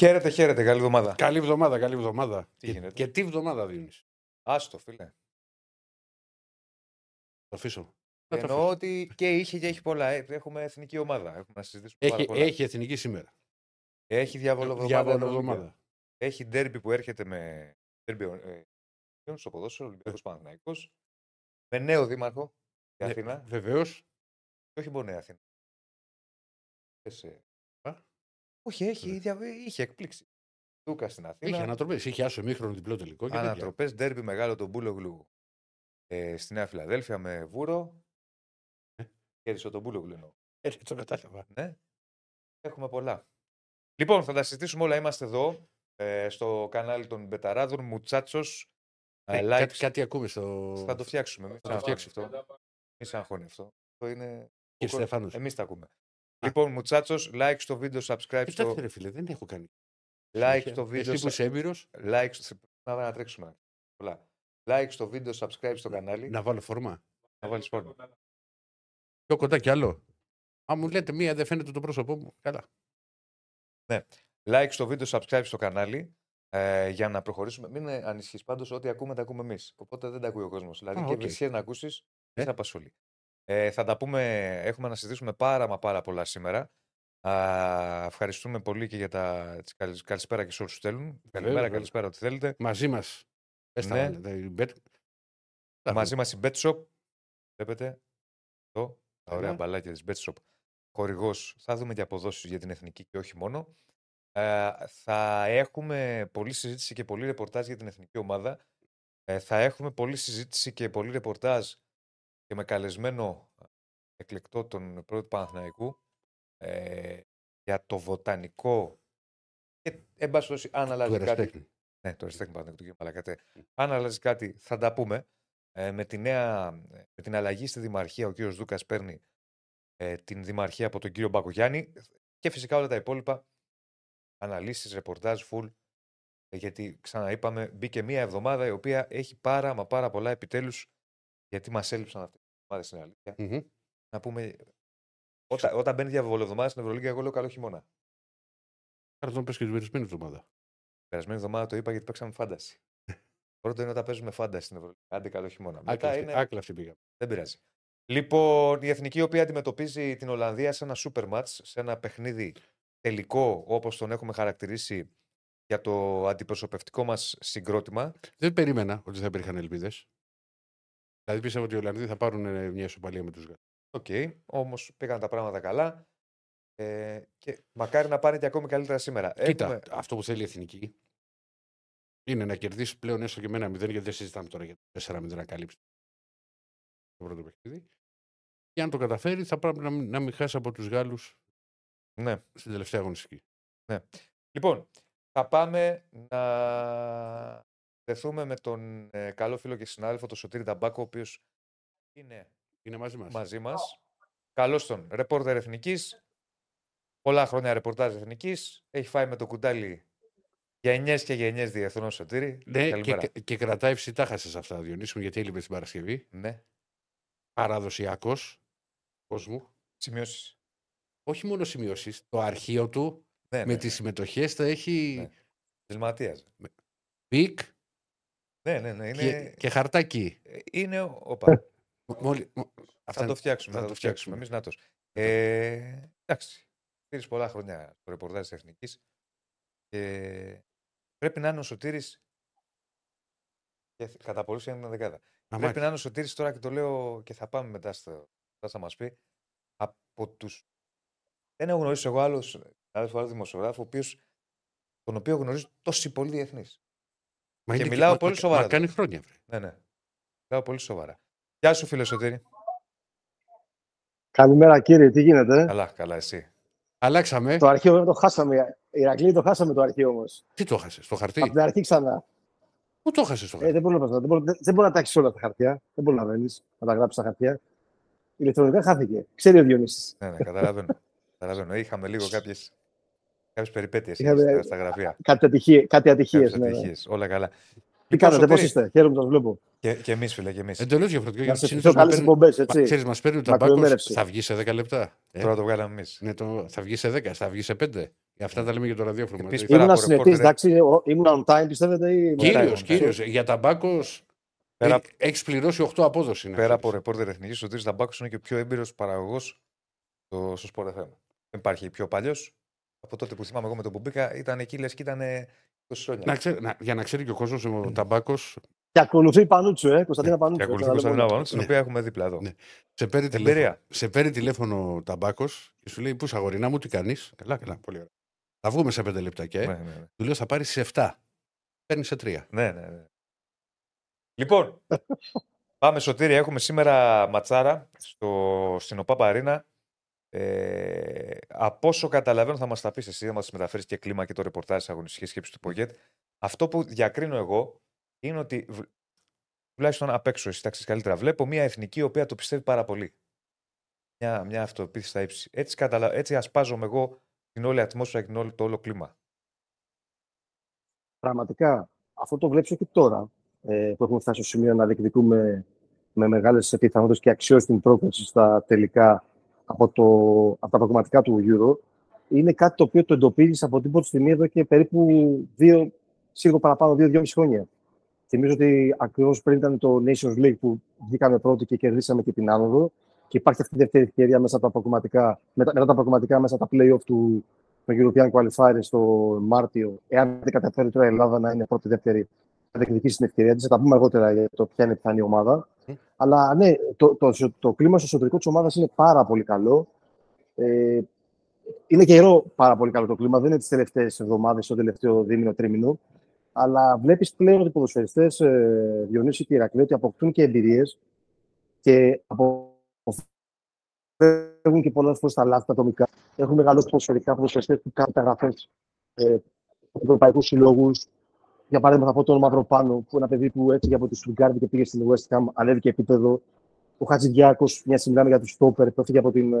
Χαίρετε, χαίρετε. Καλή εβδομάδα. Καλή εβδομάδα, καλή εβδομάδα. Και τι εβδομάδα δίνεις. Άστο, φίλε. Το αφήσω. Εννοώ ότι και είχε και έχει πολλά. Έχουμε εθνική ομάδα. Έχουμε να συζητήσουμε πάρα πολλά. Έχει εθνική σήμερα. Έχει διαβολοβδομάδα. Έχει ντέρμπι που έρχεται με στο ποδόσφαιρο, Ολυμπιακός Παναθηναϊκός. Με νέο δήμαρχο η Αθήνα. Βεβαίως. Όχι μόνο η Αθήνα. Όχι, είχε εκπλήξει. Δούκα στην Αθήνα. Είχε ανατροπές. Είχε άσο ημίχρονο διπλό τελικό. Ανατροπές, ντέρμπι μεγάλο τον Μπούλογλου. Στη Νέα Φιλαδέλφια με Βούρο. Κέρδισε τον Μπούλογλου. Έτσι το κατάλαβα. Έχουμε πολλά. Λοιπόν, θα τα συζητήσουμε όλα. Είμαστε εδώ στο κανάλι των Μπεταράδων. Μουτσάτσος. Κάτι ακούμε στο. Θα το φτιάξουμε. Θα το φτιάξουμε αυτό. Μη σε αγχώνει αυτό. Εμείς τα ακούμε. Λοιπόν, Μουτσάτσος, like στο βίντεο, subscribe στο. Κοιτάξτε, ρε φίλε, δεν έχω κάνει. Like στο βίντεο. Εσύ που είσαι έμπειρος. Like στο. Να τρέξουμε. Πολλά. Like στο βίντεο, subscribe στο κανάλι. Να βάλω φόρμα. Να βάλεις φόρμα. Πιο κοντά κι άλλο. Αν μου λέτε μία, δεν φαίνεται το πρόσωπό μου. Καλά. Ναι. Like στο βίντεο, subscribe στο κανάλι. Για να προχωρήσουμε. Μην ανησυχείς πάντως, ό,τι ακούμε τα ακούμε εμείς. Οπότε δεν τα ακούει ο κόσμος. Δηλαδή και εσύ να ακούσεις, δεν απασχολεί. Θα τα πούμε, έχουμε να συζητήσουμε πάρα πολλά σήμερα. Ευχαριστούμε πολύ και για τα καλησπέρα και σε όλους τους στέλνουν. Καλημέρα, καλησπέρα, ό,τι θέλετε. Μαζί μας. Ναι. Μαζί μας η BetShop. Βλέπετε εδώ, τα ωραία μπαλάκια της BetShop. Χορηγός. Θα δούμε και αποδόσεις για την εθνική και όχι μόνο. Θα έχουμε πολλή συζήτηση και πολλή ρεπορτάζ για την εθνική ομάδα. Θα έχουμε πολλή συζήτηση και πολλή ρεπορτάζ και με καλεσμένο εκλεκτό τον πρώτο Παναθηναϊκού για το βοτανικό και εν πάση περιπτώσει αν αλλάζει κάτι. Ναι, το αριστέχνη Παναθηναϊκού του κ. Μαλακάτε. Αν αλλάζει κάτι θα τα πούμε. Με την αλλαγή στη Δημαρχία ο κ. Δούκας παίρνει την Δημαρχία από τον κ. Μπαγκογιάννη και φυσικά όλα τα υπόλοιπα αναλύσεις, ρεπορτάζ, φουλ γιατί ξαναείπαμε μπήκε μια εβδομάδα η οποία έχει πάρα πολλά επιτέλους. Γιατί μας έλειψαν αυτές τις εβδομάδες στην αλήθεια. Να πούμε. Όταν μπαίνει διαβολοβδομάδα στην Ευρωλίγκα, εγώ λέω καλό χειμώνα. Άρα τον πες και την περασμένη εβδομάδα. Την περασμένη εβδομάδα το είπα γιατί παίξαμε φάνταση. Πρώτο είναι όταν παίζουμε φάνταση στην Ευρωλίγκα. Άντε καλό χειμώνα. Άκλαφτη πήγαμε. Δεν πειράζει. Λοιπόν, η εθνική η οποία αντιμετωπίζει την Ολλανδία σε ένα σούπερ μάτς, σε ένα παιχνίδι τελικό όπως τον έχουμε χαρακτηρίσει για το αντιπροσωπευτικό μας συγκρότημα. Δεν περίμενα ότι θα υπήρχαν ελπίδες. Δηλαδή πίστευα ότι οι Ολλανδοί θα πάρουν μια ισοπαλία με τους Γάλλους. Οκ, όμως πήγαν τα πράγματα καλά και μακάρι να πάνε και ακόμη καλύτερα σήμερα. Κοίτα, αυτό που θέλει η εθνική είναι να κερδίσει πλέον έστω και με ένα 0, γιατί δεν συζητάμε τώρα για το 4-0 να καλύψει το πρώτο παιχνίδι. Και αν το καταφέρει, θα πρέπει να μην χάσει από τους Γάλλους στην τελευταία αγωνιστική. Ναι. Λοιπόν, θα πάμε να. Δεθούμε με τον καλό φίλο και συνάδελφο, τον Σωτήρη Ταμπάκο, ο οποίος είναι μαζί μας. Καλώς τον. Ρεπόρτερ Εθνικής. Πολλά χρόνια ρεπορτάζ Εθνικής. Έχει φάει με το κουτάλι γενιές και γενιές διεθνώς, Σωτήρη. Ναι, και κρατάει ψητάχασες αυτά, Διονύση μου, γιατί έλειπε την Παρασκευή. Ναι. Παραδοσιακός κόσμου. Σημειώσεις. Όχι μόνο σημειώσεις. Το αρχείο του με τις συμμετοχές θα έχει. Δεσματίας. Πικ. Ναι, είναι. Και χαρτάκι. Είναι. Όπα. Θα το φτιάξουμε. Εμείς νάτος. Εντάξει. Πήρες πολλά χρόνια το ρεπορτάζ της Εθνικής. Πρέπει να είναι ο Σωτήρης. Κατά πολλούς είναι μια δεκάδα. Πρέπει να είναι ο Σωτήρης τώρα και το λέω και θα πάμε μετά θα μας πει. Από τους. Δεν έχω γνωρίσει εγώ άλλο δημοσιογράφο, τον οποίο γνωρίζω τόσο πολύ διεθνής. Και μιλάω πολύ σοβαρά. Κάνει χρόνια. Ναι. Μιλάω πολύ σοβαρά. Γεια σου, φίλε Σωτήρη. Καλημέρα, κύριε. Τι γίνεται. Καλά, εσύ. Αλλάξαμε. Το αρχείο το χάσαμε. Ηρακλή το χάσαμε το αρχείο όμως. Τι το χάσες, το χαρτί. Από την αρχή ξανά. Πού το χάσες το χαρτί. Δεν μπορεί να τάξει όλα τα χαρτιά. Δεν μπορεί να βέλεις, να τα γράψει τα χαρτιά. Ηλεκτρονικά χάθηκε. Ξέρει ο Διονύσης. Ναι, καταλαβαίνω. Είχαμε λίγο κάποιες περιπέτειες στα γραφεία. Κάτι ατυχίες. Όλα καλά. Τι κάνατε, πώς είστε, χαίρομαι που σας βλέπω. Και εμείς, φίλε, και εμείς. Εντελώς διαφορετικό. Να σε ευχηθώ καλές εκπομπές, έτσι. Ξέρεις, μας παίρνει ο Ταμπάκος, θα βγει σε 10 λεπτά. Τώρα το βγάλαμε εμείς. Θα βγει σε 10, θα βγει σε 5. Αυτά τα λέμε για το ραδιόφωνο. Ήμουν συνεχής, εντάξει, ήμουν on time, πιστεύετε. Ή... Κύριος, για Ταμπάκος έχεις πληρώσει 8 απόδοση. Πέρα από ρεπόρτερ εθνικής, ο Σωτήρης Ταμπάκος είναι και ο πιο έμπειρος παραγωγός στο Sport FM. Δεν υπάρχει πιο παλιός. Από τότε που θυμάμαι εγώ με τον Μπουμπίκα ήταν εκεί, λες και ήταν 20 χρόνια. Για να ξέρει και ο κόσμος, ο Ταμπάκος. Και ακολουθεί Πανούτσου, Κωνσταντίνα Πανούτσου. Και ακολουθεί Κωνσταντίνα Πανούτσου, την οποία έχουμε δίπλα εδώ. Ναι. Σε παίρνει τηλέφωνο ο Ταμπάκος και σου λέει: Πού αγορινά μου, τι κάνεις. Καλά, πολύ ωραία. Θα βγούμε σε 5 λεπτά και. Ναι. Του λέω: Θα πάρεις σε 7. Παίρνει σε 3. Ναι. Λοιπόν, πάμε Σωτήρη. Έχουμε σήμερα ματσάρα στην ΟΠΑΠ Αρίνα. Από όσο καταλαβαίνω, θα μας τα πεις εσύ, θα μας μεταφέρεις και κλίμα και το ρεπορτάζ της αγωνιστικής σκέψης του Πογέτ. Αυτό που διακρίνω εγώ είναι ότι, τουλάχιστον απ' έξω, εσύ τα ξέρεις καλύτερα, βλέπω μια εθνική η οποία το πιστεύει πάρα πολύ. Μια αυτοεπίθεση στα ύψη. Έτσι ασπάζομαι εγώ την όλη ατμόσφαιρα και το όλο κλίμα. Πραγματικά, αυτό το βλέπεις και τώρα που έχουμε φτάσει στο σημείο να διεκδικούμε με μεγάλες επιθανότητες και αξιώσεις την πρόκληση στα τελικά. Από τα προγραμματικά του Euro, είναι κάτι το οποίο το εντοπίζεις από την πρώτη στιγμή εδώ και περίπου 2,5 χρόνια. Θυμίζω ότι ακριβώς πριν ήταν το Nations League που βγήκαμε πρώτοι και κερδίσαμε και την άνοδο, και υπάρχει αυτή η δεύτερη ευκαιρία μέσα από τα προγραμματικά, μετά τα προγραμματικά, μέσα από τα play-off του European Qualifiers το Μάρτιο. Εάν δεν καταφέρει τώρα η Ελλάδα να είναι πρώτη-δεύτερη, θα διεκδικήσει την ευκαιρία της. Θα τα πούμε αργότερα για το ποια είναι η πιθανή ομάδα. Αλλά ναι, το κλίμα στο εσωτερικό της ομάδας είναι πάρα πολύ καλό. Είναι καιρό πάρα πολύ καλό το κλίμα, δεν είναι τις τελευταίες εβδομάδες, το τελευταίο δίμηνο-τρίμηνο. Αλλά βλέπεις πλέον ότι οι ποδοσφαιριστές Διονύση και Ηρακλή ότι αποκτούν και εμπειρίες και αποφεύγουν και πολλές φορές τα λάθη τα ατομικά. Έχουν μεγαλώσει ποδοσφαιρικά ποδοσφαιριστές που κάνουν μεταγραφές ευρωπαϊκούς συλλόγους. Για παράδειγμα, θα πω τον Μαυροπάνο, που ένα παιδί που έφυγε από τη Στουτγκάρντ και πήγε στην West Ham, ανέβηκε επίπεδο. Ο Χατζηδιάκος, μια μιλάμε για του Στόπερ, που έφυγε από την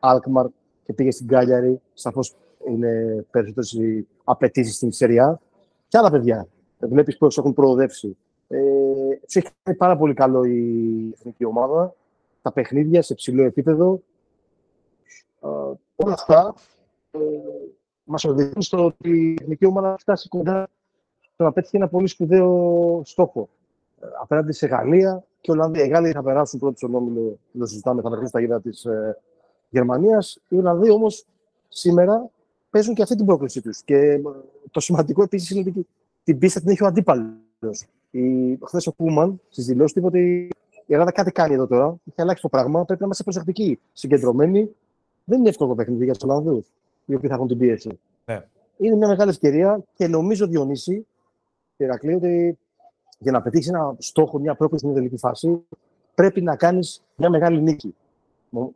Αλκμαρ και πήγε στην Κάλιαρη. Σαφώς είναι περισσότερες οι απαιτήσεις στην Σεριά. Και άλλα παιδιά. Βλέπεις πώς έχουν προοδεύσει. Τους έχει κάνει πάρα πολύ καλό η εθνική ομάδα. Τα παιχνίδια σε ψηλό επίπεδο. Όλα αυτά μας οδηγούν στο ότι η εθνική ομάδα φτάσει κοντά. Να πέτυχε ένα πολύ σπουδαίο στόχο απέναντι σε Γαλλία και Ολλανδία. Οι Γάλλοι θα περάσουν πρώτοι στον όμιλο, το συζητάμε, θα βρεθούν στα γήτα της Γερμανίας. Οι Ολλανδοί όμως σήμερα παίζουν και αυτή την πρόκλησή τους. Και το σημαντικό επίσης είναι ότι την πίστα την έχει ο αντίπαλος. Χθες ο Κούμαν στις δηλώσεις είπε ότι η Ελλάδα κάτι κάνει εδώ τώρα, έχει αλλάξει το πράγμα. Πρέπει να είμαστε προσεκτικοί, συγκεντρωμένοι. Δεν είναι εύκολο το παιχνίδι για τους Ολλανδούς, οι οποίοι θα έχουν την πίεση. Yeah. Είναι μια μεγάλη ευκαιρία και νομίζω, Διονύση, Ηρακλή, ότι για να πετύχεις ένα στόχο, μια πρόκληση στην τελική φάση, πρέπει να κάνεις μια μεγάλη νίκη.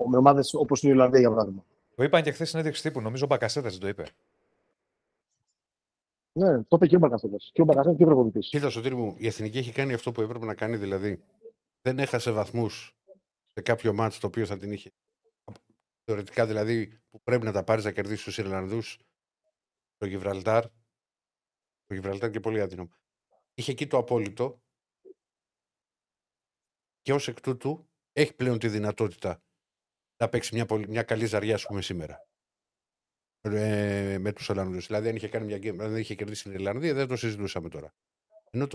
Με ομάδες όπως η Ολλανδία, για παράδειγμα. Το είπαν και χθες στην συνέντευξη τύπου, νομίζω ο Μπακασέτας το είπε. Ναι, το είπε και ο Μπακασέτας. Και ο Μπακασέτας και ο προπονητής. Κοίτα, Σωτήρη μου, η Εθνική έχει κάνει αυτό που έπρεπε να κάνει, δηλαδή δεν έχασε βαθμούς σε κάποιο μάτς το οποίο θα την είχε. Θεωρητικά δηλαδή που πρέπει να τα πάρεις να κερδίσεις τους Ιρλανδούς, το Γιβραλτάρ. Το Γιβραλτάρ και πολύ άδεινο. Είχε εκεί το απόλυτο και ως εκ τούτου έχει πλέον τη δυνατότητα να παίξει μια καλή ζαριά, ας πούμε, σήμερα με τους Ολλανδούς. Δηλαδή, αν είχε κερδίσει την Ιρλανδία, δεν το συζητούσαμε τώρα. Ενώ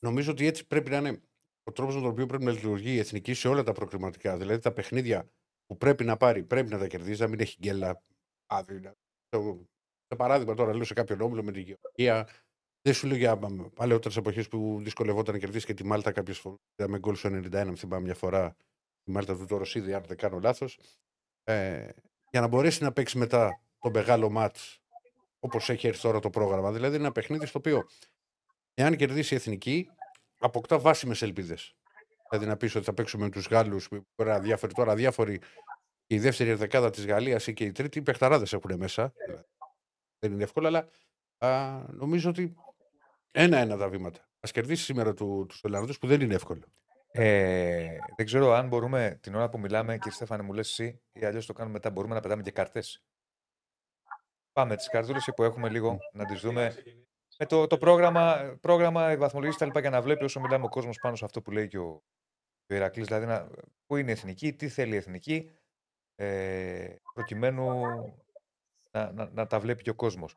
νομίζω ότι έτσι πρέπει να είναι ο τρόπος με τον οποίο πρέπει να λειτουργεί η Εθνική σε όλα τα προκριματικά. Δηλαδή, τα παιχνίδια που πρέπει να πάρει, πρέπει να τα κερδίζει, να μην έχει γκέλα άδεινα. Σε παράδειγμα, τώρα λέω σε κάποιον όμιλο με τη Γεωργία, δεν σου λέω για παλαιότερες εποχές που δυσκολευόταν να κερδίσει και τη Μάλτα κάποιες φορές. Με γκολ στο 91, θυμάμαι μια φορά τη Μάλτα του Τωροσίδη, αν δεν κάνω λάθος. Για να μπορέσει να παίξει μετά το μεγάλο μάτς όπως έχει έρθει τώρα το πρόγραμμα. Δηλαδή, είναι ένα παιχνίδι στο οποίο, εάν κερδίσει η Εθνική, αποκτά βάσιμες ελπίδες. Δηλαδή, να πει ότι θα παίξουμε με τους Γάλλους, που τώρα διάφοροι, η δεύτερη δεκάδα της Γαλλίας ή και η τρίτη, οι παιχταράδες έχουν μέσα. Δεν είναι εύκολο, αλλά νομίζω ότι ένα-ένα τα βήματα. Ας κερδίσει σήμερα τους Ολλανδούς που δεν είναι εύκολο. Δεν ξέρω αν μπορούμε την ώρα που μιλάμε, κύριε Στέφανε, μου λες εσύ, ή αλλιώς το κάνουμε μετά. Μπορούμε να πετάμε και καρτές. Πάμε τις καρτούλες που έχουμε λίγο να τις δούμε. Με το πρόγραμμα βαθμολογής τα λοιπά, για να βλέπει όσο μιλάμε ο κόσμος πάνω σε αυτό που λέει και ο Ηρακλής. Δηλαδή, πού είναι η εθνική, τι θέλει η εθνική, προκειμένου να τα βλέπει και ο κόσμος.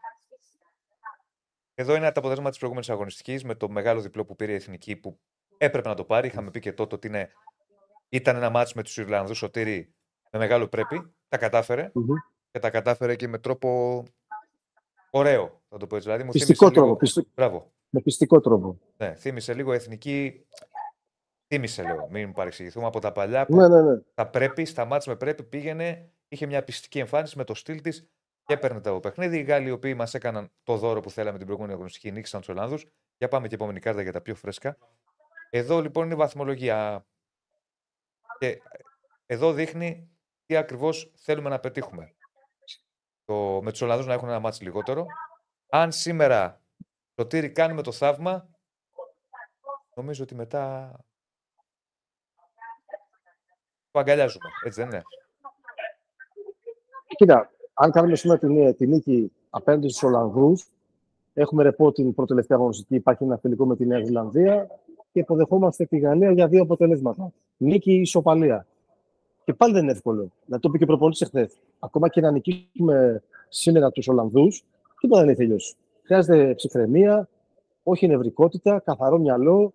Εδώ είναι το αποτέλεσμα της προηγούμενης αγωνιστικής με το μεγάλο διπλό που πήρε η Εθνική, που έπρεπε να το πάρει. Είχαμε πει και τότε ότι ήταν ένα μάτς με τους Ιρλανδούς, Σωτήρη, με μεγάλο πρέπει. Τα κατάφερε και τα κατάφερε και με τρόπο ωραίο, θα το πω έτσι. Δηλαδή, πιστικό τρόπο. Με πιστικό τρόπο. Ναι, θύμισε λίγο Εθνική. Θύμισε, λέω, μην παρεξηγηθούμε, από τα παλιά που τα πρέπει, στα μάτς με πρέπει, πήγαινε, είχε μια πιστική εμφάνιση με το στυλ της και έπαιρνε το παιχνίδι. Οι Γάλλοι, οι οποίοι μας έκαναν το δώρο που θέλαμε την προηγούμενη αγωνιστική, νίκησαν τους Ολλανδούς. Για πάμε και επόμενη κάρτα για τα πιο φρέσκα. Εδώ λοιπόν είναι η βαθμολογία. Και εδώ δείχνει τι ακριβώς θέλουμε να πετύχουμε. Με τους Ολλανδούς να έχουν ένα μάτς λιγότερο. Αν σήμερα το τύρι κάνουμε το θαύμα, νομίζω ότι μετά το αγκαλιάζουμε. Έτσι δεν είναι? Κοίτα, αν κάνουμε σήμερα τη νίκη απέναντι στους Ολλανδούς, έχουμε ρεπό την προτελευταία αγωνιστική, υπάρχει ένα φιλικό με τη Νέα Ζηλανδία και υποδεχόμαστε τη Γαλλία για δύο αποτελέσματα. Νίκη ή ισοπαλία. Και πάλι δεν είναι εύκολο. Να το πει και ο προπονητής εχθές. Ακόμα και να νικήσουμε σήμερα τους Ολλανδούς, τίποτα δεν είναι τελειώσει. Χρειάζεται ψυχραιμία, όχι νευρικότητα, καθαρό μυαλό,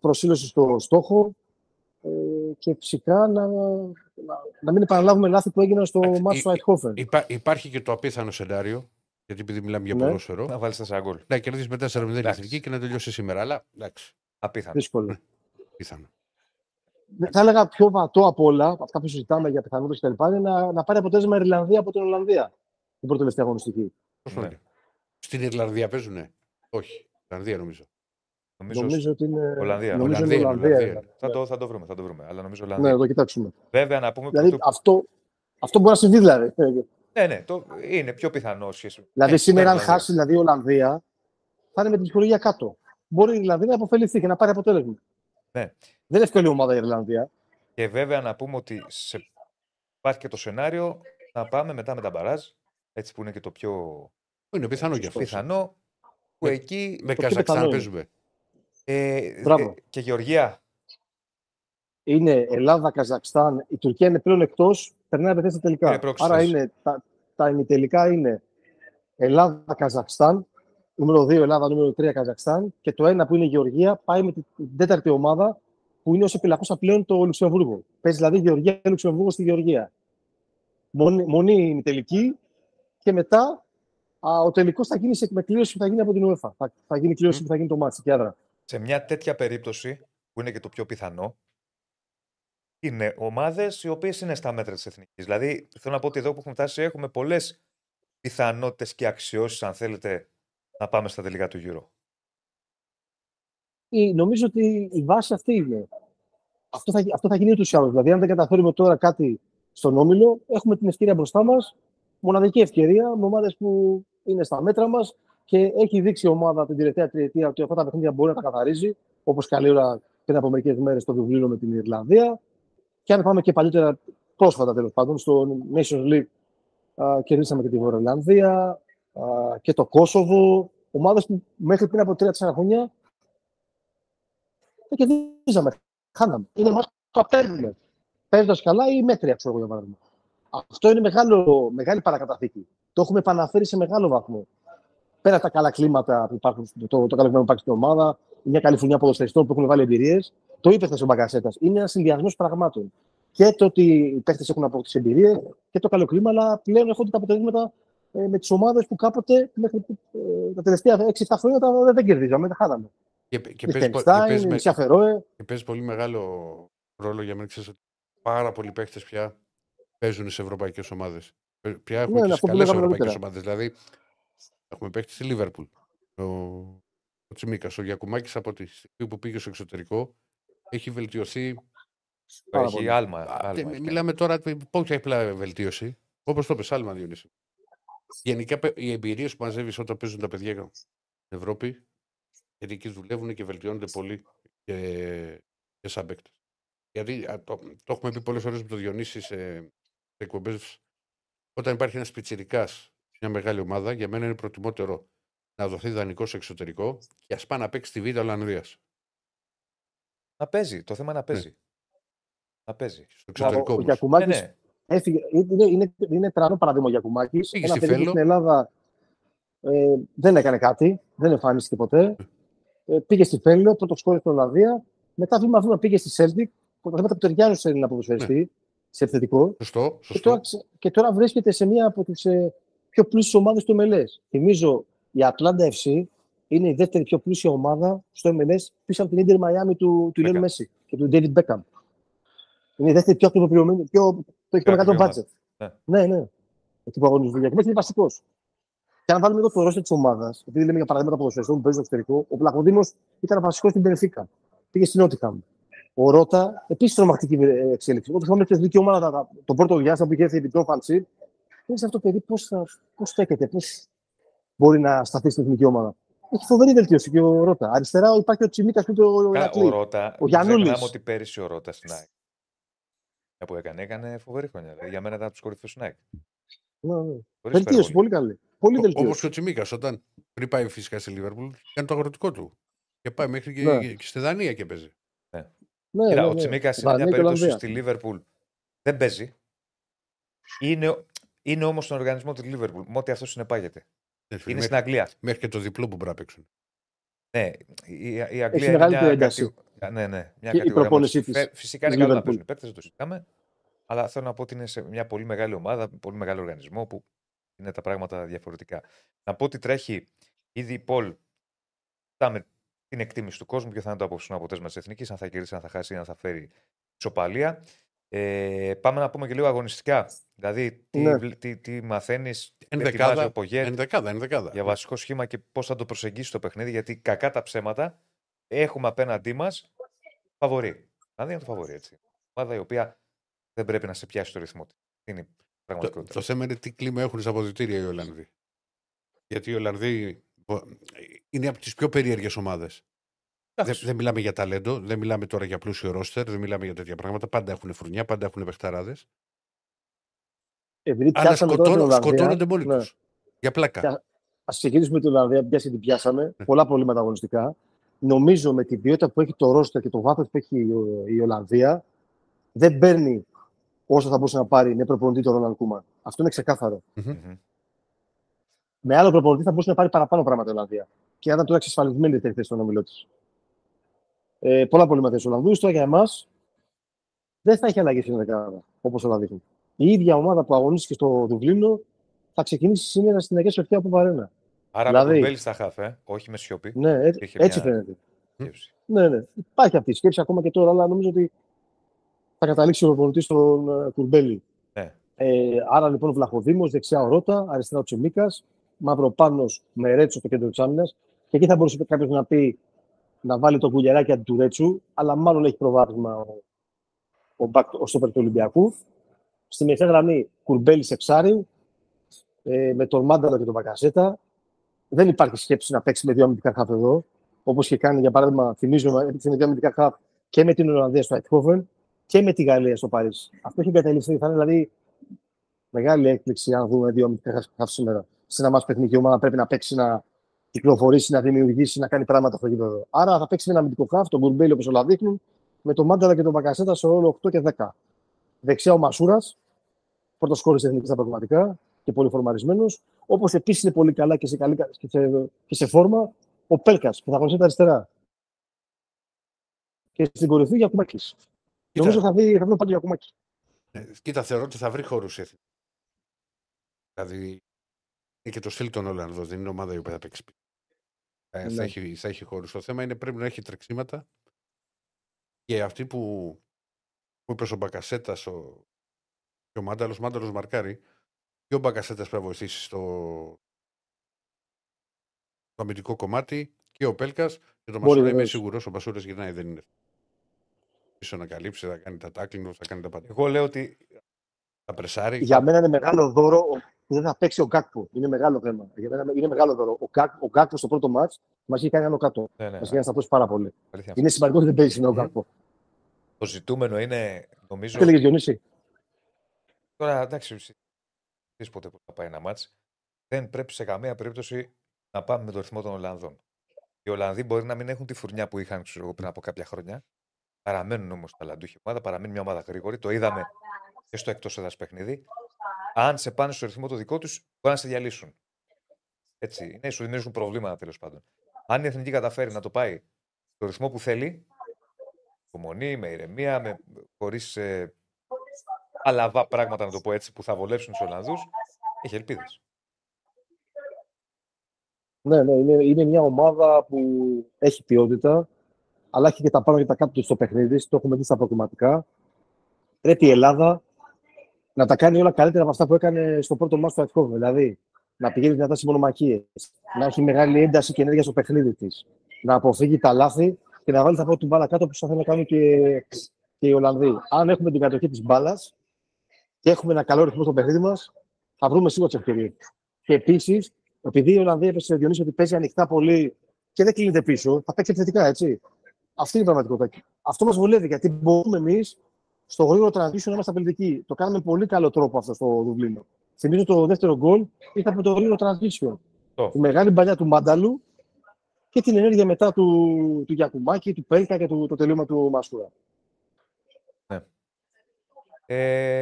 προσήλωση στο στόχο και φυσικά να μην επαναλάβουμε λάθη που έγιναν στο μάτσο του Αϊτχόφεν. Υπάρχει και το απίθανο σενάριο, γιατί επειδή μιλάμε για ποδόσφαιρο. Να βάλεις 4 γκολ. Να κερδίσεις με 4-0 την Εθνική και να τελειώσεις σήμερα. Αλλά εντάξει. Απίθανο. Δύσκολο. Απίθανο. Θα έλεγα πιο βατό από όλα, αυτά που συζητάμε για πιθανότητες κτλ., είναι να πάρει αποτέλεσμα η Ιρλανδία από την Ολλανδία την πρωτοβουλευτική αγωνιστική. Στην Ιρλανδία παίζουνε? Όχι. Ιρλανδία νομίζω. Νομίζω ότι είναι Ολλανδία. Θα το βρούμε, Αλλά νομίζω Ολλανδία. Ναι, το κοιτάξουμε. Βέβαια να πούμε. Δηλαδή, αυτό μπορεί να συμβεί δηλαδή. Ναι, είναι πιο πιθανό. Δηλαδή σήμερα, αν χάσει δηλαδή η Ολλανδία, θα είναι με την ψυχολογία κάτω. Μπορεί δηλαδή να αποφεληθεί και να πάρει αποτέλεσμα. Ναι. Δεν είναι εύκολη ομάδα η Ιρλανδία. Και βέβαια να πούμε ότι υπάρχει και το σενάριο να πάμε μετά με τα μπαράζ. Έτσι που είναι και το πιο. Είναι πιθανό για αυτό. Πιθανό που εκεί με Καζακστάν παίζουμε. Και Γεωργία. Είναι Ελλάδα, Καζακστάν. Η Τουρκία είναι πλέον εκτός. Περνάει από τέσσερα τελικά. Άρα είναι, τα ημιτελικά είναι Ελλάδα, Καζακστάν. Νούμερο 2 Ελλάδα, νούμερο 3 Καζακστάν. Και το ένα που είναι η Γεωργία πάει με την τέταρτη ομάδα που είναι ως επιλαχόσα πλέον το Λουξεμβούργο. Παίζει δηλαδή Γεωργία και Λουξεμβούργο στη Γεωργία. Μονή ημιτελική και μετά. Ο τελικός θα γίνει με κλήρωση που θα γίνει από την UEFA. Θα γίνει κλήρωση που θα γίνει το μάτσι και άδρα. Σε μια τέτοια περίπτωση, που είναι και το πιο πιθανό, είναι ομάδες οι οποίες είναι στα μέτρα της Εθνικής. Δηλαδή, θέλω να πω ότι εδώ που έχουμε φτάσει έχουμε πολλές πιθανότητες και αξιώσεις, αν θέλετε, να πάμε στα τελικά του Euro. Νομίζω ότι η βάση αυτή είναι. Αυτό θα γίνει ούτως ή άλλως. Δηλαδή, αν δεν καταφέρουμε τώρα κάτι στον όμιλο, έχουμε την ευκαιρία μπροστά μας. Μοναδική ευκαιρία με ομάδες που είναι στα μέτρα μας και έχει δείξει η ομάδα την τελευταία τριετία ότι αυτά τα παιχνίδια μπορεί να τα καθαρίζει, όπως καλή ώρα πριν από μερικές μέρες στο Δουβλίνο με την Ιρλανδία. Και αν πάμε και παλιότερα, πρόσφατα τέλος πάντων, στο Nations League κερδίσαμε και τη Βόρεια Ιρλανδία και το Κόσοβο. Ομάδες που μέχρι πριν από 3-4 χρόνια δεν κερδίζαμε. Χάναμε. Είναι μάτς που απέμπουμε. Παίζοντας καλά ή μέτρια, ξέρω εγώ για παράδειγμα. Αυτό είναι μεγάλη παρακαταθήκη. Το έχουμε επαναφέρει σε μεγάλο βαθμό. Πέρα τα καλά κλίματα που υπάρχουν, το καλό κλίμα που υπάρχει στην ομάδα, μια καλή φουρνιά ποδοσφαιριστών που έχουν βάλει εμπειρίες. Το είπε χθες ο Μπακασέτας. Είναι ένας συνδυασμός πραγμάτων. Και το ότι οι παίχτες έχουν αποκτήσει εμπειρίες και το καλό κλίμα, αλλά πλέον έχονται τα αποτελέσματα με τις ομάδες που κάποτε μέχρι τα τελευταία 6-7 χρόνια δεν κερδίζαμε, τα χάναμε. Και παίζει πολύ μεγάλο ρόλο για μένα, ξέρεις ότι πάρα πολλοί παίχτες πια. Παίζουν σε ευρωπαϊκές ομάδες. Πια έχουμε και σε καλές ευρωπαϊκές ομάδες. Δηλαδή, έχουμε παίχτη στη Λίβερπουλ. Ο Τσιμίκας, ο Γιακουμάκης από τη στιγμή που πήγε στο εξωτερικό, έχει βελτιωθεί. Έχει άλμα. Μιλάμε τώρα, όχι απλά βελτίωση. Όπως το πες, άλμα, Διονύση. Γενικά, οι εμπειρίες που μαζεύεις όταν παίζουν τα παιδιά στην Ευρώπη, εκεί δουλεύουν και βελτιώνονται πολύ και σαν παίκτες. Γιατί το έχουμε πει πολλές φορές με τον Διονύση εκπομπές, όταν υπάρχει ένας πιτσιρικάς μια μεγάλη ομάδα, για μένα είναι προτιμότερο να δοθεί δανεικό στο εξωτερικό και ας πάει να παίξει τη Β' Ολλανδίας. Να παίζει. Το θέμα να παίζει. Ναι. Να παίζει. Στο εξωτερικό. Ο Γιακουμάκης Έφυγε, είναι τρανό παράδειγμα ο Γιακουμάκης. Ένα παιδί στην Ελλάδα δεν έκανε κάτι, δεν εμφανίστηκε ποτέ. Πήγε στη Φέλλο, πρώτο σκόρερ στην Ολλανδία. Μετά βήμα-βήμα πήγε στη Σέλτικ. Πρωταθλήματα που ταιριάζουν σε Έλληνα ποδοσφαιριστή, σε επιθετικό. Σωστό. Και τώρα βρίσκεται σε μία από τις πιο πλούσιες ομάδες του MLS. Θυμίζω, η Ατλάντα FC είναι η δεύτερη πιο πλούσια ομάδα στο MLS πίσω από την Inter Miami του Λιόνελ Μέση και του David Beckham. Είναι η δεύτερη πιο αυτοπληρωμένη, το έχει το μεγαλύτερο μπάτζετ. Ναι. Εκεί που αγωνίζουν δουλειά. Και είναι βασικό. Και αν βάλουμε εδώ το ρόστερ της ομάδας, επειδή λέμε για παραδείγματα ποδοσφαιριστών που παίζουν στο εξωτερικό, ο Πλακοδήμος ήταν βασικός στην Μπενεφίκα. Πήγε στην Νότιχαμ. Ο Ρότα, επίσης τρομακτική εξέλιξη. Όταν θυμάμαι την εθνική ομάδα, τον πρώτο διάστημα που είχε έρθει η επιτρόφανση, δεν αυτό το παιδί πώς στέκεται, πώς μπορεί να σταθεί στην εθνική ομάδα. Έχει φοβερή βελτίωση και ο Ρότα. Αριστερά υπάρχει ο Τσιμίκας και ο Ηρακλή. Ο Γιαννούλης. Θυμάμαι ότι πέρυσι ο Ρότα στην ΑΕΚ που έκανε φοβερή χρονιά. Δηλαδή, για μένα ήταν από τους κορυφαίους στην ΑΕΚ. Βελτίωση, πολύ καλή. Όπως ο Τσιμίκας, όταν πριν πάει φυσικά στη Λίβερπουλ, κάνει το αγροτικό του. Και πάει μέχρι και στη Δανία και παίζει. Κοίτα, ο Τσιμίκας σε μια περίπτωση στη Λίβερπουλ δεν παίζει. Είναι όμως στον οργανισμό της Λίβερπουλ, με ό,τι αυτό συνεπάγεται. Είναι στην Αγγλία. Μέχρι και το διπλό που πρέπει να παίξουν. Ναι, η Αγγλία είναι μια ένταση. Μια κατηγορία. Φυσικά είναι καλό να παίζουν οι παίκτες, δεν το συζητάμε. Αλλά θέλω να πω ότι είναι σε μια πολύ μεγάλη ομάδα, πολύ μεγάλο οργανισμό που είναι τα πράγματα διαφορετικά. Να πω ότι τρέχει ήδη η Πολ. Κοιτάμε την εκτίμηση του κόσμου και θα είναι το απόψινο αποτέλεσμα της Εθνικής, αν θα κερδίσει, αν θα χάσει ή αν θα φέρει ισοπαλία. Πάμε να πούμε και λίγο αγωνιστικά. Δηλαδή, τι μαθαίνεις, τι βάζει ο Πογέτ για βασικό σχήμα και πώς θα το προσεγγίσει το παιχνίδι. Γιατί κακά τα ψέματα έχουμε απέναντί μας φαβορί. Δηλαδή, είναι το φαβορί έτσι. Ομάδα η οποία δεν πρέπει να σε πιάσει το ρυθμό της. Είναι πραγματικότητα. Το θέμα είναι τι κλίμα έχουν στα αποδυτήρια οι Ολλανδοί. Γιατί οι Ολλανδοί είναι από τις πιο περίεργες ομάδες. Δεν μιλάμε για ταλέντο, δεν μιλάμε τώρα για πλούσιο ρόστερ, δεν μιλάμε για τέτοια πράγματα. Πάντα έχουν φρουνιά, πάντα έχουν παιχταράδες. Αλλά σκοτώνονται μόνοι τους. Για πλάκα. Ας ξεκινήσουμε την Ολλανδία, πιάσει την πιάσαμε. Πολλά προβλήματα αγωνιστικά. Νομίζω με την ποιότητα που έχει το ρόστερ και το βάθος που έχει η Ολλανδία, δεν παίρνει όσο θα μπορούσε να πάρει με προπονητή τον Ρόναλντ Κούμαν. Αυτό είναι ξεκάθαρο. Με άλλο προπονητή θα μπορούσε να πάρει παραπάνω πράγματα η Ολλανδία. Και ήταν τώρα εξασφαλισμένη η θέση στον ομιλό της. Πολλά προβλήματα στους Ολλανδούς. Τώρα για εμάς δεν θα έχει αλλαγή στην δεκάδα, όπως όλα δείχνουν. Η ίδια ομάδα που αγωνίστηκε στο Δουβλίνο θα ξεκινήσει σήμερα στην Αγία Σοφιά από Βαρένα. Άρα με τον Μπέλη στα χάφε, όχι με σιωπή. Ναι, έτσι φαίνεται. Ναι. Υπάρχει αυτή η σκέψη ακόμα και τώρα, αλλά νομίζω ότι θα καταλήξει ο προπονητής στον Κουμπέλι. Άρα λοιπόν Βλαχοδήμος, δεξιά ο Ρότα, αριστερά ο Τσιμίκας. Μαυροπάνος με Ρέτσο στο κέντρο της άμυνας. Και εκεί θα μπορούσε κάποιος να πει να βάλει το κουλιαράκι αντί του Ρέτσου, αλλά μάλλον έχει προβάδισμα ο στόπερ του Ολυμπιακού. Στη μεσαία γραμμή Κουρμπέλι σε ψάρι, με τον Μάνταλο και τον Μπακασέτα. Δεν υπάρχει σκέψη να παίξει με δύο αμυντικά χαφ εδώ, όπως είχε κάνει για παράδειγμα, θυμίζω, έπαιξε με δύο αμυντικά χαφ και με την Ολλανδία στο Αιτχόβεν και με τη Γαλλία στο Παρίσι. Αυτό έχει εγκαταλειφθεί. Θα είναι δηλαδή μεγάλη έκπληξη αν δούμε δύο αμυντικά χαφ σήμερα. Σε ένα μάτσο παιχνική ομάδα πρέπει να παίξει, να κυκλοφορήσει, να δημιουργήσει, να κάνει πράγματα στο γήπεδο. Άρα θα παίξει με ένα αμυντικό χαφ, τον Κουρμπέλι όπως όλα δείχνουν, με τον Μάνταλα και τον Μπακασέτα σε ρόλο 8 και 10. Δεξιά ο Μασούρας, πρώτος σκόρερ της Εθνικής στα πραγματικά και πολύ φορμαρισμένος. Όπως επίσης είναι πολύ καλά και σε φόρμα ο Πέλκας που θα αγωνιστεί αριστερά. Και στην κορυφή ο Γιακουμάκης. Νομίζω θα βρει πάντα Γιακουμάκη. Κοίτα, θεωρώ ότι θα βρει χώρους. Δηλαδή. Και το στυλ των Ολλανδών, δεν είναι ομάδα η οποία θα παίξει. Θα έχει χώρους. Το θέμα είναι πρέπει να έχει τρεξίματα και αυτοί που είπε ο Μπακασέτας και ο Μάνταλος μαρκάρει και ο Μπακασέτας πρέπει να βοηθήσει στο αμυντικό κομμάτι και ο Πέλκας και το Μασούρα. Είμαι σίγουρος, ο Μασούρας γυρνάει, δεν είναι πίσω να καλύψει, θα κάνει τα τάκλινγκ, θα κάνει τα πάντα. Εγώ λέω ότι θα πρεσάρει. Για μένα είναι μεγάλο δώρο που δεν θα παίξει ο Γκάκπο. Είναι μεγάλο θέμα. Είναι μεγάλο δώρο. Ο Γκάκπο στο πρώτο μάτς μας είχε κάνει άνω κάτω. Μας είχε κάνει σταθώσει πάρα πολύ. Αλήθεια. Είναι σημαντικό ότι δεν παίζει ο Γκάκπο. Το ζητούμενο είναι, νομίζω. Τι έλεγε Διονύση. Τώρα εντάξει, ποτέ που θα πάει ένα μάτς, δεν πρέπει σε καμία περίπτωση να πάμε με το ρυθμό των Ολλανδών. Οι Ολλανδοί μπορεί να μην έχουν τη φουρνιά που είχαν πριν από κάποια χρόνια. Παραμένουν όμως ταλαντούχοι ομάδα, παραμένει μια ομάδα γρήγορη. Το είδαμε και στο εκτός έδρας παιχνίδι, αν σε πάνε στο ρυθμό το δικό τους, μπορεί να σε διαλύσουν. Έτσι, ναι, σου δημιουργούν προβλήματα τέλος πάντων. Αν η Εθνική καταφέρει να το πάει στο ρυθμό που θέλει, υπομονή, με ηρεμία, χωρίς αλαβά πράγματα, να το πω έτσι, που θα βολέψουν τους Ολλανδούς, έχει ελπίδες. Ναι, ναι, είναι μια ομάδα που έχει ποιότητα, αλλά έχει και τα πάνω και τα κάτω στο παιχνίδι. Το έχουμε δει στα προκριματικά. Πρέπει η Ελλάδα να τα κάνει όλα καλύτερα από αυτά που έκανε στο πρώτο μάτς του Αιτχόβ. Δηλαδή, να πηγαίνει δυνατά στις μονομαχίες, να έχει μεγάλη ένταση και ενέργεια στο παιχνίδι της, να αποφύγει τα λάθη και να βάλει τα πρώτα του μπάλα κάτω, όπως θα θέλουν να κάνουν και οι Ολλανδοί. Αν έχουμε την κατοχή της μπάλας και έχουμε ένα καλό ρυθμό στο παιχνίδι μας, θα βρούμε σίγουρα τις ευκαιρίες. Και επίσης, επειδή η Ολλανδία έπεσε, Διονύση, ότι παίζει ανοιχτά πολύ και δεν κλείνεται πίσω, θα παίξει επιθετικά, έτσι. Αυτή είναι η πραγματικότητα. Αυτό μας βολεύει, γιατί μπορούμε εμείς στο γρήγορο transition να είμαστε απαιτητικοί. Το κάνουμε με πολύ καλό τρόπο αυτό στο Δουβλίνο. Θυμίζω το δεύτερο γκολ ήταν από το γρήγορο transition. Oh. Τη μεγάλη μπαλιά του Μάνταλου και την ενέργεια μετά του Γιακουμάκη, του Πέλκα και το τελείωμα του Μασούρα. Ναι.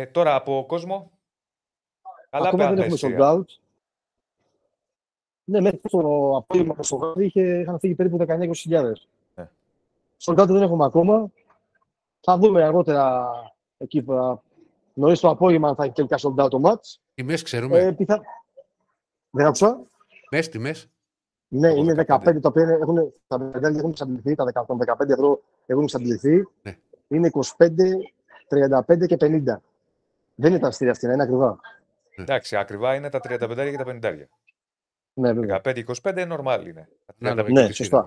Τώρα από κόσμο. Καλά, ακόμα δεν έχουμε sold out. Ναι, μέχρι το απόγευμα στο βράδυ είχαν φύγει περίπου 19-20.000. Ναι. Sold out δεν έχουμε ακόμα. Θα δούμε αργότερα εκεί νωρίς το απόγευμα αν θα έχει τελικά sold out το match. Τιμές ξέρουμε. Δεν άκουσα. Τιμές. Ναι, είναι 15 τα οποία έχουν εξαντληθεί. Τα 15 ευρώ έχουν εξαντληθεί. Ναι. Είναι 25, 35 και 50. Δεν είναι τα αυστηρία αυτή, είναι ακριβά. Εντάξει, ακριβά είναι τα 35 και τα 50. Ναι, 15-25 normal είναι. Ναι, σωστά.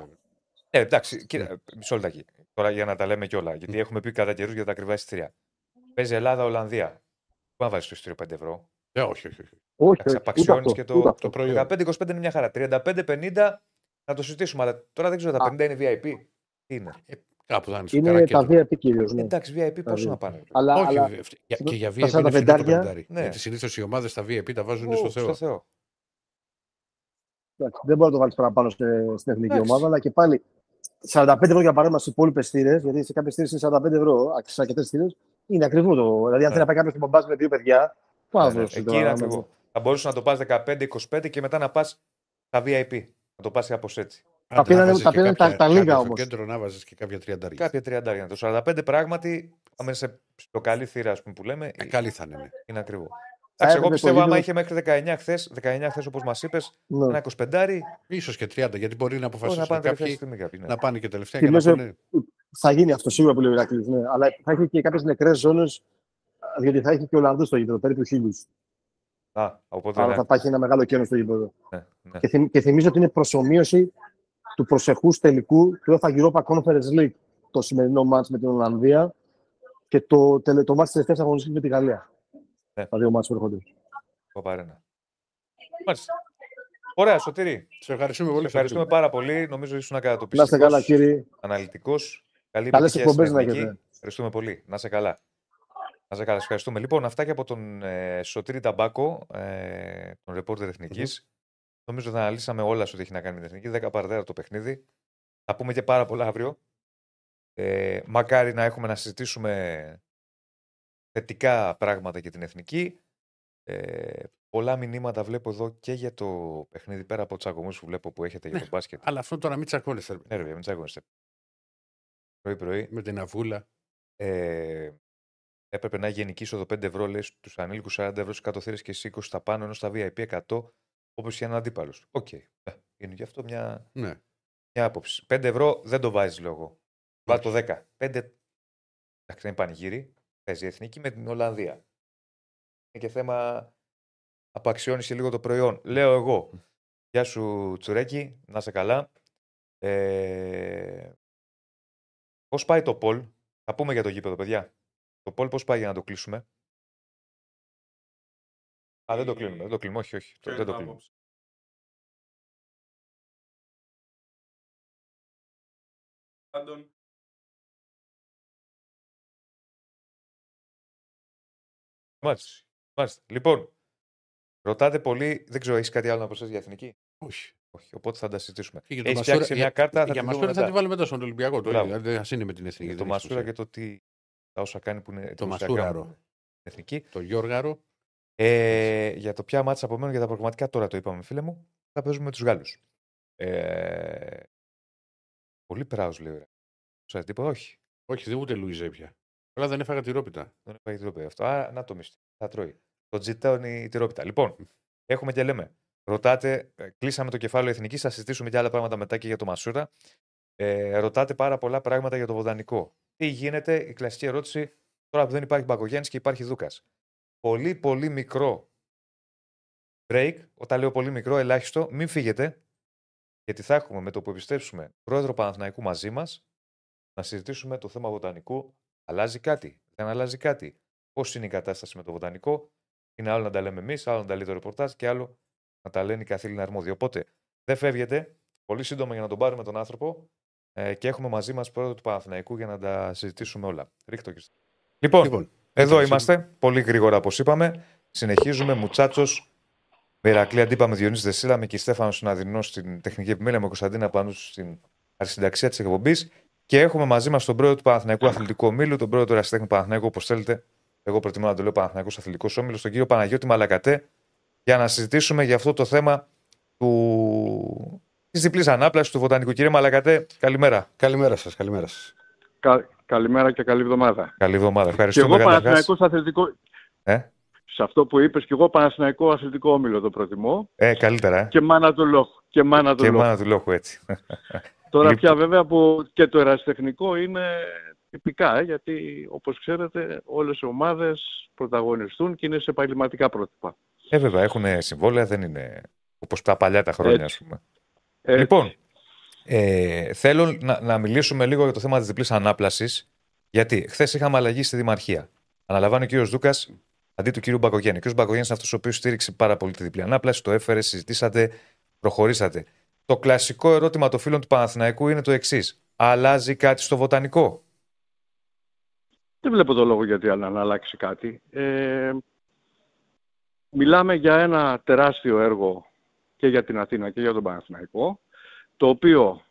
Ναι, εντάξει, κύριε, μισό λεπτάκι. Τώρα για να τα λέμε κιόλα. Γιατί έχουμε πει κατά καιρούς για τα ακριβά εισιτήρια. Παίζει Ελλάδα-Ολλανδία. Πού να βάλεις το εισιτήριο 5 ευρώ. Όχι. Απαξιώνεις και το προϊόν. 15-25 είναι μια χαρά. 35-50 να το συζητήσουμε. Αλλά τώρα δεν ξέρω, τα 50 είναι VIP. Τι είναι. Κάπου θα είναι τα VIP κυρίως. Ναι. Εντάξει, VIP πόσο να πάνε. Αλλά και για VIP είναι φιλικό. Γιατί συνήθως οι ομάδες τα VIP τα βάζουν στο Θεό. Δεν μπορεί να το βάλει παραπάνω στην εθνική ομάδα, αλλά και πάλι 45 ευρώ για παράδειγμα στι υπόλοιπε θύρε, γιατί σε κάποιε θύρε είναι 45 ευρώ, σε αρκετέ θύρε είναι ακριβό το. Δηλαδή, αν θέλει να πάει κάποιο μπομπάζ με δύο παιδιά, πάλι δεν είναι τώρα, ακριβό. Θα μπορούσε να το πα 15-25 και μετά να πα τα VIP. Να το πα κάπω έτσι. Τα πήραν τα λίγα όμω. Στο κέντρο να βάζει και κάποια 30. Κάποια 30. Το 45 πράγματι, μέσα στο καλή θύρα που λέμε. Καλή θα είναι. Είναι ακριβό. Εντάξει, εγώ πιστεύω άμα είχε μέχρι 19 χθες, όπως μας είπες, ένα 25, ίσως και 30, γιατί μπορεί να αποφασίσουν να πάνε, κάποιοι, να πάνε και τελευταία. Και να πάνε... Θα γίνει αυτό σίγουρα που λέει ο Ηρακλής, ναι. Αλλά θα έχει και κάποιες νεκρές ζώνες, διότι θα έχει και Ολλανδούς στο γήπεδο, περίπου 1.000. Άρα θα υπάρχει ένα μεγάλο κένος στο γήπεδο. Ναι. Και θυμίζω ότι είναι προσομοίωση του προσεχούς τελικού του UEFA Europa Conference League, το σημερινό μάτς με την Ολλανδία και το μάτς της τελευταίας αγωνιστικής με τη Γαλλία. Τα δύο μάτς που έρχονται. Ωραία, Σωτήρη. Σε ευχαριστούμε πολύ. Ευχαριστούμε πάρα πολύ. Νομίζω ότι ήσουν ακατατοπιστικός. Να είστε καλά, κύριε. Αναλυτικός. Καλές εκπομπές να έχετε. Ευχαριστούμε πολύ. Να είστε καλά. Σας ευχαριστούμε. Λοιπόν, αυτά και από τον Σωτήρη Ταμπάκο, τον ρεπόρτερ Εθνικής. Νομίζω ότι αναλύσαμε όλα ό,τι έχει να κάνει με την Εθνική. 10 παρά 4 το παιχνίδι. Θα πούμε και πάρα πολλά αύριο. Μακάρι να έχουμε να συζητήσουμε θετικά πράγματα για την Εθνική. Πολλά μηνύματα βλέπω εδώ και για το παιχνίδι, πέρα από τους αγωμούς που βλέπω που έχετε για το μπάσκετ. Αλλά αυτό τώρα μην τσακώνεστε. Ναι, μην τσακώνεστε. Πρωί-πρωί. Με την αβούλα. Έπρεπε να έχει γενική είσοδο 5 ευρώ, λέει, στους ανήλικους 40 ευρώ, στους κατωθήρες και στις 20 στα πάνω, ενώ στα VIP 100, όπως και έναν αντίπαλος. Οκ. Είναι γι' αυτό μια άποψη. 5 ευρώ δεν το βάζεις, λέω εγώ. Βάζω το 10. 5. Εντάξει, δεν πανηγύρι. Παίζει η Εθνική με την Ολλανδία. Είναι και θέμα απαξιώνιση λίγο το προϊόν. Λέω εγώ. Γεια σου Τσουρέκη, να είσαι καλά. Πώς πάει το Πολ, θα πούμε για το γήπεδο παιδιά. Το Πολ πώς πάει για να το κλείσουμε. Α, δεν το κλείνουμε, όχι. Δεν το κλείνουμε. Μάλιστα. Λοιπόν, ρωτάτε πολύ, δεν ξέρω, έχεις κάτι άλλο να προσθέσεις για Εθνική. Όχι. Οπότε θα τα συζητήσουμε. Έχεις φτιάξει μια κάρτα. Για Μασούρα θα τη βάλουμε μετά στον Ολυμπιακό. Ας είναι με την Εθνική. Το Μασούρα και το τι. Τα όσα κάνει που είναι. Το Μασούραρο. Εθνική. Το Γιώργαρο. Για το ποια μάτσα απομένουν για τα προγραμματικά τώρα το είπαμε, φίλε μου. Θα παίζουμε με τους Γάλλους. Πολύ πράος λέει ο Ηρακλής. Σας τίποτα, όχι. Όχι, δεν ούτε Λουίζε πια. Αλλά δεν έφαγα τυρόπιτα. Δεν έφαγα τυρόπιτα αυτό. Α, να το μισθώ. Θα τρώει. Το τζιτώνει η τυρόπιτα. Λοιπόν, έχουμε και λέμε. Ρωτάτε, κλείσαμε το κεφάλαιο εθνική. Θα συζητήσουμε και άλλα πράγματα μετά και για το Μασούρα. Ρωτάτε πάρα πολλά πράγματα για το βοτανικό. Τι γίνεται, η κλασική ερώτηση, τώρα που δεν υπάρχει Μπαγκογιάννη και υπάρχει Δούκας. Πολύ, πολύ μικρό break. Όταν λέω πολύ μικρό, ελάχιστο, μην φύγετε. Γιατί θα έχουμε με το που επιστρέψουμε πρόεδρο Παναθηναϊκού μαζί μας να συζητήσουμε το θέμα βοτανικού. Αλλάζει κάτι, δεν αλλάζει κάτι. Πώς είναι η κατάσταση με το βοτανικό. Είναι άλλο να τα λέμε εμείς, άλλο να τα λέει το ρεπορτάζ και άλλο να τα λένε οι καθήλυνα αρμόδιοι. Οπότε δεν φεύγετε. Πολύ σύντομα για να τον πάρουμε τον άνθρωπο και έχουμε μαζί μας πρόεδρο του Παναθηναϊκού για να τα συζητήσουμε όλα. Ρίχτω και... Λοιπόν, εδώ είμαστε. Πολύ γρήγορα όπως είπαμε. Συνεχίζουμε. Μουτσάτσος. Με Ηρακλή αντίπαμε Διονύση Δεσίλα, με και Στέφανο Συναδινό στην τεχνική επιμέλεια, με Κωνσταντίνα Πανού στην αρχισυνταξία της εκπομπής. Και έχουμε μαζί μας τον πρόεδρο του Παναθηναϊκού Αθλητικού Ομίλου, τον πρόεδρο του Ερασιτέχνη Παναθηναϊκού, όπως θέλετε. Εγώ προτιμώ να το λέω Παναθηναϊκός Αθλητικός Όμιλος, τον κύριο Παναγιώτη Μαλακατέ, για να συζητήσουμε για αυτό το θέμα της διπλής ανάπλασης του βοτανικού. Κύριε Μαλακατέ, καλημέρα. Καλημέρα σας. Καλημέρα σας. Καλημέρα και καλή εβδομάδα. Καλή εβδομάδα. Ευχαριστούμε. Σε αυτό που είπες και εγώ Παναθηναϊκό Αθλητικό Όμιλο το προτιμώ. Καλύτερα. Και μάνα του λόγου. Και μάνα του λόγου, έτσι. Τώρα πια βέβαια που και το ερασιτεχνικό είναι τυπικά, γιατί όπως ξέρετε όλες οι ομάδες πρωταγωνιστούν και είναι σε επαγγελματικά πρότυπα. Βέβαια, έχουν συμβόλαια, δεν είναι όπως τα παλιά τα χρόνια, ας πούμε. Έτσι. Λοιπόν, θέλω να μιλήσουμε λίγο για το θέμα της διπλής ανάπλασης, γιατί χθες είχαμε αλλαγή στη Δημαρχία. Αναλαμβάνει ο κ. Δούκας αντί του κ. Μπαγκογιάννη. Ο κ. Μπαγκογιάννη είναι αυτός ο οποίος στήριξε πάρα πολύ τη διπλή ανάπλαση, το έφερε, συζητήσατε, προχωρήσατε. Το κλασικό ερώτημα των φίλων του Παναθηναϊκού είναι το εξής. Αλλάζει κάτι στο βοτανικό? Δεν βλέπω το λόγο γιατί να αλλάξει κάτι. Μιλάμε για ένα τεράστιο έργο και για την Αθήνα και για τον Παναθηναϊκό, το οποίο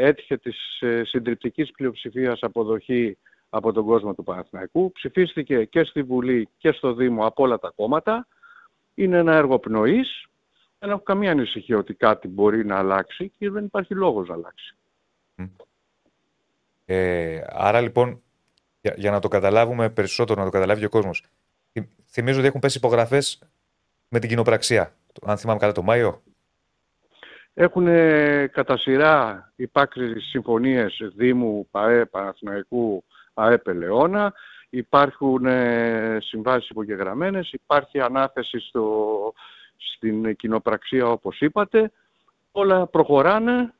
έτυχε της συντριπτικής πλειοψηφίας αποδοχή από τον κόσμο του Παναθηναϊκού. Ψηφίστηκε και στη Βουλή και στο Δήμο από όλα τα κόμματα. Είναι ένα έργο πνοής. Δεν έχω καμία ανησυχία ότι κάτι μπορεί να αλλάξει και δεν υπάρχει λόγος να αλλάξει. Άρα λοιπόν, για να το καταλάβουμε περισσότερο, να το καταλάβει ο κόσμος, θυμίζω ότι έχουν πέσει υπογραφές με την κοινοπραξία, αν θυμάμαι καλά το Μάιο. Έχουν κατά σειρά υπάρξει συμφωνίες Δήμου, ΠΑΕ, Παναθηναϊκού, ΑΕΠ Ελαιώνα, υπάρχουν συμβάσεις υπογεγραμμένες, υπάρχει ανάθεση στην κοινοπραξία όπως είπατε, όλα προχωράνε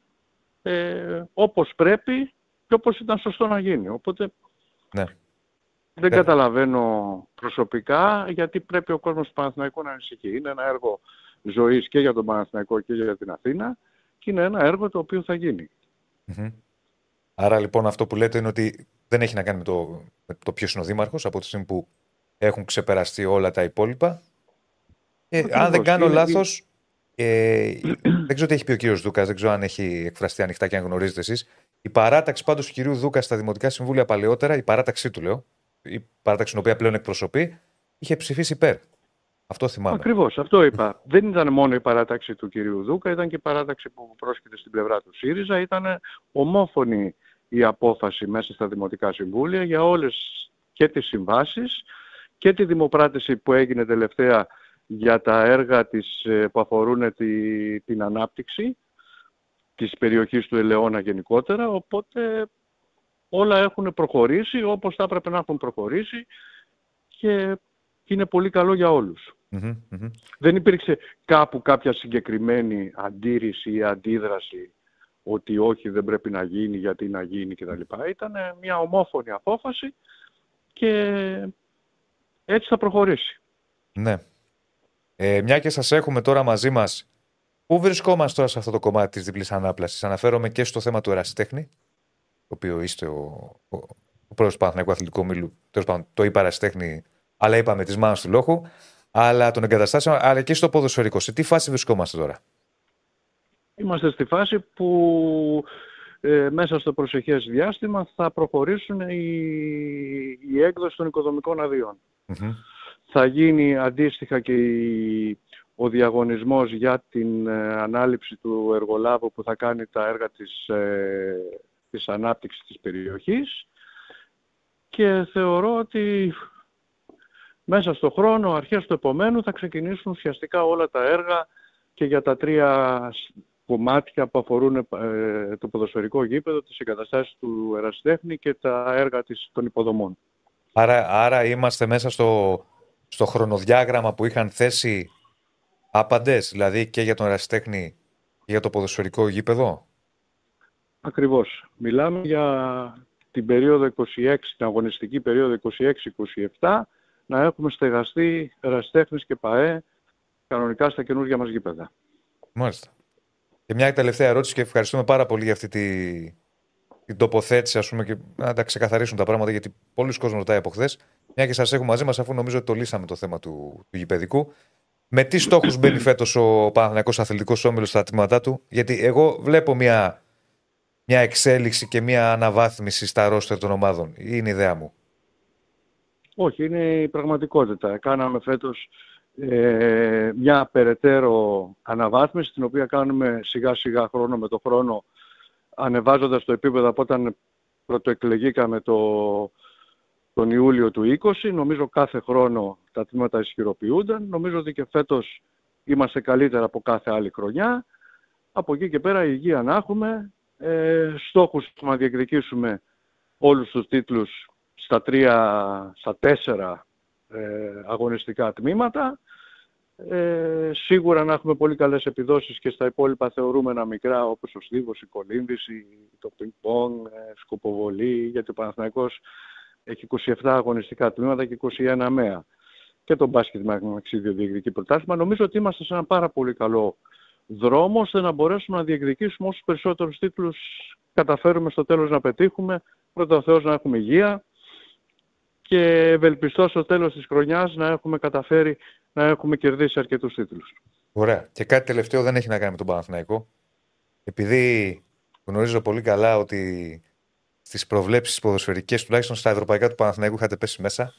όπως πρέπει και όπως ήταν σωστό να γίνει. Οπότε ναι, δεν καταλαβαίνω προσωπικά γιατί πρέπει ο κόσμος του Παναθηναϊκού να ανησυχεί. Είναι ένα έργο ζωής και για τον Παναθηναϊκό και για την Αθήνα και είναι ένα έργο το οποίο θα γίνει. Άρα λοιπόν αυτό που λέτε είναι ότι δεν έχει να κάνει με το ποιος είναι ο δήμαρχος από τη στιγμή που έχουν ξεπεραστεί όλα τα υπόλοιπα. Αν δεν κάνω λάθος, δεν ξέρω τι έχει πει ο κύριος Δούκας, δεν ξέρω αν έχει εκφραστεί ανοιχτά και αν γνωρίζετε εσείς. Η παράταξη πάντως του κυρίου Δούκα στα Δημοτικά Συμβούλια παλαιότερα, η παράταξή του λέω, η παράταξη την οποία πλέον εκπροσωπεί, είχε ψηφίσει υπέρ. Αυτό θυμάμαι. Ακριβώς, αυτό είπα. Δεν ήταν μόνο η παράταξη του κυρίου Δούκα, ήταν και η παράταξη που πρόσκειται στην πλευρά του ΣΥΡΙΖΑ. Ήταν ομόφωνη η απόφαση μέσα στα Δημοτικά Συμβούλια για όλες και τις συμβάσεις και τη δημοπράτηση που έγινε τελευταία για τα έργα που αφορούν την ανάπτυξη της περιοχής του Ελαιώνα γενικότερα, οπότε όλα έχουν προχωρήσει όπως θα έπρεπε να έχουν προχωρήσει και είναι πολύ καλό για όλους. Δεν υπήρξε κάπου κάποια συγκεκριμένη αντίρρηση ή αντίδραση ότι όχι δεν πρέπει να γίνει, γιατί να γίνει κτλ. Ήταν μια ομόφωνη απόφαση και έτσι θα προχωρήσει. Ναι. Μια και σας έχουμε τώρα μαζί μας, πού βρισκόμαστε τώρα σε αυτό το κομμάτι της διπλής ανάπλασης? Αναφέρομαι και στο θέμα του ερασιτέχνη, το οποίο είστε ο πρόεδρος του Παναθηναϊκού Αθλητικού Ομίλου, το είπα ερασιτέχνη, αλλά είπαμε της μάνας του λόχου, αλλά των εγκαταστάσεων, αλλά και στο ποδοσφαιρικό. Σε τι φάση βρισκόμαστε τώρα? Είμαστε στη φάση που μέσα στο προσεχές διάστημα θα προχωρήσουν η έκδοση των οικοδομικών αδειών. Mm-hmm. Θα γίνει αντίστοιχα και ο διαγωνισμός για την ανάληψη του εργολάβου που θα κάνει τα έργα της ανάπτυξης της περιοχής και θεωρώ ότι μέσα στο χρόνο, αρχές του επομένου, θα ξεκινήσουν ουσιαστικά όλα τα έργα και για τα τρία κομμάτια που αφορούν το ποδοσφαιρικό γήπεδο, τις εγκαταστάσεις του Ερασιτέχνη και τα έργα των υποδομών. Άρα είμαστε μέσα στο χρονοδιάγραμμα που είχαν θέσει άπαντες, δηλαδή και για τον Ερασιτέχνη και για το ποδοσφαιρικό γήπεδο. Ακριβώς. Μιλάμε για την περίοδο 26, την αγωνιστική περίοδο 26-27, να έχουμε στεγαστεί Ερασιτέχνης και ΠΑΕ κανονικά στα καινούργια μας γήπεδα. Μάλιστα. Και μια τελευταία ερώτηση και ευχαριστούμε πάρα πολύ για αυτή την τοποθέτηση, ας πούμε, και να τα ξεκαθαρίσουν τα πράγματα, γιατί πολλοί κόσμοι ρωτάει από χθες. Μια και σας έχουμε μαζί μας, αφού νομίζω ότι το λύσαμε το θέμα του γηπεδικού. Με τι στόχους μπαίνει φέτος ο Παναθηναϊκός Αθλητικός Όμιλος στα τμήματά του, γιατί εγώ βλέπω μια εξέλιξη και μια αναβάθμιση στα ρόστερ των ομάδων. Είναι η ιδέα μου. Όχι, είναι η πραγματικότητα. Κάναμε φέτος μια περαιτέρω αναβάθμιση, την οποία κάνουμε σιγά σιγά χρόνο με το χρόνο, ανεβάζοντας το επίπεδο από όταν πρωτοεκλεγήκαμε τον Ιούλιο του 20. Νομίζω κάθε χρόνο τα τμήματα ισχυροποιούνταν. Νομίζω ότι και φέτος είμαστε καλύτερα από κάθε άλλη χρονιά. Από εκεί και πέρα υγεία να έχουμε. Στόχους να διεκδικήσουμε όλους τους τίτλους στα τέσσερα αγωνιστικά τμήματα. Σίγουρα να έχουμε πολύ καλές επιδόσεις και στα υπόλοιπα θεωρούμενα μικρά, όπως ο στίβος, η κολύμβηση, το πινκ-πονγκ, σκοποβολή, γιατί ο Παναθηναϊκός έχει 27 αγωνιστικά τμήματα και 21 ΜΕΑ. Και τον μπάσκετ μαξίδιο διεκδικεί πρωτάθλημα. Νομίζω ότι είμαστε σε ένα πάρα πολύ καλό δρόμο, ώστε να μπορέσουμε να διεκδικήσουμε όσους περισσότερους τίτλους καταφέρουμε στο τέλος να πετύχουμε. Πρώτα ο Θεός να έχουμε υγεία και ευελπιστώ στο τέλος της χρονιάς να έχουμε καταφέρει να έχουμε κερδίσει αρκετούς τίτλους. Ωραία. Και κάτι τελευταίο δεν έχει να κάνει με τον Παναθηναϊκό. Επειδή γνωρίζω πολύ καλά ότι στις προβλέψεις ποδοσφαιρικές, τουλάχιστον στα ευρωπαϊκά του Παναθηναϊκού, είχατε πέσει μέσα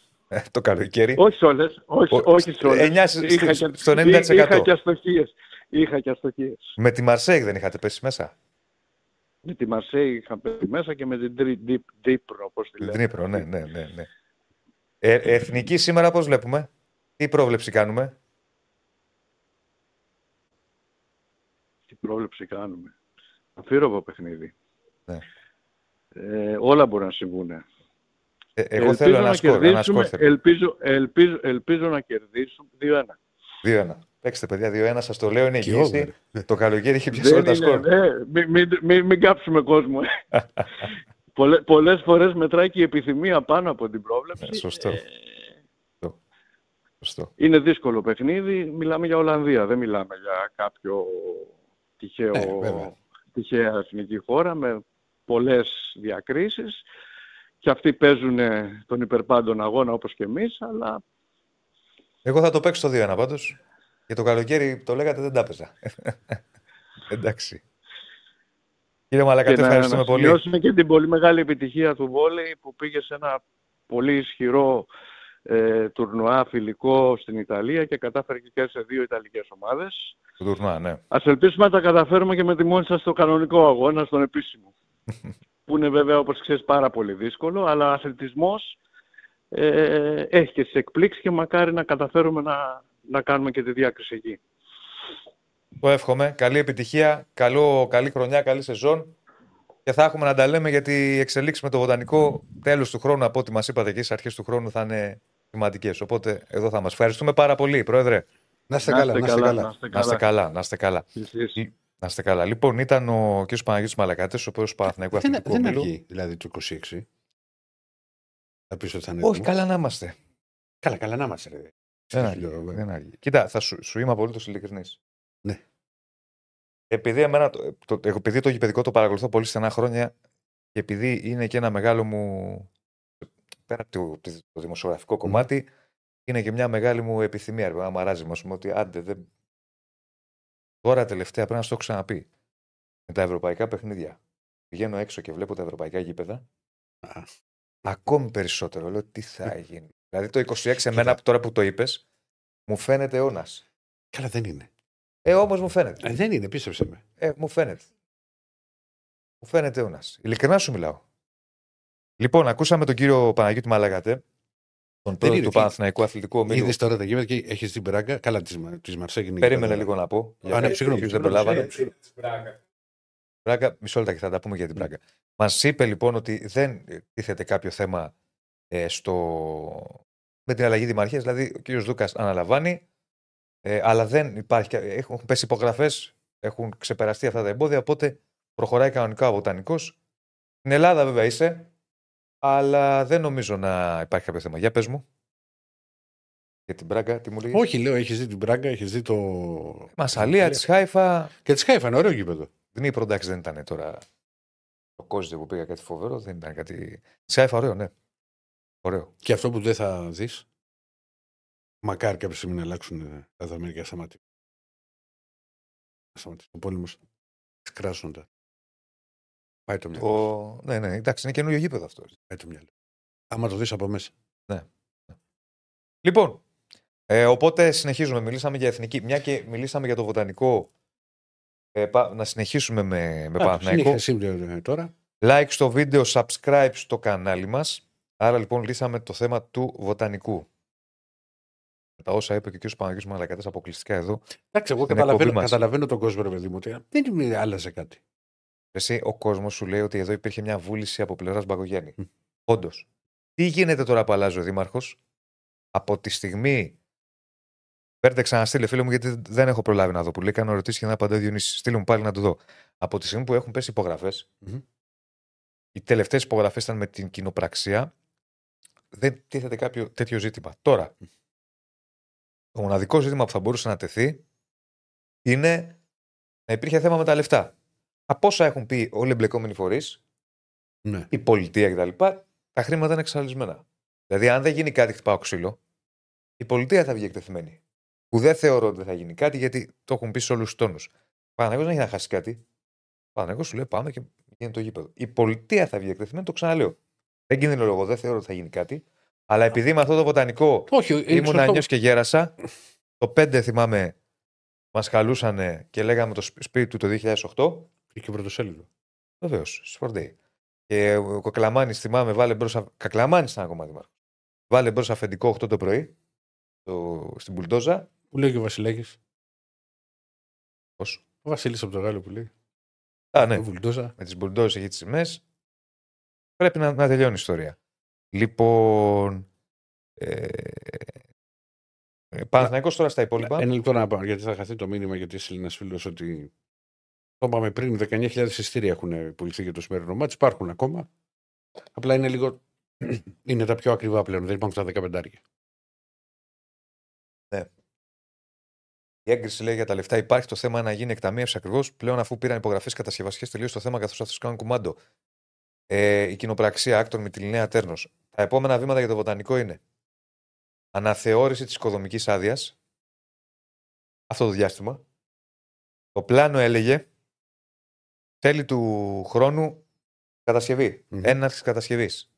το καλοκαίρι. Όχι σε όλες. Όχι σε όλες. Στο 90%. Είχα και αστοχίες. Με τη Μαρσέιγ δεν είχατε πέσει μέσα. Με τη Μαρσέιγ είχα πέσει μέσα και με την Ντύπρο, όπως τη λέμε. Ντύπρο, ναι. Εθνική σήμερα πώς βλέπουμε, τι πρόβλεψη κάνουμε? Αφήρωπο παιχνίδι. Ναι. Όλα μπορούν να συμβούν. Εγώ θέλω ένα σκορ. Ελπίζω να κερδίσουμε 2-1. Παίξτε, παιδιά, 2-1, σας το λέω, είναι εγγύηση. Το καλοκαίρι είχε πιάσει όλα τα σκορ. Μην κάψουμε κόσμο. Πολλές φορές μετράει και η επιθυμία πάνω από την πρόβλεψη. Σωστό. Είναι δύσκολο παιχνίδι. Μιλάμε για Ολλανδία, δεν μιλάμε για κάποιο τυχαία εθνική χώρα με πολλές διακρίσεις. Και αυτοί παίζουν τον υπερπάντον αγώνα όπως και εμείς, αλλά... Εγώ θα το παίξω το 2-1 πάντως. Για το καλοκαίρι το λέγατε, δεν τα έπαιζα. Εντάξει. Κύριε Μαλακάτη, ευχαριστούμε πολύ. Να σημειώσουμε και την πολύ μεγάλη επιτυχία του βόλεϊ που πήγε σε ένα πολύ ισχυρό τουρνουά φιλικό στην Ιταλία και κατάφερε και σε δύο ιταλικές ομάδες. Το τουρνουά, ναι. Ας ελπίσουμε να τα καταφέρουμε και με τη μόνη σας στο κανονικό αγώνα, στον επίσημο. Που είναι βέβαια, όπως ξέρεις, πάρα πολύ δύσκολο, αλλά αθλητισμός έχει και τις εκπλήξεις και μακάρι να καταφέρουμε να κάνουμε και τη διάκριση εκεί. Το εύχομαι. Καλή επιτυχία, καλή χρονιά, καλή σεζόν και θα έχουμε να τα λέμε, γιατί εξελίξεις με το βοτανικό τέλος του χρόνου, από ό,τι μας είπατε και στις αρχές του χρόνου, θα είναι σημαντικές. Οπότε εδώ θα μας. Ευχαριστούμε πάρα πολύ, Πρόεδρε. Να είστε καλά. Να είστε καλά. Λοιπόν, ήταν ο κ. Παναγιώτης Μαλακάτης, ο πρόεδρος του Παναθηναϊκού Αθλητικού Ομίλου. Δεν αργεί, δηλαδή, το 26. Θα πεις ότι θα είναι. Όχι, καλά να είμαστε. Καλά να είμαστε, ρε. Δεν αργεί. Κοίτα, θα σου είμαι απολύτως ειλικρινής. Ναι. Επειδή το γηπεδικό το παρακολουθώ πολύ στενά χρόνια και επειδή είναι και ένα μεγάλο μου. Πέρα από το δημοσιογραφικό κομμάτι, είναι και μια μεγάλη μου επιθυμία. Να μ' αράζει, ας πούμε, ότι άντε δεν. Τώρα τελευταία πρέπει να σου το έχω ξαναπεί. Με τα ευρωπαϊκά παιχνίδια. Πηγαίνω έξω και βλέπω τα ευρωπαϊκά γήπεδα. Ακόμη περισσότερο λέω τι θα γίνει. Δηλαδή το 26 εμένα από τώρα που το είπες, μου φαίνεται αιώνας. Καλά δεν είναι. Όμως μου φαίνεται. Δεν είναι, πίστεψε με. Μου φαίνεται. Μου φαίνεται αιώνας. Ειλικρινά σου μιλάω. Λοιπόν, ακούσαμε τον κύριο Παναγιώτη Μαλακάτη, τον πρόεδρο του Παναθηναϊκού Αθλητικού Ομίλου. Είδες τώρα τα γήπεδα και έχεις την πράγκα. Καλά, τη Μαρσέγγινη. Περίμενε λίγο να πω. Συγγνώμη, δεν προλάβανε. Μισό λεπτό και θα τα πούμε για την πράγκα. Μας είπε λοιπόν ότι δεν τίθεται κάποιο θέμα με την αλλαγή δημαρχίας. Δηλαδή, ο κύριος Δούκας αναλαμβάνει, αλλά δεν υπάρχει. Έχουν πέσει υπογραφές, έχουν ξεπεραστεί αυτά τα εμπόδια. Οπότε προχωράει κανονικά ο Βοτανικός. Στην Ελλάδα βέβαια είσαι. Αλλά δεν νομίζω να υπάρχει κάποιο θέμα. Για πες μου. Για την Πράγκα, τι μου λέγεις. Όχι, λέω, έχεις δει την Πράγκα, έχεις δει το. Μασαλία, τη Χάιφα. Και τη Χάιφα, είναι ωραίο γήπεδο. Δνήπρο, εντάξει, δεν ήταν τώρα. Το Κόζιτο που πήγα κάτι φοβερό, δεν ήταν κάτι. Τη Χάιφα, ωραίο, ναι. Ωραίο. Και αυτό που δεν θα δεις. Μακάρι κάποια στιγμή να αλλάξουν τα δαμέρια σταματή. Ο πόλεμος κράζοντα. Πάει το μυαλό. Ναι, ναι, εντάξει, είναι καινούριο γήπεδο αυτό. Πάει το μυαλό. Άμα το δεις από μέσα. Ναι. Λοιπόν, οπότε συνεχίζουμε. Μιλήσαμε για εθνική. Μια και μιλήσαμε για το βοτανικό. Να συνεχίσουμε με Παναθηναϊκό. Συνέχεια τώρα. Like στο βίντεο, subscribe στο κανάλι μας. Άρα λοιπόν λύσαμε το θέμα του βοτανικού. Τα όσα είπε και ο κ. Παναγιώτης Μαλακάτης αποκλειστικά εδώ. Εντάξει, εγώ καταλαβαίνω τον κόσμο, ρε παιδί μου. Δεν άλλαζε κάτι. Εσύ, ο κόσμος σου λέει ότι εδώ υπήρχε μια βούληση από πλευράς Μπαγκογιάννη. Όντως. Τι γίνεται τώρα που αλλάζει ο δήμαρχος? Από τη στιγμή. Παίρνετε ξαναστείλε, φίλε μου, γιατί δεν έχω προλάβει να δω που λέει. Κάνω ερωτήσεις και να απαντάει ο Διονύσης. Στείλε μου πάλι να το δω. Από τη στιγμή που έχουν πέσει υπογραφές, οι τελευταίες υπογραφές ήταν με την κοινοπραξία, δεν τίθεται κάποιο τέτοιο ζήτημα. Τώρα, το μοναδικό ζήτημα που θα μπορούσε να τεθεί είναι να υπήρχε θέμα με τα λεφτά. Από όσα έχουν πει όλοι οι εμπλεκόμενοι φορείς, ναι, η πολιτεία κτλ., τα χρήματα είναι εξασφαλισμένα. Δηλαδή, αν δεν γίνει κάτι, χτυπάω ξύλο, η πολιτεία θα βγει εκτεθειμένη. Που δεν θεωρώ ότι δεν θα γίνει κάτι, γιατί το έχουν πει σε όλους τους τόνους. Ο Παναγιώτης δεν έχει να χάσει κάτι. Ο Παναγιώτης σου λέει: πάμε και γίνει το γήπεδο. Η πολιτεία θα βγει εκτεθειμένη, το ξαναλέω. Δεν γίνεται λόγο, δεν θεωρώ ότι θα γίνει κάτι. Αλλά επειδή με αυτό το βοτανικό ήμουν ανιό και γέρασα, το 5 θυμάμαι, μας χαλούσανε και λέγαμε το σπίτι του το 2008. Και πρωτοσέλιδο. Βεβαίως, σφορντέι. Και ο Κακλαμάνης, θυμάμαι, βάλε μπρος. Κακλαμάνης ήταν ακόμα δημάρχος. Βάλε μπρος αφεντικό 8 το πρωί στην Μπουλντόζα. Που λέει και ο Βασιλάκης. Πώς? Ο Βασίλης από το Γάλλο που λέει. Α, ναι. Με τις Μπουλντόζες έχει τις σημαίες. Πρέπει να τελειώνει η ιστορία. Λοιπόν. Παναθηναϊκός τώρα στα υπόλοιπα. Ένα λεπτό να πάω, γιατί θα χαθεί το μήνυμα, γιατί είσαι Έλληνας φίλος ότι. Το είπαμε πριν, 19.000 εισιτήρια έχουν πουληθεί για το σημερινό μάτς. Υπάρχουν ακόμα. Απλά είναι λίγο. Είναι τα πιο ακριβά πλέον. Δεν υπάρχουν τα 15άρια. Ναι. Η έγκριση λέει για τα λεφτά. Υπάρχει το θέμα να γίνει εκταμείευση ακριβώς. Πλέον αφού πήραν υπογραφές κατασκευαστικές, τελείωσε το θέμα καθώς αυτούς κάνουν κουμάντο. Η κοινοπραξία Άκτορ με τη Λινέα Τέρνος. Τα επόμενα βήματα για το βοτανικό είναι αναθεώρηση της οικοδομικής άδειας. Αυτό το διάστημα. Το πλάνο έλεγε. Τέλη του χρόνου κατασκευή. Έναρξη κατασκευής.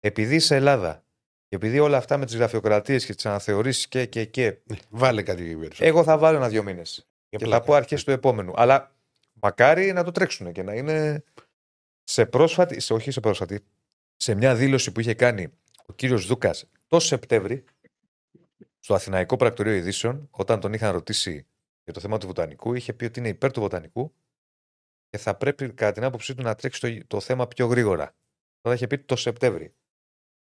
Επειδή σε Ελλάδα, επειδή όλα αυτά με τις γραφειοκρατίες και τις αναθεωρήσεις και. Βάλε κάτι περισσότερο. Εγώ θα βάλω 1-2 μήνες. Και θα πω αρχές του επόμενου. Αλλά μακάρι να το τρέξουν και να είναι. Σε μια δήλωση που είχε κάνει ο κύριος Δούκας το Σεπτέμβρη στο Αθηναϊκό Πρακτορείο Ειδήσεων, όταν τον είχαν ρωτήσει για το θέμα του βοτανικού, είχε πει ότι είναι υπέρ του βοτανικού. Και θα πρέπει κατά την άποψή του να τρέξει το θέμα πιο γρήγορα. Θα είχε πει το Σεπτέμβρη.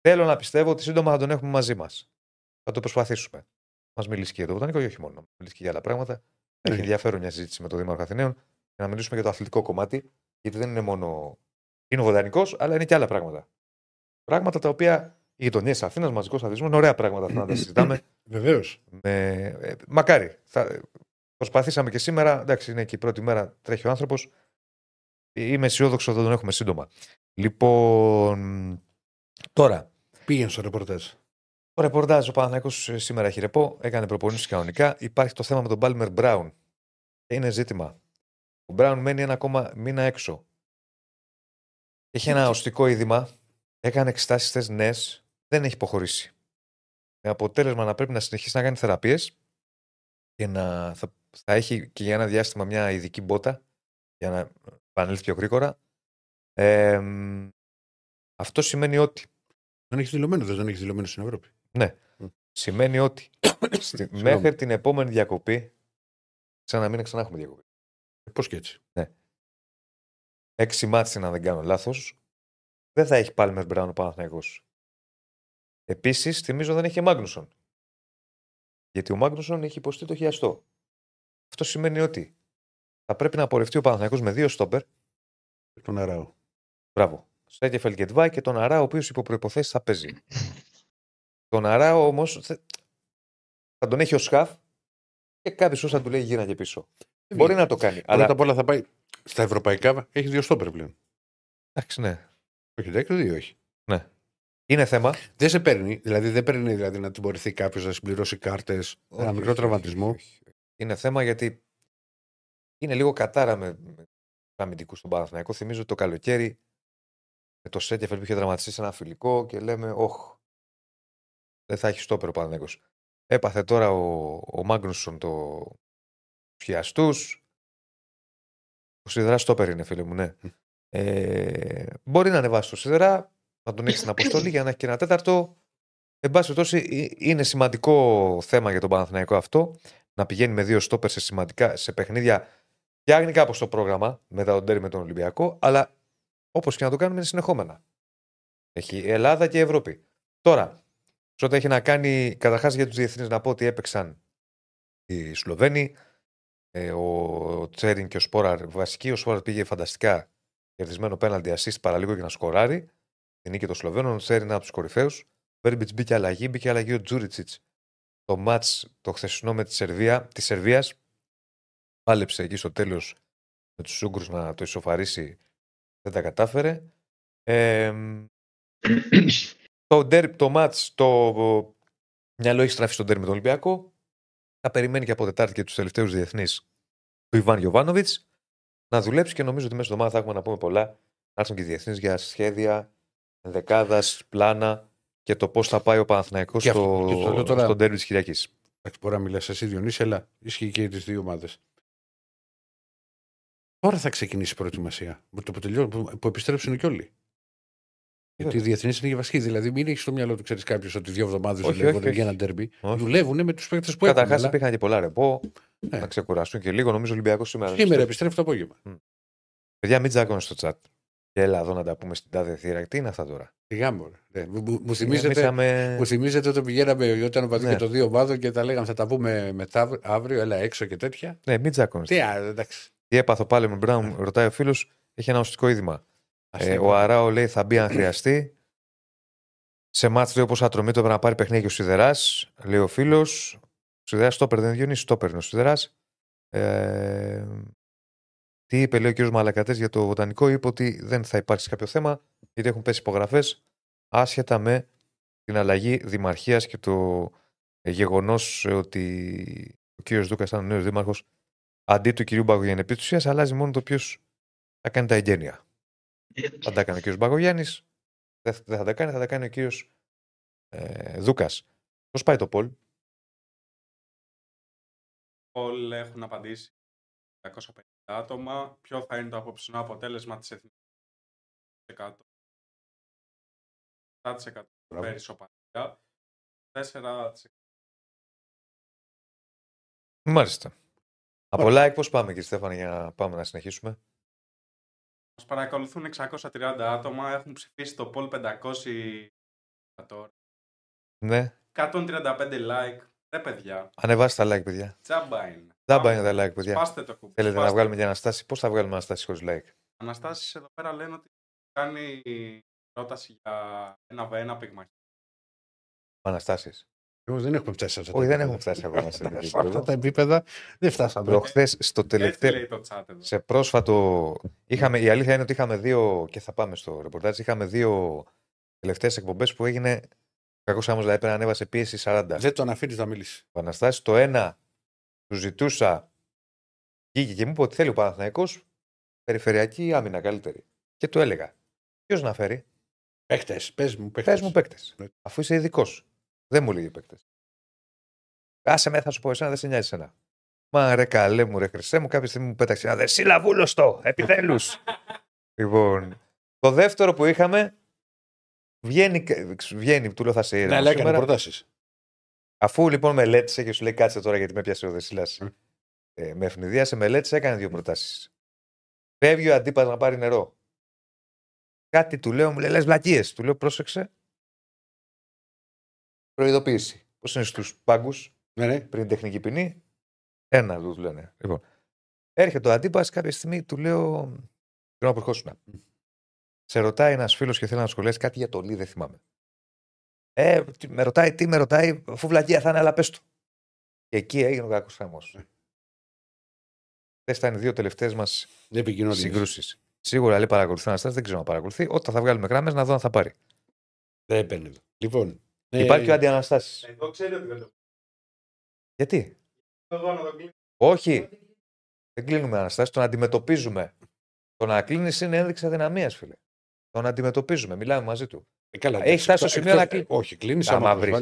Θέλω να πιστεύω ότι σύντομα θα τον έχουμε μαζί μας. Θα το προσπαθήσουμε. Μας μιλήσει και για το βοτανικό, όχι μόνο. Μας μιλήσει και για άλλα πράγματα. Έχει ενδιαφέρον μια συζήτηση με τον Δήμαρχο Αθηναίων για να μιλήσουμε για το αθλητικό κομμάτι. Γιατί δεν είναι μόνο. Είναι ο βοτανικός, αλλά είναι και άλλα πράγματα. Πράγματα τα οποία οι γειτονιές Αθήνας, μαζικός αθλητισμός, είναι ωραία πράγματα αυτά να τα συζητάμε. Βεβαίως. Μακάρι. Προσπαθήσαμε και σήμερα. Εντάξει, είναι και η πρώτη μέρα, τρέχει ο άνθρωπος. Είμαι αισιόδοξο ότι θα τον έχουμε σύντομα. Λοιπόν, τώρα. Πήγαινε στο ρεπορτάζ. Το ρεπορτάζ ο Παναθηναϊκός σήμερα έχει ρεπό. Έκανε προπονήσεις κανονικά. Υπάρχει το θέμα με τον Πάλμερ Μπράουν. Είναι ζήτημα. Ο Μπράουν μένει ένα ακόμα μήνα έξω. Έχει ένα οστικό είδημα. Έκανε εξετάσεις νέες. Δεν έχει υποχωρήσει. με αποτέλεσμα να πρέπει να συνεχίσει να κάνει θεραπείες και να θα έχει και για ένα διάστημα μια ειδική μπότα για να επανέλθει πιο γρήγορα. Αυτό σημαίνει ότι. Δεν έχει δηλωμένο, δεν έχει δηλωμένο στην Ευρώπη. Ναι. Σημαίνει ότι μέχρι την επόμενη διακοπή, σαν να μην ξανά έχουμε διακοπή. Πώς και έτσι. Ναι. 6 μάτς, αν δεν κάνω λάθος, δεν θα έχει πάλι με Μπράουν ο Παναθηναϊκός. Επίσης, θυμίζω δεν έχει Μάγνουσον. Γιατί ο Μάγνουσον έχει υποστεί το χιαστό. Αυτό σημαίνει ότι θα πρέπει να απορρευτεί ο Παναθηναϊκός με 2 στόπερ. Τον Αράο. Μπράβο. Σέκεφελ και Ντβάι και τον Αράο, ο οποίος υπό προϋποθέσεις θα παίζει. Τον Αράο όμως θα τον έχει ο Σχαφ και κάποιος θα του λέει γύρνα και πίσω. Μπορεί να το κάνει. Αλλά απ' όλα θα πάει στα ευρωπαϊκά, έχει 2 στόπερ πλέον. Εντάξει, ναι. Όχι, εντάξει, 2 έχει. Ναι. Είναι θέμα. Δεν σε παίρνει, δηλαδή δεν παίρνει δηλαδή, να τιμωρηθεί κάποιος, να συμπληρώσει κάρτες, ένα μικρό τραυματισμό. Είναι θέμα γιατί είναι λίγο κατάρα με αμυντικούς στον Παναθηναϊκό. Θυμίζω το καλοκαίρι με το Σέκεφελ που είχε δραματιστεί σε ένα φιλικό και λέμε, όχ. Δεν θα έχει στόπερ ο Παναθηναϊκός. Έπαθε τώρα ο Μάγνουσον το χιαστούς. Ο Σιδερά στόπερ είναι, φίλε μου, ναι. Μπορεί να ανεβάσει το Σιδερά, να τον έχει στην αποστολή για να έχει και ένα τέταρτο. Εν πάση περιπτώσει, είναι σημαντικό θέμα για τον Παναθηναϊκό αυτό. Να πηγαίνει με 2 στόπερ σε παιχνίδια. Φτιάχνει κάπως το πρόγραμμα μετά τον τέρι με τον Ολυμπιακό, αλλά όπως και να το κάνουμε είναι συνεχόμενα. Έχει Ελλάδα και Ευρώπη. Τώρα. Σώτα έχει να κάνει, καταρχάς για τους διεθνείς να πω ότι έπαιξαν οι Σλοβαίνοι, ο Τσέριν και ο Σπόραρ βασικοί. Ο Σπόραρ πήγε φανταστικά κερδισμένο πέναλτι assist παραλίγο για να σκοράρει. Την νίκη των Σλοβαίνων, ο Τσέριν από τους κορυφαίους. Ο Βέρμπιτς μπήκε αλλαγή ο Τζούριτσιτς. Το μάτς το χθεσινό με τη Σερβία, της Σερβίας, πάλεψε εκεί στο τέλος με τους Ούγκρους να το ισοφαρίσει, δεν τα κατάφερε. Το μάτς, το μυαλό έχει στραφεί στον τέρμι τον Ολυμπιακό. Θα περιμένει και από Τετάρτη και τους τελευταίους διεθνείς του Ιβάν Γιοβάνοβιτς να δουλέψει και νομίζω ότι μέσα εβδομάδα θα έχουμε να πούμε πολλά. Να έρθουν και οι διεθνείς για σχέδια, δεκάδας, πλάνα και το πώς θα πάει ο Παναθηναϊκός στον τέρμι της Κυριακής. Εντάξει, μπορεί να μιλάς εσύ Διονύση, αλλά ισχύει και τις δύο ομάδες. Τώρα θα ξεκινήσει η προετοιμασία που επιστρέψουν και όλοι. Γιατί οι διεθνείς είναι και βασικοί. Δηλαδή, μην έχει στο μυαλό του, ξέρει κάποιο, ότι 2 εβδομάδες δουλεύουν για ένα ντέρμπι. Δουλεύουν με τους παίκτες που έχουν. Καταρχάς, υπήρχαν και πολλά ρεπό. Ναι. Να ξεκουραστούν και λίγο. Νομίζω Ολυμπιακός σήμερα επιστρέφει το απόγευμα. Παιδιά, μην τζάκωνε στο τσάτ. Έλα εδώ να τα πούμε στην τάδε θύρα. Τι είναι αυτά τώρα. Γάμο. Μου θυμίζετε όταν πηγαίναμε όταν βαδίκε το 2 ομάδων και τα λέγαμε θα τα πούμε μετά αύριο, έλα έξω και τέτοια. Ναι, μην τζάκωνε. Τι έπαθω πάλι με Μπράουν, ρωτάει ο φίλος, έχει ένα οστικό είδημα. Ο Αράο λέει θα μπει αν χρειαστεί. Σε μάτς λέει όπως Ατρομήτο πρέπει να πάρει παιχνίδι και ο Σιδεράς. Λέει ο φίλος. Ο Σιδεράς στόπερ δεν διονύσει, στόπερ είναι ο Σιδεράς. Τι είπε λέει ο κ. Μαλακατές για το βοτανικό. Είπε ότι δεν θα υπάρξει κάποιο θέμα γιατί έχουν πέσει υπογραφές άσχετα με την αλλαγή δημαρχίας και το γεγονός ότι ο κ. Δούκας ήταν ο νέος δήμαρχος αντί του κ. Μπαγκογιάννη. Επί της ουσίας αλλάζει μόνο το ποιος θα κάνει τα εγγένεια. Θα τα κάνει ο κύριος Μπαγκογιάννης, δεν θα τα κάνει, θα τα κάνει ο κύριος Δούκας. Πώς πάει το Πολ? Πολ έχουν απαντήσει 250 άτομα. Ποιο θα είναι το απόψινό αποτέλεσμα της εθνικής 100%. 7% περισσοπαρία. 4%. Μάλιστα. Από like πώς πάμε κύριε Στέφανη για να πάμε να συνεχίσουμε. Μας παρακολουθούν 630 άτομα, έχουν ψηφίσει το poll 500. Ναι. 135 like. Ρε παιδιά. Ανεβάστε τα like, παιδιά. Τσάμπα είναι. Τσάμπα είναι τα like, παιδιά. Σπάστε το κουμπί. Θέλετε να βγάλουμε και Αναστάση. Πώς θα βγάλουμε Αναστάση χωρίς like. Αναστάσεις εδώ πέρα λένε ότι κάνει πρόταση για 1v1 πυγμαχή. Αναστάσεις. Δεν έχουμε φτάσει σε αυτά τα επίπεδα. Όχι, δεν έχουμε φτάσει ακόμα σε αυτά τα επίπεδα. Δεν φτάσαμε. Προχθές στο τελευταίο. Σε πρόσφατο. Η αλήθεια είναι ότι είχαμε 2. Και θα πάμε στο ρεπορτάζ. Είχαμε 2 τελευταίες εκπομπές που έγινε. Κακός άμμος, δηλαδή πέραν ανέβασε πίεση 40. Δεν τον αφήνει να μιλήσει. Ο Αναστάσης, το ένα του ζητούσα. Βγήκε και μου είπε ότι θέλει ο Παναθηναϊκός περιφερειακή άμυνα καλύτερη. Και του έλεγα. Ποιο να φέρει. Παίχτες. Πες μου παίχτες. Αφού είσαι ειδικός. Δεν μου λέγει παίκτες. Άσε με, θα σου πω εσένα, δεν σε νοιάζει εσένα. Μα ρε καλέ μου, ρε Χριστέ μου, κάποια στιγμή μου πέταξε ένα δεσίλαβούλωστο, επιτέλους. Λοιπόν, το δεύτερο που είχαμε, βγαίνει του λέω θα σε ήρεμο. Ναι, έκανε προτάσεις. Αφού λοιπόν μελέτησε και σου λέει κάτσε τώρα γιατί με πιάσε ο Δεσίλας. Με ευνηδίασε, μελέτησε, έκανε δύο προτάσεις. Φεύγει ο αντίπαλος να πάρει νερό. Κάτι του λέω, μου λέει λες βλακίες. Του λέω πρόσεξε. Προειδοποίηση. Πώς είναι στους πάγκους πριν τεχνική ποινή. Ένα του λένε. Λοιπόν, έρχεται ο αντίπαλος κάποια στιγμή, του λέω. Θέλω να προχώσουν. Σε ρωτάει ένας φίλος και θέλει να σχολιάσει κάτι για το Λί, δεν θυμάμαι. Με ρωτάει, αφού βλακεία θα είναι, αλλά πες του. Και εκεί έγινε ο κακός χαμός. Αυτές ήταν οι δύο τελευταίες μας συγκρούσεις. Σίγουρα λέει παρακολουθεί ένα στάση, δεν ξέρω να παρακολουθεί. Όταν θα βγάλουμε γράμμες να δω αν θα πάρει. Δεν παίρνει. Λοιπόν. Υπάρχει ο αντιαναστάσεις. Εγώ ξέρω ότι δεν το. Γιατί. Όχι. Δεν κλείνουμε αναστάσεις, τον αντιμετωπίζουμε. Το να κλείνεις είναι ένδειξη αδυναμίας, φίλε. Τον αντιμετωπίζουμε, μιλάμε μαζί του. Έχει φτάσει στο σημείο να κλείνει. Όχι, κλείνει άμα βρει.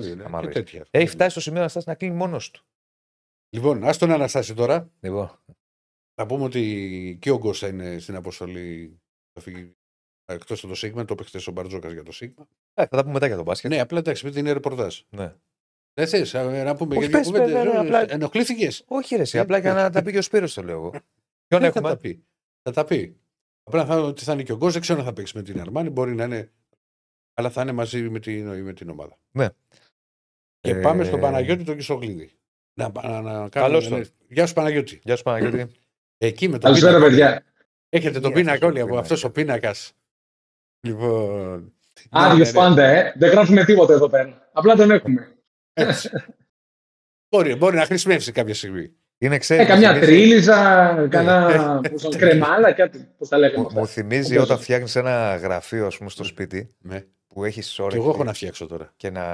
Έχει φτάσει στο σημείο να κλείνει μόνος του. Λοιπόν, ας τον Αναστάση τώρα. Λοιπόν. Να πούμε ότι και ο Γκος θα είναι στην αποστολή. Εκτός από το Σίγμα, το παίχτησε ο Μπαρτζόκας για το Σίγμα. Θα τα πούμε μετά για τον μπάσκετ. Ναι, απλά εντάξει, επειδή είναι ρεπορτάζ. Ναι. Δεν θες να πούμε για την κουβέντα. Ενοχλήθηκες. Όχι, ρε, απλά για να τα πει και ο Σπύρος το λέω εγώ. Ποιον έχουμε. Θα τα πει. Απλά ότι θα είναι και ο Γκος, δεν ξέρω αν θα παίξει με την Αρμάνη, μπορεί να είναι. Αλλά θα είναι μαζί με την ομάδα. Ναι. Και πάμε στον Παναγιώτη τον Κισογλίδη. Να καλώς τον. Γεια σου Παναγιώτη. Γεια σου Παναγιώτη. Εκεί με τον Καλησπέρα, παιδιά. Έχετε τον πίνακα όλοι από αυτός ο πίνακας. Λοιπόν. Άδειος πάντα, Δεν γράφουμε τίποτα εδώ πέρα. Απλά τον έχουμε. Μπορεί να χρησιμεύσει κάποια στιγμή. Καμιά τρίλιζα, κανένα κρεμάλα, κάτι που τα λέγαμε. Μου θυμίζει όταν φτιάχνεις ένα γραφείο, ας πούμε, στο σπίτι που έχεις όρεξη. Και εγώ έχω να φτιάξω τώρα. Και να.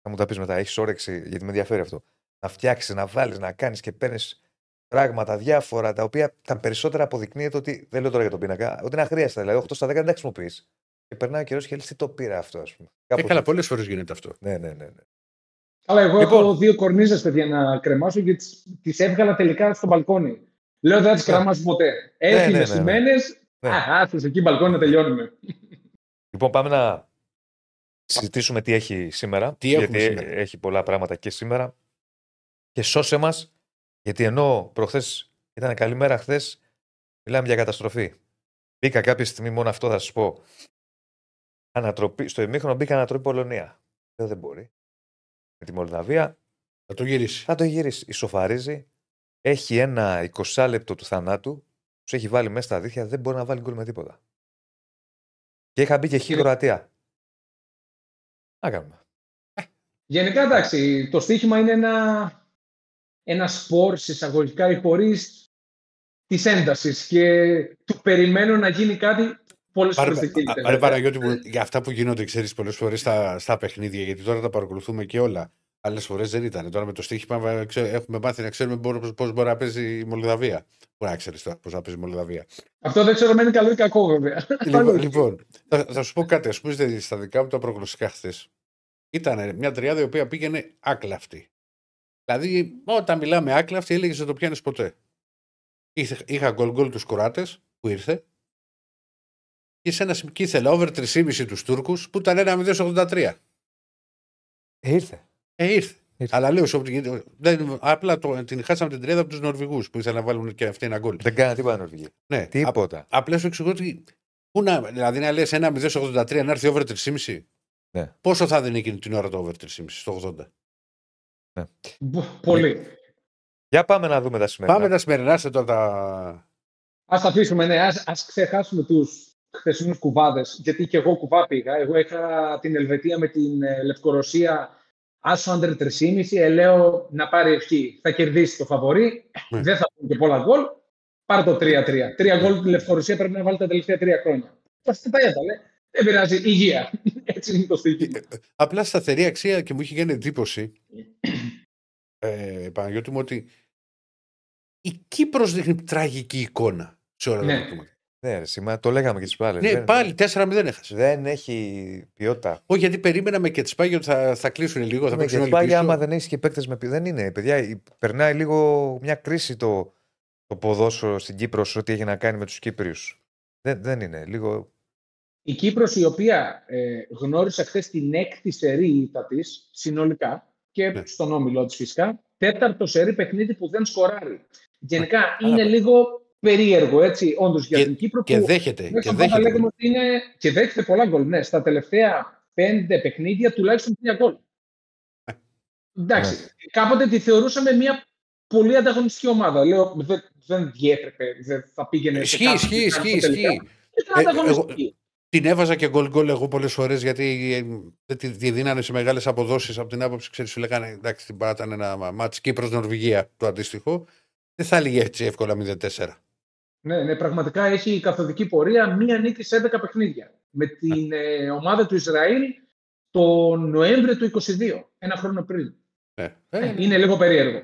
Θα μου τα πεις μετά, έχεις όρεξη, γιατί με ενδιαφέρει αυτό. Να φτιάξεις, να βάλεις, να κάνεις και παίρνεις πράγματα διάφορα τα οποία τα περισσότερα αποδεικνύεται ότι. Δεν λέω τώρα για τον πίνακα, ότι είναι αχρίαστα. Δηλαδή, 8 στα 10 δεν τα χρησιμοποιείς. Και περνάει ο καιρός και λες τι το πήρα αυτό, ας πούμε. Καλά, πολλές φορές γίνεται αυτό. Ναι. Αλλά εγώ έχω δύο κορνίζες, παιδιά, να κρεμάσω και τις έβγαλα τελικά στο μπαλκόνι. Λέω δεν τις κρεμάσω ποτέ. Έγινε σημαίνες, άσε εκεί μπαλκόνι να τελειώνουμε. Λοιπόν, πάμε να συζητήσουμε τι έχει σήμερα. Γιατί έχει πολλά πράγματα και σήμερα. Και σώσε μας, γιατί ενώ προχθές ήταν καλή μέρα, χθες μιλάμε για καταστροφή. Μπήκα κάποια στιγμή, μόνο αυτό θα σας πω. Στο ημίχρονο μπήκα ανατροπή Πολωνία. Δεν μπορεί. Με τη Μολδαβία. Θα το γυρίσει. Ισοφαρίζει. Έχει ένα 20 λεπτό του θανάτου. Τους έχει βάλει μέσα στα δίχτυα. Δεν μπορεί να βάλει γκολ με τίποτα. Και είχα μπει και χ Κροατία. Να κάνουμε. Γενικά εντάξει. Το στοίχημα είναι ένα σπορ εισαγωγικά ή χωρίς της έντασης. Και του περιμένω να γίνει κάτι. Άρα, Παναγιώτη, για αυτά που γίνονται, ξέρεις, πολλές φορές στα παιχνίδια, γιατί τώρα τα παρακολουθούμε και όλα. Άλλες φορές δεν ήταν. Τώρα με το στοίχημα έχουμε μάθει να ξέρουμε πώς μπορεί να παίζει η Μολδαβία. Μπορεί να ξέρεις πώς να παίζει η Μολδαβία. Αυτό δεν ξέρω αν είναι καλό ή κακό, βέβαια. Λοιπόν, θα σου πω κάτι. Ας πούμε, στα δικά μου τα προγνωστικά χθες, ήταν μια τριάδα η οποία πήγαινε άκλαφτη. Δηλαδή, όταν μιλάμε άκλαφτη, έλεγες δεν το πιάνεις ποτέ. Είχα γκολ τους Κροάτες που ήρθε. Και σε ένα ήθελα over 3,5 τους Τούρκους που ήταν 1,083. Ήρθε. Αλλά λέω απλά την χάσαμε την τριάδα από τους Νορβηγούς που ήθελαν να βάλουν και αυτή ένα γκολ. Δεν κάνανε τίποτα Νορβηγοί. Ναι, τίποτα. Απλά σου εξηγώ ότι. Δηλαδή να λες 1,083 να έρθει over 3,5. Ναι. Πόσο θα δίνει εκείνη την ώρα το over 3,5 στο 80. Ναι. Πολύ. Για πάμε να δούμε τα σημερινά. Ας τα αφήσουμε, ναι. Ας ξεχάσουμε τους. Χθεσινούς κουβάδες, γιατί και εγώ κουβά πήγα. Εγώ είχα την Ελβετία με την Λευκορωσία άσο under 3,5. Λέω να πάρει ευχή. Θα κερδίσει το φαβορί. Δεν θα πούν και πολλά γκολ. Πάρε το 3-3. 3 γκολ τη Λευκορωσία πρέπει να βάλει τα τελευταία 3 χρόνια. Αυτή τα έβαλε. Δεν πειράζει. Υγεία. Έτσι είναι το στοίχημα. Απλά σταθερή αξία και μου είχε γίνει εντύπωση, Παναγιώτη μου, ότι η Κύπρος δείχνει τραγική εικόνα σε όλα τα Ναι, ρε, σήμερα το λέγαμε και τις πάλες. Ναι, πάλι 4-0 έχασε. Δεν έχει ποιότητα. Όχι, γιατί περίμεναμε και τις πάγια ότι θα κλείσουν λίγο. Θα παίξουν όλοι πίσω. Άμα δεν έχει και παίκτες με ποιότητα. Δεν είναι. Παιδιά, περνάει λίγο μια κρίση το ποδόσφαιρο στην Κύπρο σε ό,τι έχει να κάνει με τους Κύπριους. Δεν είναι. Λίγο... Η Κύπρος, η οποία γνώρισε χθες την έκτη σερή ήττα της συνολικά και ναι, στον όμιλό της φυσικά, τέταρτο σερή παιχνίδι που δεν σκοράρει. Γενικά είναι λίγο περίεργο, έτσι, όντως για την Κύπρο. Και που δέχεται. Και δέχεται πολλά γκολ. Ναι, στα τελευταία 5 παιχνίδια τουλάχιστον 3 γκολ. Εντάξει. Κάποτε τη θεωρούσαμε μια πολύ ανταγωνιστική ομάδα. Λέω, δεν διέτρεπε, δεν θα πήγαινε. Ισχύει. Την έβαζα και γκολ εγώ πολλές φορές γιατί τη δίνανε σε μεγάλες αποδόσεις από την άποψη, ξέρεις, σου λέγανε εντάξει, την πάτανε ένα μάτς Κύπρος-Νορβηγία το αντίστοιχο. Δεν θα έλεγε έτσι εύκολα 0-4. Ναι, πραγματικά έχει καθοδική πορεία, μία νίκη σε 11 παιχνίδια. Με την ομάδα του Ισραήλ το Νοέμβριο του 2022, ένα χρόνο πριν. Είναι λίγο περίεργο.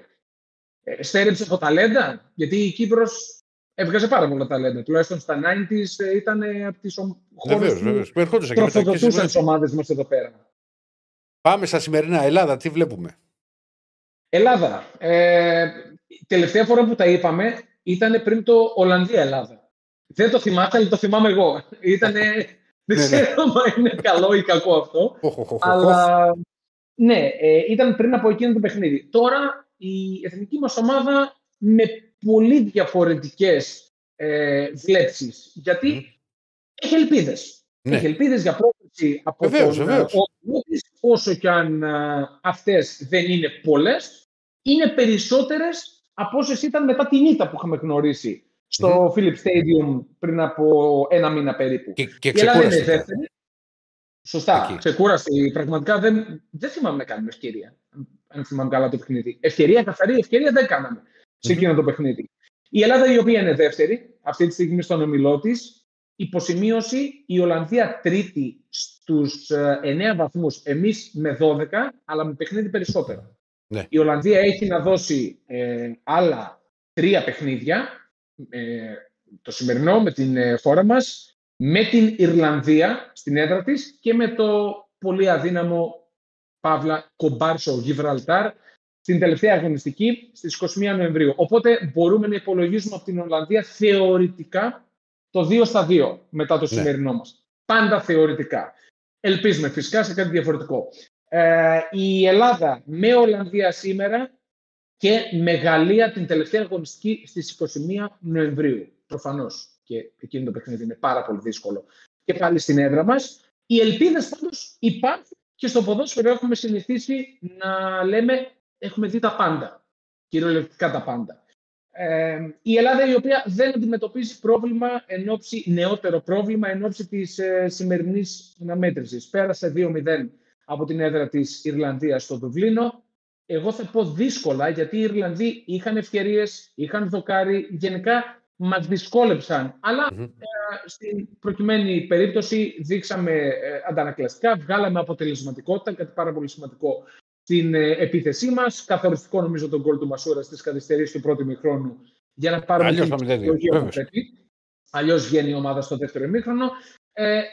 Στέρεψε από ταλέντα, γιατί η Κύπρος έβγαζε πάρα πολλά ταλέντα. Τουλάχιστον στα 90's ήταν από τις χώρες που τροφοδοτούσαν τις ομάδες μας εδώ πέρα. Πάμε στα σημερινά. Ελλάδα, τι βλέπουμε? Ελλάδα. Τελευταία φορά που τα είπαμε ήταν πριν το Ολλανδία-Ελλάδα. Δεν το θυμάται, αλλά το θυμάμαι εγώ. Δεν ξέρω αν είναι καλό ή κακό αυτό. Αλλά ναι, ήταν πριν από εκείνο το παιχνίδι. Τώρα η εθνική μας ομάδα με πολύ διαφορετικές βλέψεις. Γιατί έχει ελπίδες. Έχει ελπίδες για πρόκληση από τον όσο κι αν αυτές δεν είναι πολλές. Είναι περισσότερες από όσες ήταν μετά την ήττα που είχαμε γνωρίσει στο Philips Stadium πριν από ένα μήνα περίπου. Και ξεκούρασε. Σωστά, ξεκούρασε. Πραγματικά δεν θυμάμαι να κάνουμε ευκαιρία. Αν θυμάμαι καλά το παιχνίδι. Ευκαιρία καθαρή, ευκαιρία δεν κάναμε σε εκείνο το παιχνίδι. Η Ελλάδα, η οποία είναι δεύτερη, αυτή τη στιγμή στον ομιλό της, υποσημείωση, η Ολλανδία τρίτη στους 9 βαθμούς, εμείς με 12, αλλά με παιχνίδι περισσότερα. Ναι. Η Ολλανδία έχει να δώσει άλλα 3 παιχνίδια, το σημερινό με την χώρα μας, με την Ιρλανδία στην έδρα της και με το πολύ αδύναμο Παύλα Κομπάρσο Γιβραλτάρ στην τελευταία αγωνιστική στις 21 Νοεμβρίου. Οπότε μπορούμε να υπολογίζουμε από την Ολλανδία θεωρητικά το 2-2 μετά το σημερινό μας. Πάντα θεωρητικά. Ελπίζουμε φυσικά σε κάτι διαφορετικό. Η Ελλάδα με Ολλανδία σήμερα και με Γαλλία την τελευταία αγωνιστική στις 21 Νοεμβρίου. Προφανώς και εκείνο το παιχνίδι είναι πάρα πολύ δύσκολο. Και πάλι στην έδρα μας. Οι ελπίδες πάντως υπάρχουν και στο ποδόσφαιρο έχουμε συνηθίσει να λέμε έχουμε δει τα πάντα. Κυριολεκτικά τα πάντα. Η Ελλάδα η οποία δεν αντιμετωπίζει νεότερο πρόβλημα εν ώψη της σημερινής αναμέτρησης. Πέρασε 2-0. Από την έδρα της Ιρλανδίας στο Δουβλίνο. Εγώ θα πω δύσκολα, γιατί οι Ιρλανδοί είχαν ευκαιρίες, είχαν δοκάρει, γενικά μας δυσκόλεψαν. Αλλά στην προκειμένη περίπτωση δείξαμε αντανακλαστικά, βγάλαμε αποτελεσματικότητα, κάτι πάρα πολύ σημαντικό στην επίθεσή μας. Καθοριστικό νομίζω τον γκολ του Μασούρα στις καθυστερήσεις του πρώτου ημιχρόνου για να πάρουμε την ψυχολογία. Αλλιώς βγαίνει η ομάδα στο δεύτερο ημίχρονο.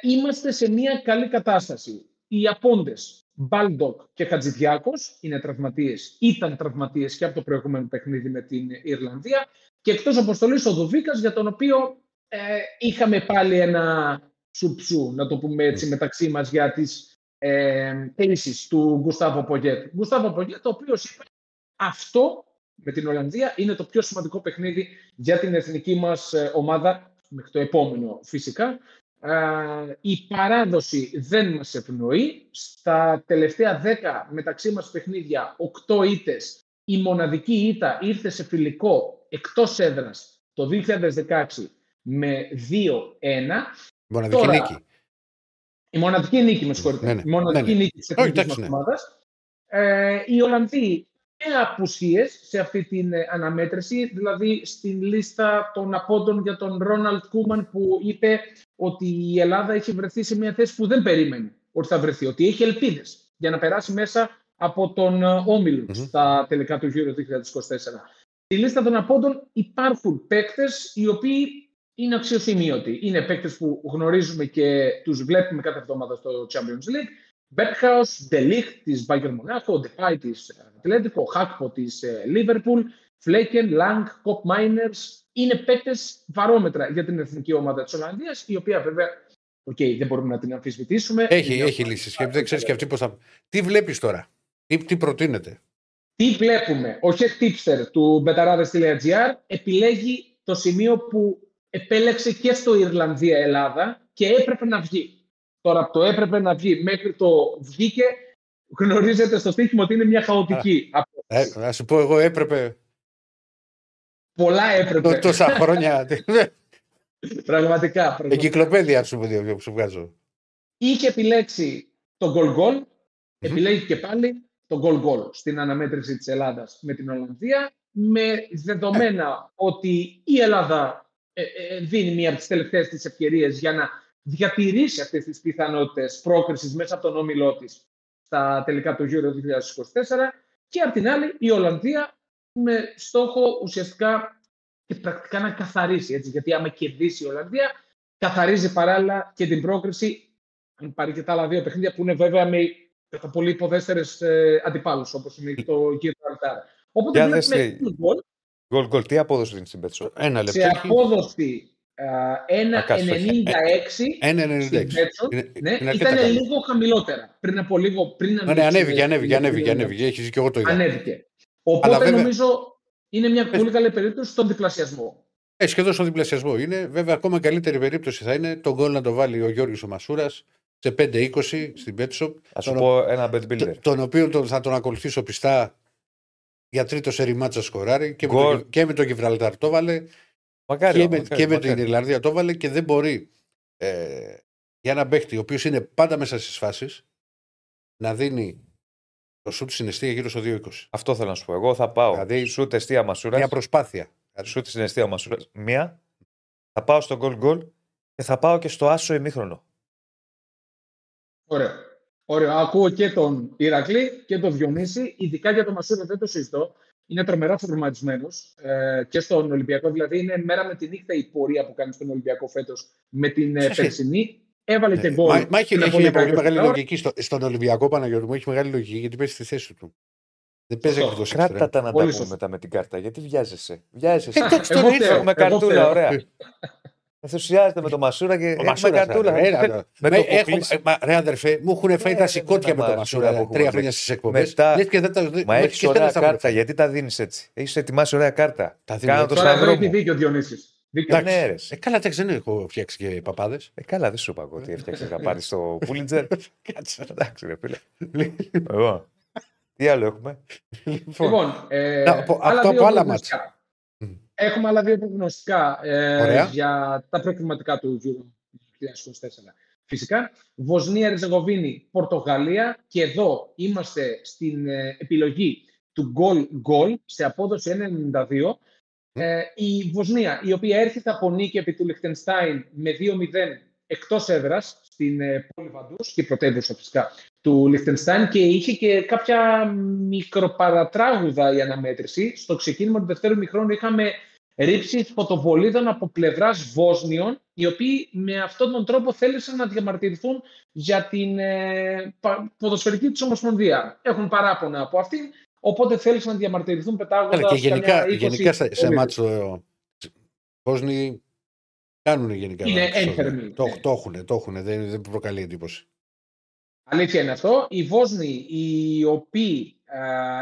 Είμαστε σε μια καλή κατάσταση. Οι απόντες Μπάλντοκ και Χατζηδιάκος ήταν τραυματίες και από το προηγούμενο παιχνίδι με την Ιρλανδία και εκτός αποστολής ο Δούκας, για τον οποίο είχαμε πάλι ένα ψουψού, να το πούμε έτσι, μεταξύ μας για τις θέσεις του Γκουστάβο Πογέτ. Γκουστάβο Πογέτ, ο οποίος είπε αυτό με την Ολλανδία είναι το πιο σημαντικό παιχνίδι για την εθνική μας ομάδα, μέχρι το επόμενο φυσικά. Η παράδοση δεν μας ευνοεί. Στα τελευταία 10 μεταξύ μας παιχνίδια 8 ήττες. Η μοναδική ήττα ήρθε σε φιλικό εκτός έδρας το 2016 με 2-1. Μοναδική νίκη. Η μοναδική νίκη, με συγχωρείτε. Η μοναδική νίκη της εθνικής μας ομάδας. Οι Ολλανδοί με απουσίες σε αυτή την αναμέτρηση, δηλαδή στην λίστα των απόντων για τον Ρόναλντ Κούμαν που είπε ότι η Ελλάδα έχει βρεθεί σε μια θέση που δεν περίμενε ότι θα βρεθεί, ότι έχει ελπίδες για να περάσει μέσα από τον όμιλο στα τελικά του γύρου 2024. Στη λίστα των απόντων υπάρχουν παίκτες οι οποίοι είναι αξιοθυμίωτοι. Είναι παίκτες που γνωρίζουμε και τους βλέπουμε κάθε εβδομάδα στο Champions League. Μπέρκχαους, Ντελίχ της Μπάγκερ Μονάχο, Ντεπάι της Ατλέντικο, Γκάκπο της Λίβερπουλ, Φλέκεν, Λάγκ, Κοπ Μάινερς. Είναι παίκτες βαρόμετρα για την εθνική ομάδα της Ολλανδίας, η οποία βέβαια δεν μπορούμε να την αμφισβητήσουμε. Έχει λύσεις. Δεν ξέρεις και αυτή πώς θα. Τι βλέπεις τώρα, τι προτείνεται. Τι βλέπουμε. Ο head tipster του μπεταράδες.gr επιλέγει το σημείο που επέλεξε και στο Ιρλανδία-Ελλάδα και έπρεπε να βγει. Τώρα από το έπρεπε να βγει μέχρι το βγήκε, γνωρίζετε στο στοίχημα ότι είναι μια χαοτική. Να σου πω εγώ έπρεπε. Πολλά έπρεπε. Τόσα χρόνια. Πραγματικά. Εγκυκλοπαίδεια σου που σου βγάζω. Είχε επιλέξει το γκολ-γκολ, επιλέγει και πάλι το γκολ-γκολ στην αναμέτρηση της Ελλάδας με την Ολλανδία, με δεδομένα ότι η Ελλάδα δίνει μία από τις τελευταίες της ευκαιρίες για να διατηρήσει αυτές τις πιθανότητες πρόκρισης μέσα από τον όμιλό της στα τελικά του Euro 2024 και απ' την άλλη η Ολλανδία με στόχο ουσιαστικά και πρακτικά να καθαρίσει, έτσι, γιατί άμα κερδίσει η Ολλανδία καθαρίζει παράλληλα και την πρόκριση αν πάρει και τα άλλα δύο παιχνίδια που είναι βέβαια με τα πολύ υποδέστερες αντιπάλους όπως είναι το Γιβραλτάρ. Οπότε βλέπουμε γκολ. Τι απόδοση δίνει στην Πέτσο? Ένα λεπτό. Σε απόδοση 1,96 ήταν λίγο χαμηλότερα πριν από λίγο. Ανέβηκε. Έχεις και εγώ το είδα. Ανέβηκε. Οπότε βέβαια, νομίζω είναι μια πολύ καλή περίπτωση στον διπλασιασμό. Σχεδόν στον διπλασιασμό είναι. Βέβαια, ακόμα καλύτερη περίπτωση θα είναι τον γκολ να το βάλει ο Γιώργης ο Μασούρας σε 5,20 στην BetShop. Ας σου πω ένα bet builder. Τον οποίο θα τον ακολουθήσω πιστά για τρίτο σερί μάτσα σκοράρει και με τον Γιβραλτάρ το βάλε. Μακάρι, με την Ιρλανδία το βάλε και δεν μπορεί για έναν παίχτη ο οποίος είναι πάντα μέσα στις φάσεις να δίνει το σουτ στην εστία γύρω στο 2,20. Αυτό θέλω να σου πω. Εγώ θα πάω. Δηλαδή, σουτ εστία Μασούρας. Μια προσπάθεια. Σουτ στην εστία Μασούρας. Μία. Θα πάω στο γκολ και θα πάω και στο άσο ημίχρονο. Ωραίο. Ακούω και τον Ηρακλή και τον Διονύση. Ειδικά για τον Μασούρα δεν το συζητώ. Είναι τρομερά φορματισμένος και στον Ολυμπιακό. Δηλαδή, είναι μέρα με τη νύχτα η πορεία που κάνει στον Ολυμπιακό φέτος με την περσινή. Έβαλε και γκολ. Μα έχει πολύ μεγάλη λογική. Στον Ολυμπιακό, Παναγιώτη μου, έχει μεγάλη λογική γιατί παίζει στη θέση του. Δεν παίζει εκτός. Κράτα τα να τα πούμε μετά με την κάρτα. Γιατί βιάζεσαι. Εντάξει, τον έχουμε καρτούλα, ωραία. Ενθουσιάζεται με τον Μασούρα και έχουμε καρτούλα. Ρε αδερφέ, μου έχουν φάει τα σηκώτια με τον Μασούρα 3 χρόνια στις εκπομπές. Μα έχεις ωραία κάρτα, γιατί τα δίνεις έτσι? Έχεις ετοιμάσει ωραία κάρτα. Κάνω το σταυρό μου. Καλά, δεν έχω φτιάξει και παπάδες. Καλά, δεν σου είπα εγώ ότι έφτιαξες να πάρεις το Πούλιτζερ. Κάτσε, εντάξει ρε φίλε. Τι άλλο έχουμε? Λοιπόν, αυτό από άλλα μάτσα. Έχουμε άλλα δύο προγνωστικά για τα προκριματικά του Euro 2024. Φυσικά, Βοσνία, Ριζεγοβίνη, Πορτογαλία και εδώ είμαστε στην επιλογή του γκολ-γκολ σε απόδοση 1,92. Η Βοσνία, η οποία έρχεται από νίκη επί του Λιχτενστάιν με 2-0 εκτός έδρας στην πόλη Βαντούς και πρωτεύουσα φυσικά του Λιχτενστάιν και είχε και κάποια μικροπαρατράγουδα η αναμέτρηση. Στο ξεκίνημα του δευτέρου ημιχρόνου είχαμε ρήψεις φωτοβολίδων από πλευράς Βόσνιων, οι οποίοι με αυτόν τον τρόπο θέλησαν να διαμαρτυρηθούν για την ποδοσφαιρική τους ομοσπονδία. Έχουν παράπονα από αυτήν, οπότε θέλησαν να διαμαρτυρηθούν πετάγοντας. Και γενικά σε μάτς Βόσνιοι κάνουν γενικά. Είναι ένθερμοι. Το έχουν, δεν προκαλεί εντύπωση. Αλήθεια είναι αυτό. Οι Βόσνοι, οι οποίοι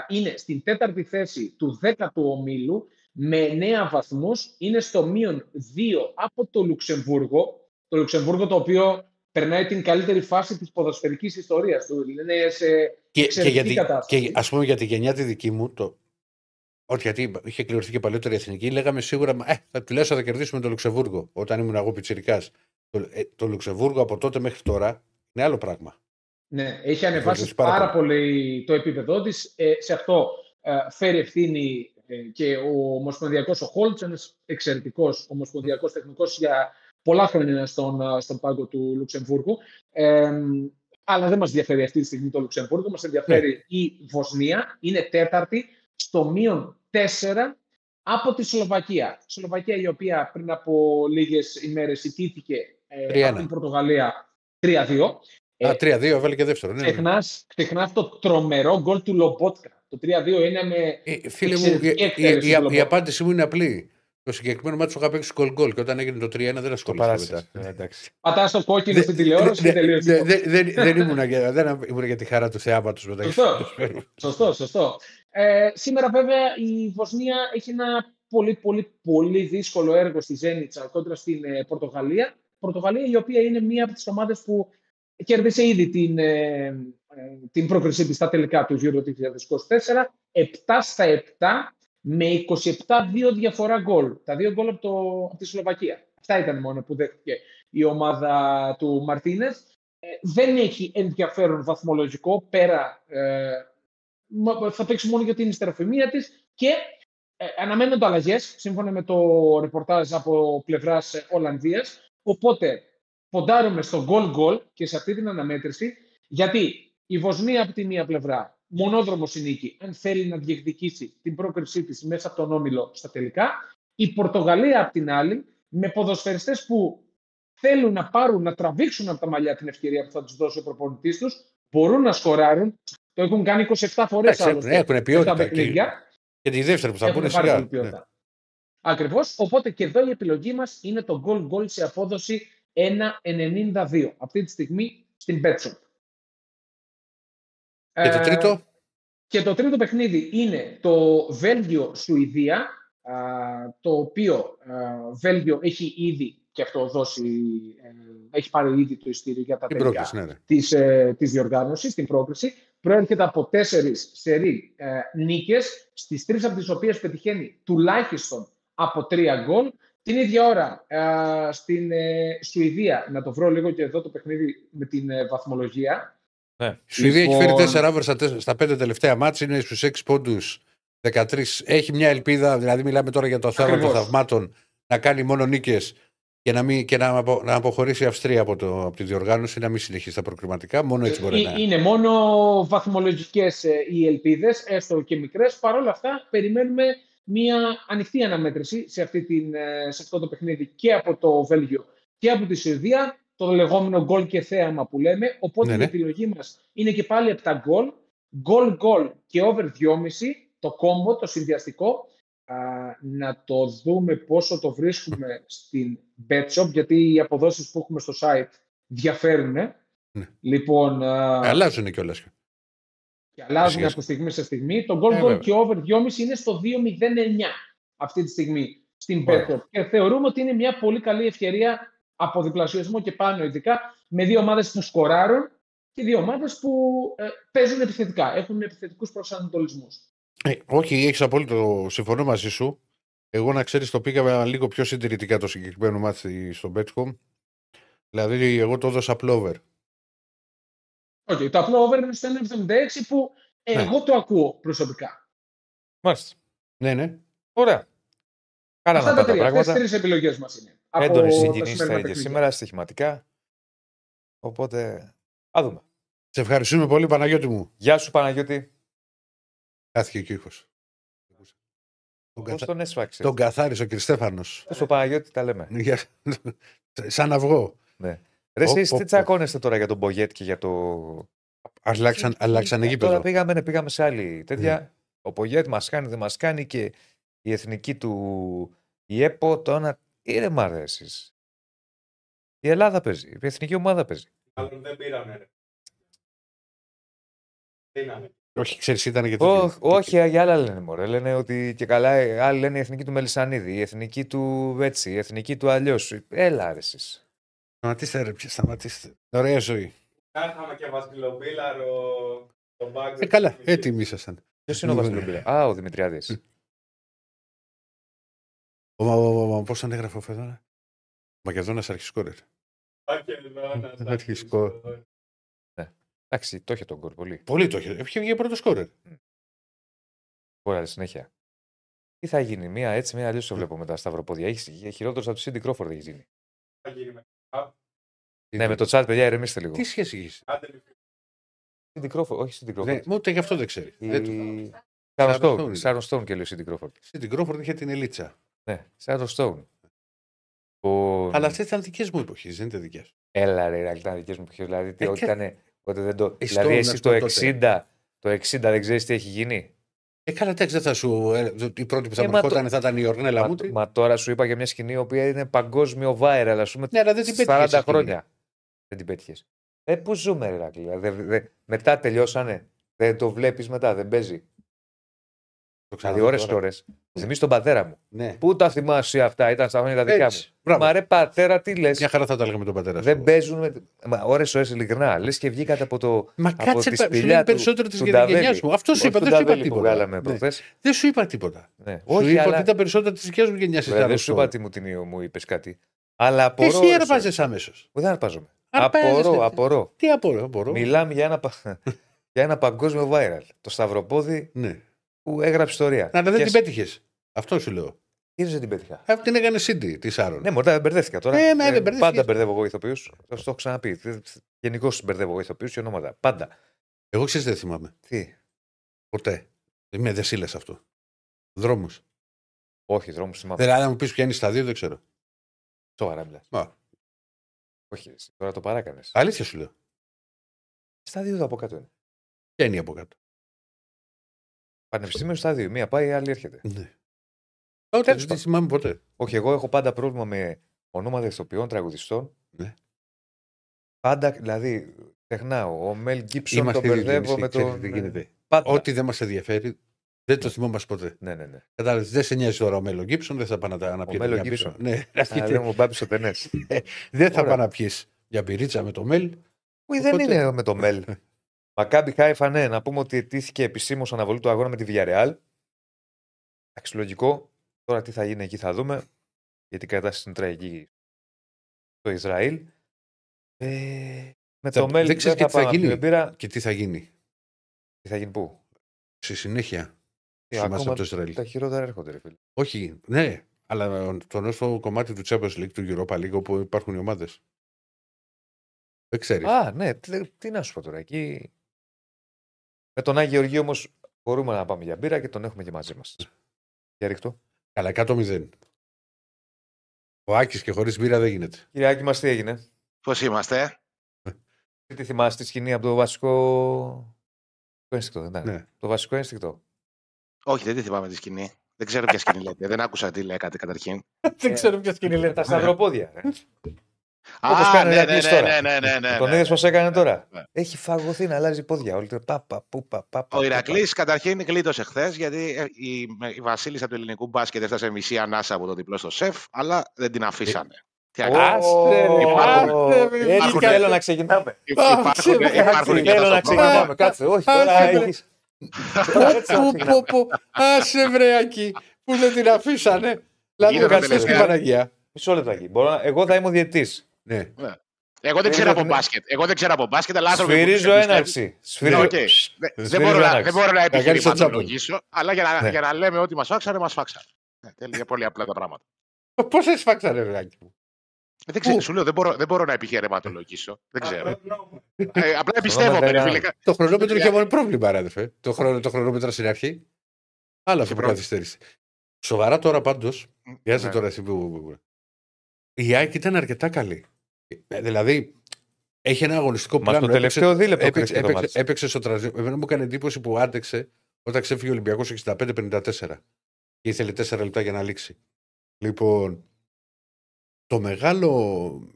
είναι στην 4η θέση του 10ου ομίλου με 9 βαθμούς, είναι στο μείον 2 από το Λουξεμβούργο. Το Λουξεμβούργο το οποίο περνάει την καλύτερη φάση της ποδοσφαιρικής ιστορίας του. Είναι σε εξαιρετική κατάσταση. Και ας πούμε για τη γενιά τη δική μου, όχι γιατί είχε κληρωθεί και παλαιότερη εθνική, λέγαμε σίγουρα τουλάχιστον θα κερδίσουμε το Λουξεμβούργο όταν ήμουν εγώ πιτσιρικάς. Το Λουξεμβούργο από τότε μέχρι τώρα είναι άλλο πράγμα. Ναι, έχει ανεβάσει πάρα πολύ το επίπεδό της. Σε αυτό φέρει ευθύνη και ο ομοσπονδιακός ο Χόλτς, ένας εξαιρετικός ομοσπονδιακός τεχνικός για πολλά χρόνια στον πάγκο του Λουξεμβούργου. Αλλά δεν μας ενδιαφέρει αυτή τη στιγμή το Λουξεμβούργο, μας ενδιαφέρει η Βοσνία. Είναι τέταρτη στο μείον 4 από τη Σλοβακία. Σλοβακία η οποία πριν από λίγες ημέρες ιτήθηκε από την Πορτογαλία 3-2. 3-2, έβαλε και δεύτερο. Ναι. Ξεχνάς το τρομερό γκολ του Λομπότκα. Το 3-2 είναι με. Φίλε μου, η απάντηση μου είναι απλή. Το συγκεκριμένο μάτι σου είχα παίξει γκολ-γκολ και όταν έγινε το 3-1 δεν ασχολήθηκα μετά. Πατάς το κόκκινο στην τηλεόραση και τελείωσε. Δεν ήμουν για τη χαρά του θεάματος μετά. Σωστό. Σήμερα βέβαια η Βοσνία έχει ένα πολύ δύσκολο έργο στη Ζένιτσα κόντρα στην Πορτογαλία. Πορτογαλία η οποία είναι μία από τις ομάδες που κέρδισε ήδη την πρόκρισή της στα τελικά του Euro 2024. 7-7 με 27-2 διαφορά γκολ. Τα δύο γκολ από τη Σλοβακία. Αυτά ήταν μόνο που δέχτηκε η ομάδα του Μαρτίνες. Δεν έχει ενδιαφέρον βαθμολογικό πέρα. Θα παίξει μόνο για την ιστεροφημία της και αναμένονται αλλαγές σύμφωνα με το ρεπορτάζ από πλευράς Ολλανδίας. Οπότε ποντάρουμε στο γκολ-γκολ και σε αυτή την αναμέτρηση, γιατί η Βοσνία από τη μία πλευρά μονόδρομος η νίκη, αν θέλει να διεκδικήσει την πρόκρισή της μέσα από τον όμιλο στα τελικά. Η Πορτογαλία απ' την άλλη, με ποδοσφαιριστές που θέλουν να πάρουν, να τραβήξουν από τα μαλλιά την ευκαιρία που θα τους δώσει ο προπονητής τους, μπορούν να σκοράρουν. Το έχουν κάνει 27 φορές άλλωστε. Έχουν ποιότητα. Και τη δεύτερη που θα πούνε σιγά. Ναι. Ακριβώς. Οπότε και εδώ η επιλογή μας είναι το goal-goal σε απόδοση 1,92. Αυτή τη στιγμή στην Betshop. Και το τρίτο. Και το τρίτο παιχνίδι είναι το Βέλγιο-Σουηδία, το οποίο Βέλγιο έχει ήδη και αυτό έχει πάρει ήδη το ειστήριο για τα τελικά της διοργάνωσης, την πρόκριση. Προέρχεται από 4 σερί νίκες, στις 3 από τις οποίες πετυχαίνει τουλάχιστον από 3 γκολ. Την ίδια ώρα στην Σουηδία, να το βρω λίγο και εδώ το παιχνίδι με την βαθμολογία. Ναι. Η Σουηδία έχει φέρει 4 άβρες στα 5 τελευταία μάτς, είναι στους 6 πόντους, 13. Έχει μια ελπίδα, δηλαδή μιλάμε τώρα για το θαύμα των θαυμάτων, να κάνει μόνο νίκες και να αποχωρήσει η Αυστρία από τη διοργάνωση, να μην συνεχίσει τα προκριματικά. Μόνο έτσι μπορεί να είναι. Μόνο βαθμολογικές οι ελπίδες, έστω και μικρές. Παρ' όλα αυτά, περιμένουμε μια ανοιχτή αναμέτρηση σε αυτό το παιχνίδι και από το Βέλγιο και από τη Σουηδία. Το λεγόμενο γκολ και θέαμα που λέμε. Οπότε η επιλογή μας είναι και πάλι από τα γκολ. Γκολ-γκολ και over 2,5. Το κόμπο, το συνδυαστικό. Να το δούμε πόσο το βρίσκουμε στην BetShop, γιατί οι αποδόσεις που έχουμε στο site διαφέρουν. Ναι. Λοιπόν, αλλάζουν κιόλας. Και αλλάζουν από στιγμή σε στιγμή. Το goal goal και over 2,5 είναι στο 2,09 αυτή τη στιγμή στην BetShop. Και θεωρούμε ότι είναι μια πολύ καλή ευκαιρία από διπλασιασμό και πάνω, ειδικά με δύο ομάδες που σκοράρουν και δύο ομάδες που παίζουν επιθετικά, έχουν επιθετικούς προσανατολισμούς. Όχι, έχεις απόλυτο, συμφωνώ μαζί σου. Εγώ, να ξέρεις, το πήγαμε λίγο πιο συντηρητικά το συγκεκριμένο μάτι στο Betcom. Δηλαδή, εγώ το έδωσα απλόβερ. Όχι, το απλόβερ είναι στο 1,76 που εγώ το ακούω προσωπικά. Μάλιστα. Ναι. Ωραία. Καλά να τα πράγματα. Τρεις επιλογές μας είναι. Έντονες συγκινήσεις θα είναι σήμερα, στοιχηματικά. Οπότε, α δούμε. Σε ευχαριστούμε πολύ, Παναγιώτη μου. Γεια σου, Παναγιώτη. Χάθηκε και ο ήχος. Τον καθάρισε ο κ. Στέφανος. Στο Παναγιώτη τα λέμε. Σαν αυγό. Ναι. Ρε εσείς τι τσακώνεστε τώρα για τον Πογέτ και για το... Αλλάξανε γήπεδο. Τώρα πήγαμε σε άλλη τέτοια. Ο Πογέτ μας κάνει, δεν μας κάνει και η εθνική του... Η ΕΠΟ τώρα... Ρε μ' αρέσεις. Η Ελλάδα παίζει. Η εθνική ομάδα παίζει. Άλλον δεν πήραμε ρε. Πήραμε. Όχι, ξέρεις, ήταν και το. Όχι, για άλλα λένε μωρέ. Λένε ότι και καλά, άλλοι λένε η εθνική του Μελισανίδη, η εθνική του έτσι, η εθνική του αλλιώς. Έλα, αρέσεις. Σταματήστε, ρε, σταματήστε. Ωραία ζωή. Κάθαμε και Βασιλοπίλαρο, τον Μπάγκο. Καλά, έτοιμοι ήσασταν. Ποιος είναι ο Βασιλοπίλαρο? Α, ο Δημητριάδης. Πώς τον έγραφε ο Φεδόνα? Μακεδόνας αρχισκόρερ. Αρχισκόρερ. Εντάξει, το είχε τον κόρ πολύ. Πολύ το είχε. Βγήκε πρώτο σκόρερ. Ωραία, συνέχεια. Τι θα γίνει, μία έτσι, μία αλλιώς το βλέπω με τα σταυροπόδια. Έχει χειρότερο από του Σίντι Κρόφορντ, έχει γίνει. Θα γίνει με το ναι, με το chat, παιδιά, ηρεμήστε λίγο. Τι σχέση έχει? Σίντι Κρόφορντ, όχι Σίντι Κρόφορντ. Ούτε γι' αυτό δεν ξέρει. Σάρον Στόουν και λέει ο Σίτι Κρόφορντ. Σίτι Κρόφορντ είχε την Ελίτσα. Ναι, Σάρον Στόουν. Αλλά αυτές ήταν δικές μου εποχές, δεν ήταν δικές. Έλα ρε, ήταν δικές μου εποχές. Δηλαδή, δηλαδή εσύ το 60, το 60 δεν ξέρεις τι έχει γίνει. Καλά, τέξτε, θα σου. Η πρώτη που θα προχωράνε θα ήταν η Ορνέλα Μούτρη. Μα τώρα σου είπα για μια σκηνή η οποία είναι παγκόσμιο viral, α πούμε. Ναι, αλλά δεν την πέτυχες. 40 χρόνια. Δεν την πέτυχες. Πού ζούμε, ρε Ηρακλή. Μετά τελειώσανε. Δεν το βλέπεις μετά, δεν παίζει. Δηλαδή, ώρες και ώρες. Θυμίζει τον πατέρα μου. Ναι. Πού τα θυμάσαι αυτά, ήταν στα χρόνια τα δικά μου. Μα ρε πατέρα, τι λες. Μια χαρά θα τα λέγαμε τον πατέρα. Δεν παίζουν. Ώρες, ειλικρινά. Λες και βγήκατε από το. Μα κάτσε περισσότερο τη γενιά μου. Αυτό σου είπα, δεν σου είπα τίποτα. Δεν σου είπα τίποτα. Σου είπα ότι ήταν περισσότερο τη δικιά μου γενιά. Δεν σου είπα τι μου είπε κάτι. Εσύ αρπάζεσαι αμέσως. Δεν αρπάζομαι. Απορώ. Τι απορώ. Μιλάμε για ένα παγκόσμιο viral. Το σταυροπόδι. Που έγραψε ιστορία. Να δεν την πέτυχες. Αυτό σου λέω. Ήρθε την πέτυχα. Αυτή την έκανε Σίντι τη Σάρων. Ναι, μωρά, μπερδεύτηκα τώρα. Πάντα μπερδεύω εγώ ηθοποιούς. Το έχω ξαναπεί. Γενικώς μπερδεύω εγώ ηθοποιούς και ονόματα. Πάντα. Εγώ ξέρεις δεν θυμάμαι. Τι. Ποτέ. Είμαι Δεσίλας αυτό. Δρόμους. Όχι, δρόμους θυμάμαι. Δηλαδή, αν μου πεις ποια είναι στα δύο, δεν ξέρω. Σοβαρά μιλάς. Όχι, τώρα το παράκανες. Αλήθεια σου λέω. Στα δύο από κάτω είναι. Ποια είναι από κάτω. Πανεπιστήμιο στάδιο. Μία πάει, η άλλη έρχεται. Ναι. Ούτε δεν θυμάμαι ποτέ. Όχι, εγώ έχω πάντα πρόβλημα με ονόματα ηθοποιών, τραγουδιστών. Ναι. Πάντα, δηλαδή, τεχνάω. Ο Μέλ Γκίψον τον μπερδεύω με τον. Ό,τι δεν μας ενδιαφέρει, δεν το θυμόμαστε ποτέ. Ναι, ναι, ναι. Κατάλαβε, δεν σε νοιάζει τώρα ο Μέλ Γκίψον, δεν θα πάνε να τα αναπιέσεις. Ο Μέλ Γκίψον. Ναι, δεν θα πάνε να πιεις για μπυρίτσα με το Μέλ. Όχι, δεν είναι με το Μέλ. Μακάμπι Χάιφα, ναι, να πούμε ότι αιτήθηκε επισήμως αναβολή του αγώνα με τη Villarreal. Αξιολογικό. Τώρα τι θα γίνει εκεί θα δούμε. Γιατί η κατάσταση είναι τραγική στο Ισραήλ. Με το Μέλ δεν ξέρει τι θα γίνει. Και τι θα γίνει. Τι θα γίνει πού. Στη συνέχεια. Είμαστε από το Ισραήλ. Τα χειρότερα έρχονται, ρε φίλε. Όχι, ναι, αλλά το νέο κομμάτι του Champions League, του Europa League, όπου υπάρχουν οι ομάδες. Δεν ξέρει. Α, ναι, τι να σου πω τώρα. Εκεί. Με τον Άγιο Γεωργίου όμως μπορούμε να πάμε για μπύρα και τον έχουμε και μαζί μας. Για ρίχτω. Καλά, 100-0. Ο Άκης και χωρίς μπύρα δεν γίνεται. Κύριε Άκη, μας τι έγινε. Πώς είμαστε. Τι θυμάσαι τη σκηνή από το βασικό. Το ένστικτο, δεν ήταν. Ναι. Το βασικό ένστικτο. Όχι, δεν τη θυμάμαι τη σκηνή. Δεν ξέρω ποια σκηνή λέτε. Δεν άκουσα τι λέγατε καταρχήν. Δεν ξέρω ποια σκηνή λέτε. Τα σταυροπόδια. Όπως κάνει ο Ηρακλής τώρα. Τον είδες πως έκανε τώρα. Έχει φαγωθεί να αλλάζει πόδια. Ο Ηρακλής καταρχήν γλίτωσε χθες γιατί η βασίλισσα του ελληνικού μπάσκετ έφτασε μισή ανάσα από το διπλό στο σεφ, αλλά δεν την αφήσανε. Τι αγάπη. Έτσι θέλω να ξεκινάμε. Θέλω να ξεκινάμε. Κάτσε, όχι τώρα έχεις. Άσε βρε Άκη που δεν την αφήσανε. Λάδω καθώς και Παναγία. Μισό λεπτό εκεί. Εγώ θα είμαι ο διαιτητής. Ναι. Εγώ δεν ξέρω από μπάσκετ. Εγώ δεν ξέρω από μπάσκετ, αλλά άνθρωποι. Σφυρίζω έναρξη. Δεν μπορώ να επιχειρηματολογήσω, αλλά για να λέμε ότι μας φάξανε, μας φάξανε. Τέλεια, πολύ απλά τα πράγματα. Πώς σας φάξανε, Ρεγκάκι μου. Δεν ξέρω, σου λέω, δεν μπορώ να επιχειρηματολογήσω. Δεν ξέρω. Απλά εμπιστεύομαι. Το χρονόμετρο είχε μόνο πρόβλημα, αδερφέ. Το χρονόμετρο στην αρχή. Άλλα που καθυστέρησε. Σοβαρά τώρα πάντως. Βιάζεται τώρα εσύ που. Η ΑΕΚ ήταν αρκετά καλή. Δηλαδή, έχει ένα αγωνιστικό πλάνο. Μα το τελευταίο δίλεπτο έπαιξε στο τραζί. Εμένα μου έκανε εντύπωση που άντεξε όταν ξέφυγε ο Ολυμπιακός 65-54. Και ήθελε 4 λεπτά για να λήξει. Λοιπόν, το μεγάλο.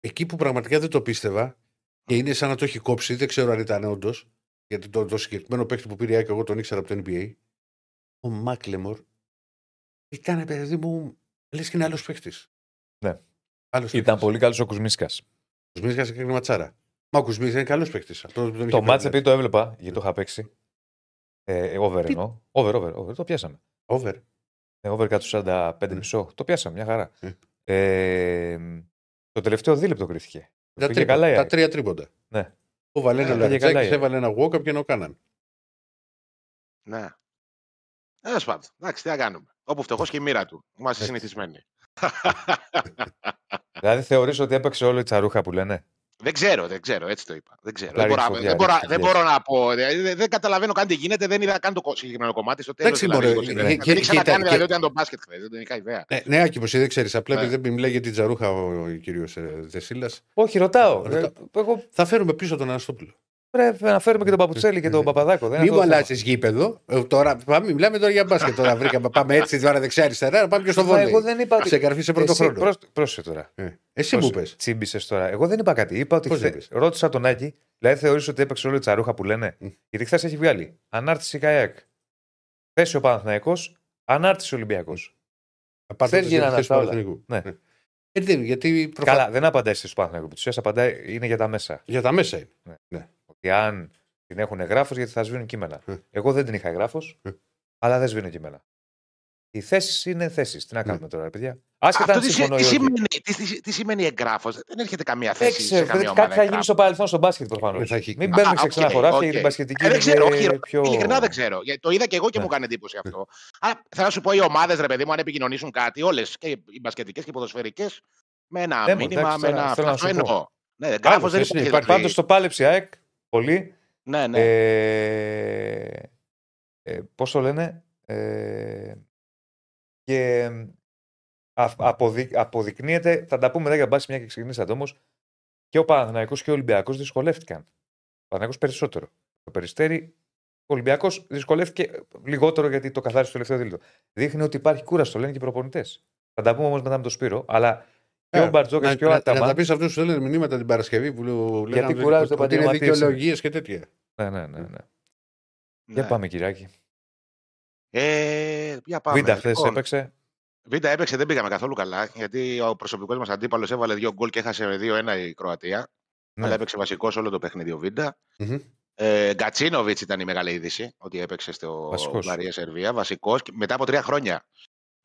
Εκεί που πραγματικά δεν το πίστευα και είναι σαν να το έχει κόψει, δεν ξέρω αν ήταν όντως. Γιατί το συγκεκριμένο παίκτη που πήρε η ΑΕΚ, εγώ τον ήξερα από το NBA. Ο Μάκλεμορ ήταν, παιδί μου, λες και είναι άλλος παίκτης. Ναι. Ήταν πολύ καλός ο Κουσμίσικας. Ο Κουσμίσικας έκανε ματσάρα. Μα ο Κουσμίσικας είναι καλός παίκτης. Το μάτς επειδή το έβλεπα, γιατί το είχα παίξει. Over εννοώ. Over. Το πιάσαμε. Over. Over κάτω 45,5. Το πιάσαμε, μια χαρά. Το τελευταίο δίλεπτο κρίθηκε. Τα τρία τρίποντα. Ναι. Ο Βαλένο Λατζάκης έβαλε ένα walk-up και ενώ κάναν. Ναι. Τέλος πάντων. Εντάξει, τι θα κάνουμε. Όπου φτωχός και η μοίρα του. Είμαστε συνηθισμένοι. Δηλαδή θεωρείς ότι έπαιξε όλη η τσαρούχα που λένε. Δεν ξέρω, έτσι το είπα. Δεν μπορώ να πω. Δεν καταλαβαίνω καν τι γίνεται, δεν είδα καν το συγκεκριμένο κομμάτι. Στο τέλος, δεν ήξερα να κάνει δηλαδή αν το μπάσκετ χθες, δεν είχα ιδέα. Ναι, Άκη, δεν ξέρεις, απλά δεν μιλάει για την τζαρούχα ο κύριος Δεσίλας. Όχι, ρωτάω. Θα φέρουμε πίσω τον Αναστόπουλο. Πρέπει να φέρουμε και τον Παπουτσέλη και τον Παπαδάκο. Μην μου αλλάζει γήπεδο. Μιλάμε τώρα για μπάσκετ. Τώρα πάμε έτσι, τώρα δεξιά-αριστερά, πάμε και στο βόλεϊ. Εγώ δεν είπα. Σε καρφί σε πρώτο χρόνο. Πρόσεχε τώρα. Εσύ μου πες. Τσίμπησες τώρα. Εγώ δεν είπα κάτι. Είπα ότι ρώτησα τον Άκη, δηλαδή θεωρείς ότι έπαιξε όλη τη τσαρούχα που λένε. Γιατί χθες έχει βγάλει ανάρτηση ΚΑΕΚ. Χθες ο Παναθηναϊκός, ανάρτηση Ολυμπιακός. Χθες γίνανε αυτά όλα. Καλά, δεν απαντάει στον Παναθηναϊκό. Είναι για τα μέσα. Για τα μέσα είναι. Ότι αν την έχουν γράφος, γιατί θα σβήνουν κείμενα. Εγώ δεν την είχα γράφος, αλλά δεν σβήνουν κείμενα. Οι θέσεις είναι θέσεις. Τι να κάνουμε τώρα, παιδιά. Άσχετα αν συμφωνώ ή όχι. Τι σημαίνει εγγράφος, δεν έρχεται καμία θέση. Σε καμία ομάδα. Κάτι θα γίνει στο παρελθόν στον μπάσκετ προφανώς. Μην παίρνουμε ξανά χωράφια για την μπασκετική. Ειλικρινά δεν ξέρω. Το είδα και εγώ και μου κάνει εντύπωση αυτό. Αλλά θέλω να σου πω, οι ομάδες, ρε παιδί μου, αν επικοινωνήσουν κάτι, όλες και οι μπασκετικές και οι ποδοσφαιρικές, με ένα μήνυμα. Αυτό εννοώ. Πάντως το πάλεψε η ΑΕΚ. Πολύ. Ναι. Πώς το λένε. Και αποδεικνύεται. Θα τα πούμε εδώ για μπάση μια και ξεκινήσατε όμως. Και ο Παναθηναϊκός και ο Ολυμπιακός δυσκολεύτηκαν. Ο Παναθηναϊκός περισσότερο. Το Περιστέρι. Ο Ολυμπιακός δυσκολεύτηκε λιγότερο γιατί το καθάρισε το τελευταίο δίλητο. Δείχνει ότι υπάρχει κούραση, το λένε και οι προπονητές. Θα τα πούμε όμως μετά με τον Σπύρο. Αλλά και ο Μπαρτζόκας και ο Αταμάν. Να τα πεις αυτούς που λένε μηνύματα την Παρασκευή που λένε. Γιατί κουράζονται ότι είναι δικαιολογίες και τέτοια. Ναι. Για πάμε, Κυριάκη. Βίντα χθες έπαιξε. Βίντα έπαιξε, δεν πήγαμε καθόλου καλά. Γιατί ο προσωπικός μας αντίπαλος έβαλε 2 γκολ και έχασε 2-1 η Κροατία. Ναι. Αλλά έπαιξε βασικός όλο το παιχνίδι ο Βίντα. Γκατσίνοβιτς ήταν η μεγάλη είδηση ότι έπαιξε στο Βαρία Σερβία. Βασικός μετά από 3 χρόνια.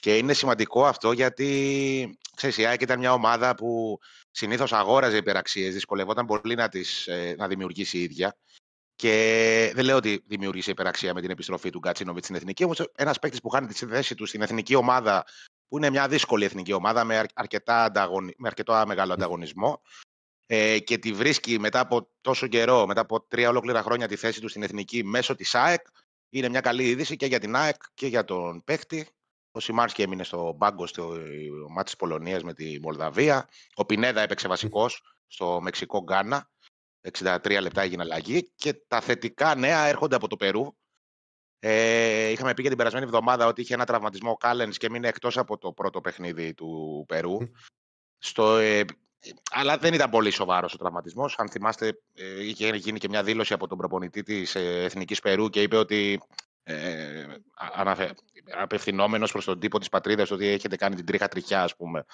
Και είναι σημαντικό αυτό γιατί ξέρεις, η ΑΕΚ ήταν μια ομάδα που συνήθως αγόραζε υπεραξίες, δυσκολευόταν πολύ να δημιουργήσει η ίδια. Και δεν λέω ότι δημιούργησε υπεραξία με την επιστροφή του Γκατσίνοβιτ στην εθνική, όμως ένας παίκτης που χάνει τη θέση του στην εθνική ομάδα, που είναι μια δύσκολη εθνική ομάδα με αρκετά μεγάλο ανταγωνισμό, και τη βρίσκει μετά από τόσο καιρό, μετά από 3 ολόκληρα χρόνια τη θέση του στην εθνική μέσω της ΑΕΚ, είναι μια καλή είδηση και για την ΑΕΚ και για τον παίκτη. Ο Σιμάρσκι έμεινε στο μπάγκο στο μάτι της Πολωνίας με τη Μολδαβία. Ο Πινέδα έπαιξε βασικός στο Μεξικό Γκάνα. 63 λεπτά έγινε αλλαγή. Και τα θετικά νέα έρχονται από το Περού. Είχαμε πει και την περασμένη εβδομάδα ότι είχε ένα τραυματισμό ο Κάλενς και μείνει εκτός από το πρώτο παιχνίδι του Περού. Αλλά δεν ήταν πολύ σοβαρός ο τραυματισμός. Αν θυμάστε, είχε γίνει και μια δήλωση από τον προπονητή της Εθνικής Περού και είπε ότι. Απευθυνόμενος προς τον τύπο της πατρίδας ότι έχετε κάνει την τρίχα τριχιά, ας πούμε,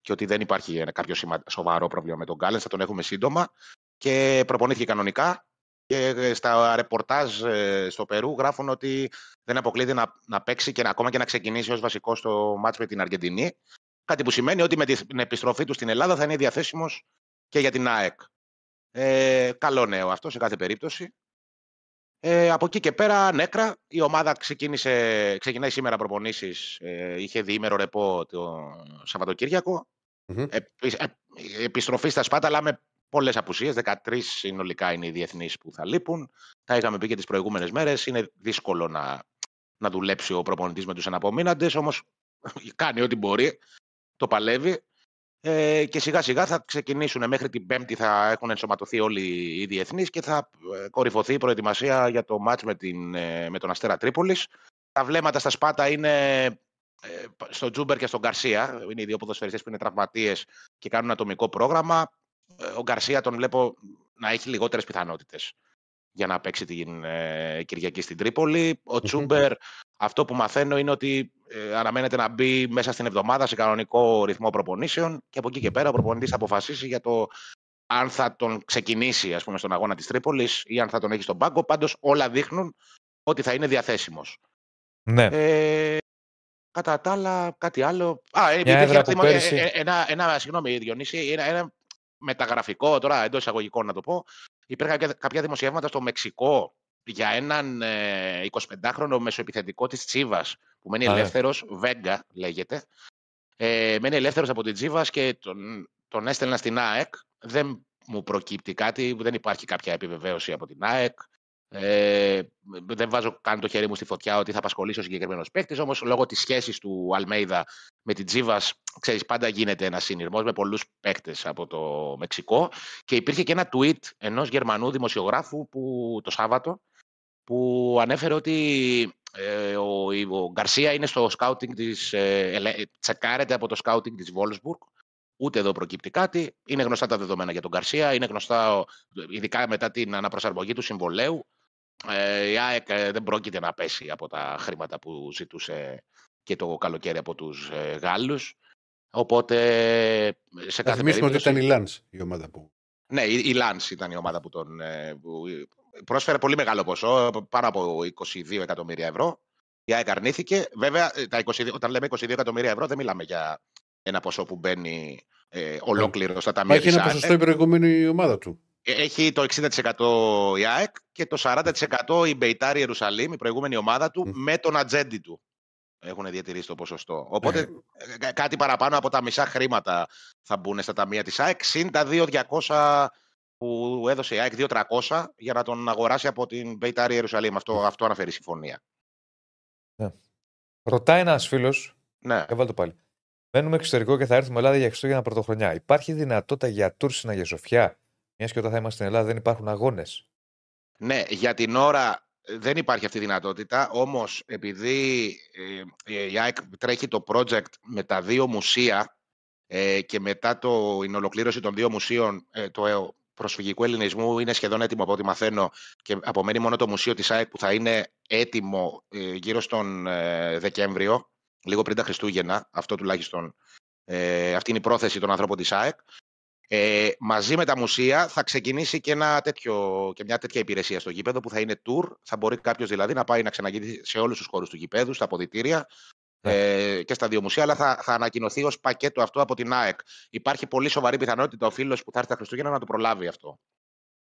και ότι δεν υπάρχει κάποιο σοβαρό πρόβλημα με τον Κάλενς, θα τον έχουμε σύντομα, και προπονήθηκε κανονικά και στα ρεπορτάζ στο Περού γράφουν ότι δεν αποκλείται να παίξει και ακόμα και να ξεκινήσει ως βασικός στο μάτς με την Αργεντινή, κάτι που σημαίνει ότι με την επιστροφή του στην Ελλάδα θα είναι διαθέσιμος και για την ΑΕΚ. Καλό νέο αυτό σε κάθε περίπτωση. Από εκεί και πέρα, νέκρα, η ομάδα ξεκινάει σήμερα προπονήσεις. Είχε διήμερο ρεπό το Σαββατοκύριακο. Επιστροφή στα Σπάτα, αλλά με πολλές απουσίες. 13 συνολικά είναι οι διεθνείς που θα λείπουν. Τα είχαμε πει και τις προηγούμενες μέρες. Είναι δύσκολο να δουλέψει ο προπονητής με τους αναπομείναντες, όμως κάνει ό,τι μπορεί. Το παλεύει. Και σιγά σιγά θα ξεκινήσουν. Μέχρι την Πέμπτη θα έχουν ενσωματωθεί όλοι οι διεθνείς και θα κορυφωθεί η προετοιμασία για το μάτς με τον Αστέρα Τρίπολης. Τα βλέμματα στα Σπάτα είναι στον Τζούμπερ και στον Γκαρσία. Είναι οι δύο ποδοσφαιριστές που είναι τραυματίες και κάνουν ατομικό πρόγραμμα. Ο Γκαρσία τον βλέπω να έχει λιγότερες πιθανότητες για να παίξει την Κυριακή στην Τρίπολη. Ο Τζούμπερ, αυτό που μαθαίνω είναι ότι αναμένεται να μπει μέσα στην εβδομάδα σε κανονικό ρυθμό προπονήσεων και από εκεί και πέρα ο προπονητής θα αποφασίσει για το αν θα τον ξεκινήσει, ας πούμε, στον αγώνα της Τρίπολης ή αν θα τον έχει στον πάγκο. Πάντως όλα δείχνουν ότι θα είναι διαθέσιμος. Ναι. Κατά τα άλλα, κάτι άλλο. Συγγνώμη, Διονύση, ένα μεταγραφικό, τώρα εντός εισαγωγικών να το πω. Υπήρχαν κάποια δημοσιεύματα στο Μεξικό για έναν 25χρονο μεσοεπιθετικό της Τσίβας που μένει ελεύθερος, Βέγκα λέγεται. Μένει ελεύθερος από την Τσίβας και τον έστελνα στην ΑΕΚ. Δεν μου προκύπτει κάτι, δεν υπάρχει κάποια επιβεβαίωση από την ΑΕΚ. Δεν βάζω καν το χέρι μου στη φωτιά ότι θα απασχολήσει ο συγκεκριμένος παίκτης. Όμως λόγω της σχέσης του Αλμέιδα με την Τζίβας, ξέρεις, πάντα γίνεται ένας συνειρμός με πολλούς παίκτες από το Μεξικό. Και υπήρχε και ένα tweet ενός Γερμανού δημοσιογράφου που, το Σάββατο, που ανέφερε ότι ο Γκαρσία είναι στο σκάουτινγκ της. Τσεκάρεται από το σκάουτινγκ της Βόλσμπουργκ. Ούτε εδώ προκύπτει κάτι. Είναι γνωστά τα δεδομένα για τον Γκαρσία. Είναι γνωστά, ειδικά μετά την αναπροσαρμογή του συμβολέου. Η ΑΕΚ δεν πρόκειται να πέσει από τα χρήματα που ζητούσε και το καλοκαίρι από τους Γάλλους. Οπότε σε κάθε περίπτωση... ότι ήταν η Λάνς η ομάδα που... Ναι, η Λάνς ήταν η ομάδα που τον... Πρόσφερε πολύ μεγάλο ποσό, πάνω από 22 εκατομμύρια ευρώ. Η ΑΕΚ αρνήθηκε. Βέβαια, όταν λέμε 22 εκατομμύρια ευρώ δεν μιλάμε για ένα ποσό που μπαίνει ολόκληρο στα ταμεία της ΑΕΚ. Έχει ένα ποσοστό η προηγούμενη ομάδα του. Έχει το 60% η ΑΕΚ και το 40% η Μπεϊτάρ Ιερουσαλήμ, η προηγούμενη ομάδα του, με τον ατζέντη του. Έχουν διατηρήσει το ποσοστό. Οπότε κάτι παραπάνω από τα μισά χρήματα θα μπουν στα ταμεία της ΑΕΚ, συν τα 2.200 που έδωσε η ΑΕΚ, 2.300 για να τον αγοράσει από την Μπεϊτάρ Ιερουσαλήμ. Αυτό αναφέρει η συμφωνία. Ναι. Ρωτάει ένας φίλος. Ναι. Έβαλε το πάλι. Μένουμε εξωτερικό και θα έρθουμε Ελλάδα για Χριστούγεννα Πρωτοχρονιά. Υπάρχει δυνατότητα για τουρ για Σοφιά, μιας και όταν θα είμαστε στην Ελλάδα δεν υπάρχουν αγώνες? Ναι, για την ώρα δεν υπάρχει αυτή η δυνατότητα. Όμως, επειδή η ΑΕΚ τρέχει το project με τα δύο μουσεία και μετά την ολοκλήρωση των δύο μουσείων του προσφυγικού ελληνισμού είναι σχεδόν έτοιμο από ό,τι μαθαίνω και απομένει μόνο το μουσείο της ΑΕΚ που θα είναι έτοιμο γύρω στον Δεκέμβριο, λίγο πριν τα Χριστούγεννα, αυτό τουλάχιστον αυτή είναι η πρόθεση των ανθρώπων της ΑΕΚ. Μαζί με τα μουσεία θα ξεκινήσει και, μια τέτοια υπηρεσία στο γήπεδο που θα είναι tour. Θα μπορεί κάποιος δηλαδή να πάει να ξαναγυρίσει σε όλους τους χώρους του γηπέδου, στα αποδυτήρια και στα δύο μουσεία, αλλά θα ανακοινωθεί ως πακέτο αυτό από την ΑΕΚ. Υπάρχει πολύ σοβαρή πιθανότητα ο φίλος που θα έρθει τα Χριστούγεννα να το προλάβει αυτό.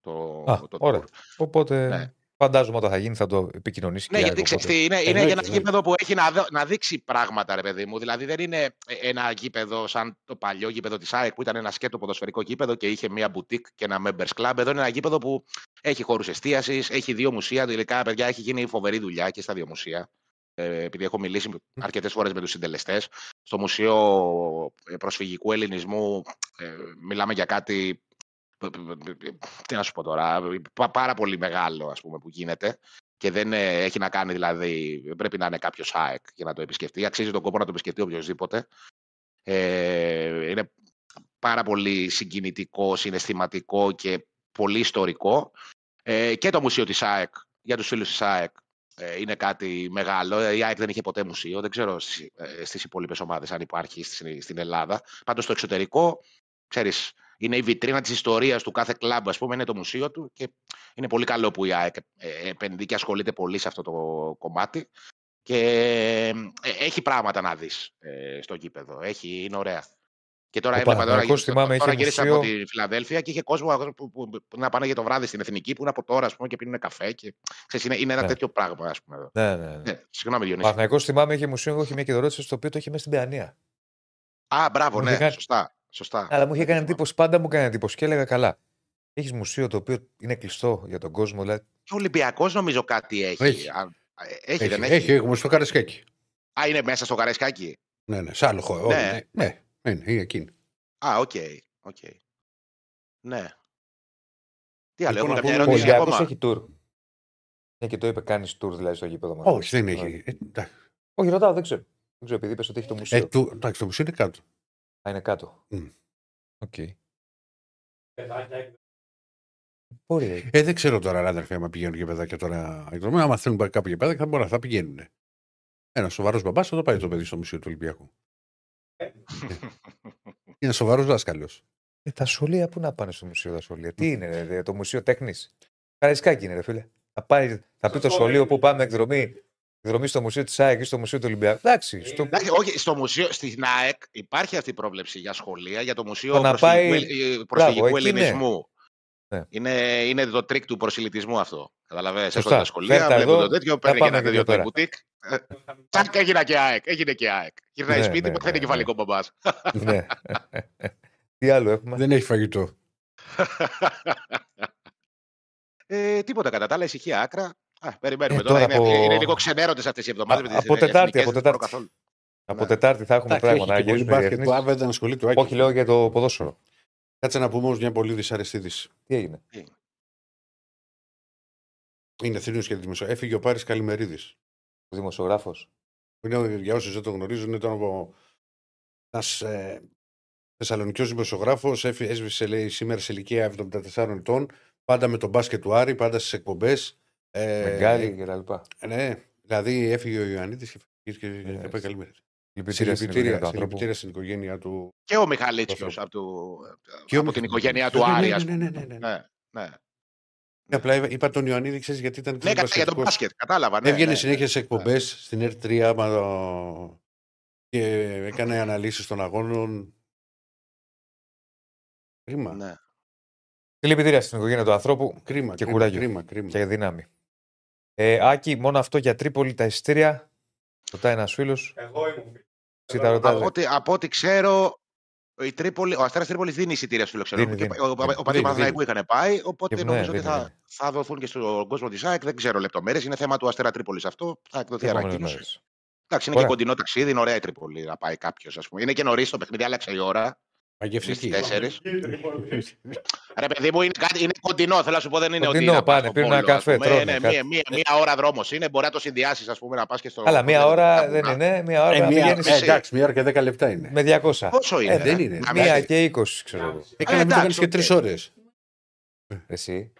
Το tour. Οπότε... Ναι. Φαντάζομαι όταν θα γίνει θα το επικοινωνήσει. Ναι, γιατί ξέρετε, είναι για ένα γήπεδο που έχει να δείξει πράγματα, ρε παιδί μου. Δηλαδή δεν είναι ένα γήπεδο σαν το παλιό γήπεδο της ΑΕΚ που ήταν ένα σκέτο ποδοσφαιρικό γήπεδο και είχε μία μπουτίκ και ένα members club. Εδώ είναι ένα γήπεδο που έχει χώρους εστίασης, έχει δύο μουσεία. Τελικά, παιδιά, έχει γίνει φοβερή δουλειά και στα δύο μουσεία. Επειδή έχω μιλήσει αρκετές φορές με τους συντελεστές. Στο Μουσείο Προσφυγικού Ελληνισμού μιλάμε για κάτι. Τι να σου πω τώρα, πάρα πολύ μεγάλο ας πούμε, που γίνεται και δεν έχει να κάνει, δηλαδή πρέπει να είναι κάποιος ΑΕΚ για να το επισκεφτεί. Αξίζει τον κόπο να το επισκεφτεί οποιοδήποτε. Είναι πάρα πολύ συγκινητικό, συναισθηματικό και πολύ ιστορικό. Και το μουσείο της ΑΕΚ, για τους φίλους της ΑΕΚ, είναι κάτι μεγάλο. Η ΑΕΚ δεν είχε ποτέ μουσείο, δεν ξέρω στις υπόλοιπες ομάδες αν υπάρχει στην Ελλάδα. Πάντως στο εξωτερικό, ξέρεις, είναι η βιτρίνα της ιστορίας του κάθε κλαμπ, ας πούμε, είναι το μουσείο του και είναι πολύ καλό που η ΑΕΚ επενδύει και ασχολείται πολύ σε αυτό το κομμάτι και έχει πράγματα να δεις στο γήπεδο, είναι ωραία. Και τώρα γύρισα από τη Φιλαδέλφια και είχε κόσμο που να πάνε για το βράδυ στην Εθνική που είναι από τώρα ας πούμε, και πίνουν καφέ και ξέρεις, είναι ένα τέτοιο πράγμα ας πούμε. Ναι. Συγγνώμη Διονύση. Παναγιώτης θυμάμαι είχε μουσείο, είχε μια κυδωρότηση στο οποίο το είχε μέσα στην Παιανία. Α, μπράβο, ναι, σωστά. Σωστά. Αλλά μου είχε κάνει εντύπωση, πάντα μου έκανε εντύπωση και έλεγα καλά. Έχεις μουσείο το οποίο είναι κλειστό για τον κόσμο. Δηλαδή... Και ο Ολυμπιακός νομίζω κάτι έχει. Έχει στο Καρεσκάκι. Α, είναι μέσα στο Καρεσκάκι. Ναι, σ' άλλο χώρο. Ναι, είναι εκείνη. Α, οκ. Ναι. Τι άλλο, έχουμε κάποια ερώτηση ακόμα? Ο έχει τουρ. Ναι, και το είπε, κάνεις τουρ δηλαδή στο γήπεδο μας? Όχι, δεν έχει. Όχι, ρωτάω, δεν ξέρω. Επειδή είπες ότι έχει το μουσείο. Εντάξει, το μουσείο είναι κάτω. Είναι κάτω. Okay. Δεν ξέρω τώρα, αδερφέ, άμα πηγαίνουν και παιδάκια τώρα. Άμα θέλουν κάποια παιδάκια θα μπορούν να πηγαίνουν. Ένα σοβαρός μπαμπάς θα το πάει το παιδί στο Μουσείο του Ολυμπιακού. Είναι σοβαρός δάσκαλος. Τα σχολεία που να πάνε στο μουσείο, τα σχολεία. Τι είναι, το Μουσείο Τέχνης? Καραϊσκάκι είναι, ρε φίλε. Θα πει το σχολείο που πάμε εκδρομή. Δρομή στο Μουσείο της ΑΕΚ ή στο Μουσείο του Ολυμπιακού. Εντάξει. Όχι, στο Μουσείο, στην ΑΕΚ υπάρχει αυτή η πρόβλεψη για σχολεία, για το Μουσείο Προσφυγικού Ελληνισμού. Είναι το τρίκ του προσιλητισμού αυτό. Καταλαβαίνετε, έχω τα σχολεία, βλέπω το τέτοιο, παίρνει και ένα τέτοιο το μπουτίκ. Τσάκ, έγινε και ΑΕΚ. Γυρνάει σπίτι, ποτέ είναι κεφαλικό μπαμπάς. Τι άλλο έχουμε? Δεν έχει φαγητό. Τίποτα κατά τα άλλα, ησυχία άκρα. Περιμένουμε τώρα. Είναι λίγο ξενέροντες αυτές οι εβδομάδες. Από Τετάρτη θα έχουμε πράγματα να γυρίσουμε. Όχι, λέω για το ποδόσφαιρο. Κάτσε να πούμε όμως μια πολύ δυσαρεστή είδηση. Τι έγινε? Είναι θρήνος και δημοσιογράφος. Έφυγε ο Πάρης Καλημερίδης. Ο δημοσιογράφος. Για όσους δεν το γνωρίζουν, ήταν ένας θεσσαλονικός δημοσιογράφος. Έσβησε, λέει, σήμερα σε ηλικία 74 ετών. Πάντα με τον μπάσκετ του Άρη, πάντα στις εκπομπές. Μεγκάλι και τα λοιπά. Ναι, δηλαδή έφυγε ο Ιωαννίτης και έφυγε Καλημερίδη. Συλληπιτήρια στην οικογένειά του. Και ο Μιχαλίτσιος από την οικογένειά του Άρη. Ναι. Απλά είπα τον Ιωαννίδη, ξέρεις, γιατί ήταν. Ναι, για τον μπάσκετ, κατάλαβα. Ναι, έβγαινε συνέχεια σε εκπομπές στην ΕΡΤ3 και έκανε αναλύσεις των αγώνων. Κρίμα. Ναι. Συλληπιτήρια στην οικογένεια του ανθρώπου. Κρίμα. Και κουράγιο. Κρίμα. Και δύναμη. Άκη, μόνο αυτό για Τρίπολη, τα εισιτήρια. Ρωτάει ένας φίλος. Εγώ ήμουν. Από ό,τι ξέρω. Ο Αστέρας Τρίπολης δίνει εισιτήρια στους φιλοξενούμενους. Ο πατήρ Παναθηναϊκού είχαν πάει, οπότε νομίζω ότι θα δοθούν και στον κόσμο της ΑΕΚ. Δεν ξέρω λεπτομέρειες. Είναι θέμα του Αστέρα Τρίπολης αυτό. Θα εκδοθεί ανακοίνωση. Εντάξει, είναι και κοντινό ταξίδι. Είναι ωραία η Τρίπολη να πάει κάποιος, ας πούμε. Είναι και νωρίς το παιχνίδι, άλλαξε η ώρα. Αγγευτική. Ρε παιδί μου, είναι κοντινό. Θέλω να σου πω, δεν είναι ότι. Κοντινό, πάνε, πήρουν ένα καφέ. Μία ώρα δρόμος είναι, μπορεί να το συνδυάσεις, ας πούμε, να πας και στο. Αλλά μία ώρα δεν είναι. Μία ώρα και 10 λεπτά είναι. Με 200. Πόσο είναι? Δεν είναι. 1 και 20, ξέρω εγώ. Έκανε να κάνεις και 3 ώρες. Εσύ.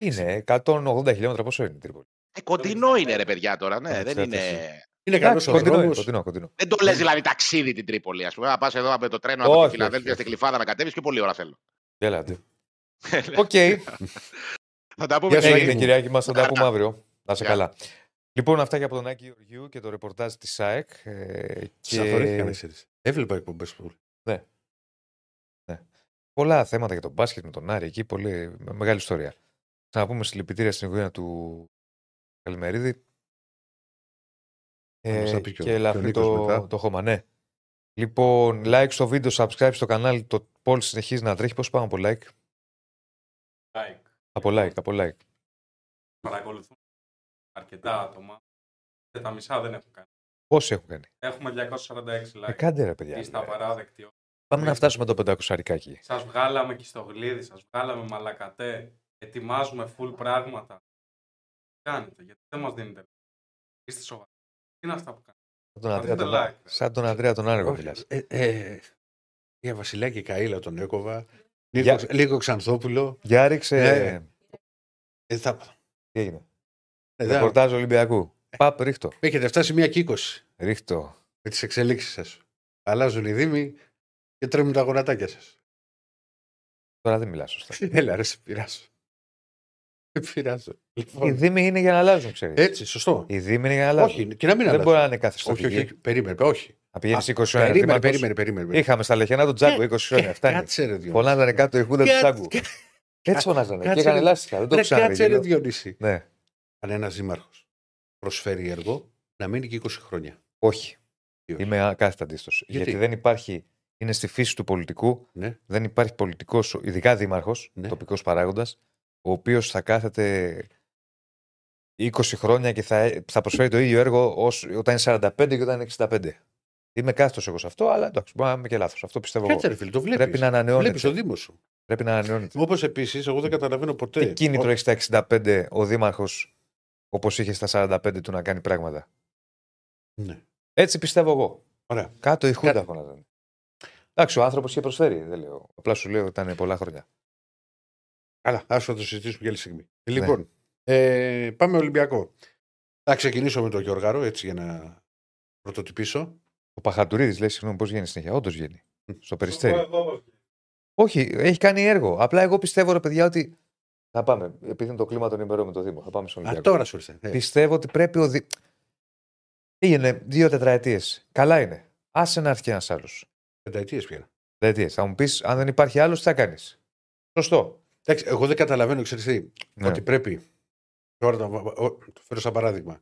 Είναι 180 χιλιόμετρα, πόσο είναι η Τρίπολη? Κοντινό είναι, ρε παιδιά τώρα, ναι, δεν είναι. Είναι καλός ο δρόμος. Δεν το λες δηλαδή ταξίδι την Τρίπολη, ας πούμε. Να πας εδώ με το τρένο από τη Φιλαδέλφια στην Κλιφάδα να κατέβεις και πολλή ώρα θέλω. Έλατε. Οκ. Θα τα πούμε. Γεια σου, Κυριάκη μας, θα τα πούμε αύριο. Να σε καλά. Λοιπόν, αυτά για από τον Άκη Γεωργιού και το ρεπορτάζ της ΑΕΚ. Σαθωρήθηκαν εσείς. Έβλεπα εκπομπές πολύ. Ναι. Πολλά θέματα για τον μπάσκετ με τον Άρη εκεί. Πολύ μεγάλη ιστορία. Θα πούμε συλληπιτήρια στην οικογένεια του Καλημερίδη. Και ελαφρύ το χώμα, ναι. Λοιπόν, like στο βίντεο, subscribe στο κανάλι, το poll συνεχίζει να τρέχει. Πώς πάμε από like? Από like. Παρακολουθούν αρκετά άτομα και τα μισά δεν έχουν κάνει. Πόσοι έχουν κάνει? Έχουμε 246 like. Κάντε ρε παιδιά. Είστε απαράδεκτοι. Πάμε να φτάσουμε το 500 αρικάκι. Σας βγάλαμε και στο γλίδι, σας βγάλαμε μαλακατέ. Ετοιμάζουμε full πράγματα. Κάνετε, γιατί δεν μας δίνετε. Είστε σοβαροί. Τι είναι αυτά που κάνουν? Σαν τον Ανδρέα τον Άργο μιλάς. Για Βασιλάκη Καΐλα τον έκοβα. Λίγο Ξανθόπουλο. Για ρίξε. Τι έγινε? Ρεπορτάζ Ολυμπιακού. Παπ, ρίχτο. Έχετε φτάσει 1 και 20. Ρίχτο. Με τις εξελίξεις σας. Αλλάζουν οι δήμοι και τρέμουν τα γονατάκια σας. Τώρα δεν μιλάς σωστά. Έλα ρε, σε πειράσω. Λοιπόν. Οι δήμοι είναι για να αλλάζουν, ξέρεις. Έτσι, σωστό. Οι δήμοι είναι για να αλλάζουν. Όχι, και να μην αλλάζουν. Δεν μπορεί να είναι κάθε στιγμή. Όχι. Περίμενε. Να πηγαίνει 20 χρόνια. Περίμενε. Είχαμε στα Λεχενά τον Τζάγκο 20 χρόνια. Κάτσε ρε Διονύση. Φωνάζανε κάτω οι χούντα του Τζάγκου. Έτσι φωνάζανε. Και έκανε λάστιχα. Δεν το ξέρανε. Κάτσε ρε Διονύση. Αν ένας δήμαρχος προσφέρει έργο, να μείνει και 20 χρόνια. Όχι. Είμαι κάθετα αντίστοιχος. Γιατί δεν υπάρχει. Είναι στη φύση του πολιτικού. Δεν υπάρχει πολιτικός, ειδικά δήμαρχος, τοπικός παράγοντας, ο οποίος θα κάθεται 20 χρόνια και θα προσφέρει το ίδιο έργο όταν είναι 45 και όταν είναι 65. Είμαι κάθετος εγώ σε αυτό, αλλά εντάξει, μπορεί να είμαι και λάθος. Αυτό πιστεύω. Κάτσε, φίλε, το βλέπεις. Πρέπει να ανανεώνεται. Βλέπεις το Δήμο σου. Πρέπει να ανανεώνεται. Όπως επίσης, εγώ δεν καταλαβαίνω ποτέ. Τι κίνητρο έχει στα 65 ο Δήμαρχος, όπως είχε στα 45 του να κάνει πράγματα. Ναι. Έτσι πιστεύω εγώ. Ωραία. Κάτω η χούντα φωνάζανε. Εντάξει, ο άνθρωπος είχε προσφέρει, δεν λέω. Απλά σου λέω ότι ήταν πολλά χρόνια. Καλά, ας το συζητήσουμε για άλλη στιγμή. Ναι. Λοιπόν, πάμε Ολυμπιακό. Θα ξεκινήσω με τον Γιώργαρο, έτσι για να πρωτοτυπήσω. Ο Παχατουρίδης λέει, συγγνώμη, πώς βγαίνει συνέχεια. Όντως βγαίνει. Στο Περιστέρι. Όχι, έχει κάνει έργο. Απλά εγώ πιστεύω, ρε παιδιά, ότι. Θα πάμε. Επειδή είναι το κλίμα των ημερών με το Δήμο, θα πάμε στον Ολυμπιακό. Α, τώρα σου ήρθε. Πιστεύω ότι πρέπει ο Δήμος. Πήγαινε 2 τετραετίες. Καλά είναι. Άσε να έρθει ένας άλλος. Πενταετίες πήγαινε. Πενταετίες. Θα μου πεις, αν δεν υπάρχει άλλος, τι θα κάνεις. Σωστό. Εγώ δεν καταλαβαίνω, ξέρετε, ότι πρέπει. Τώρα το φέρω σαν παράδειγμα.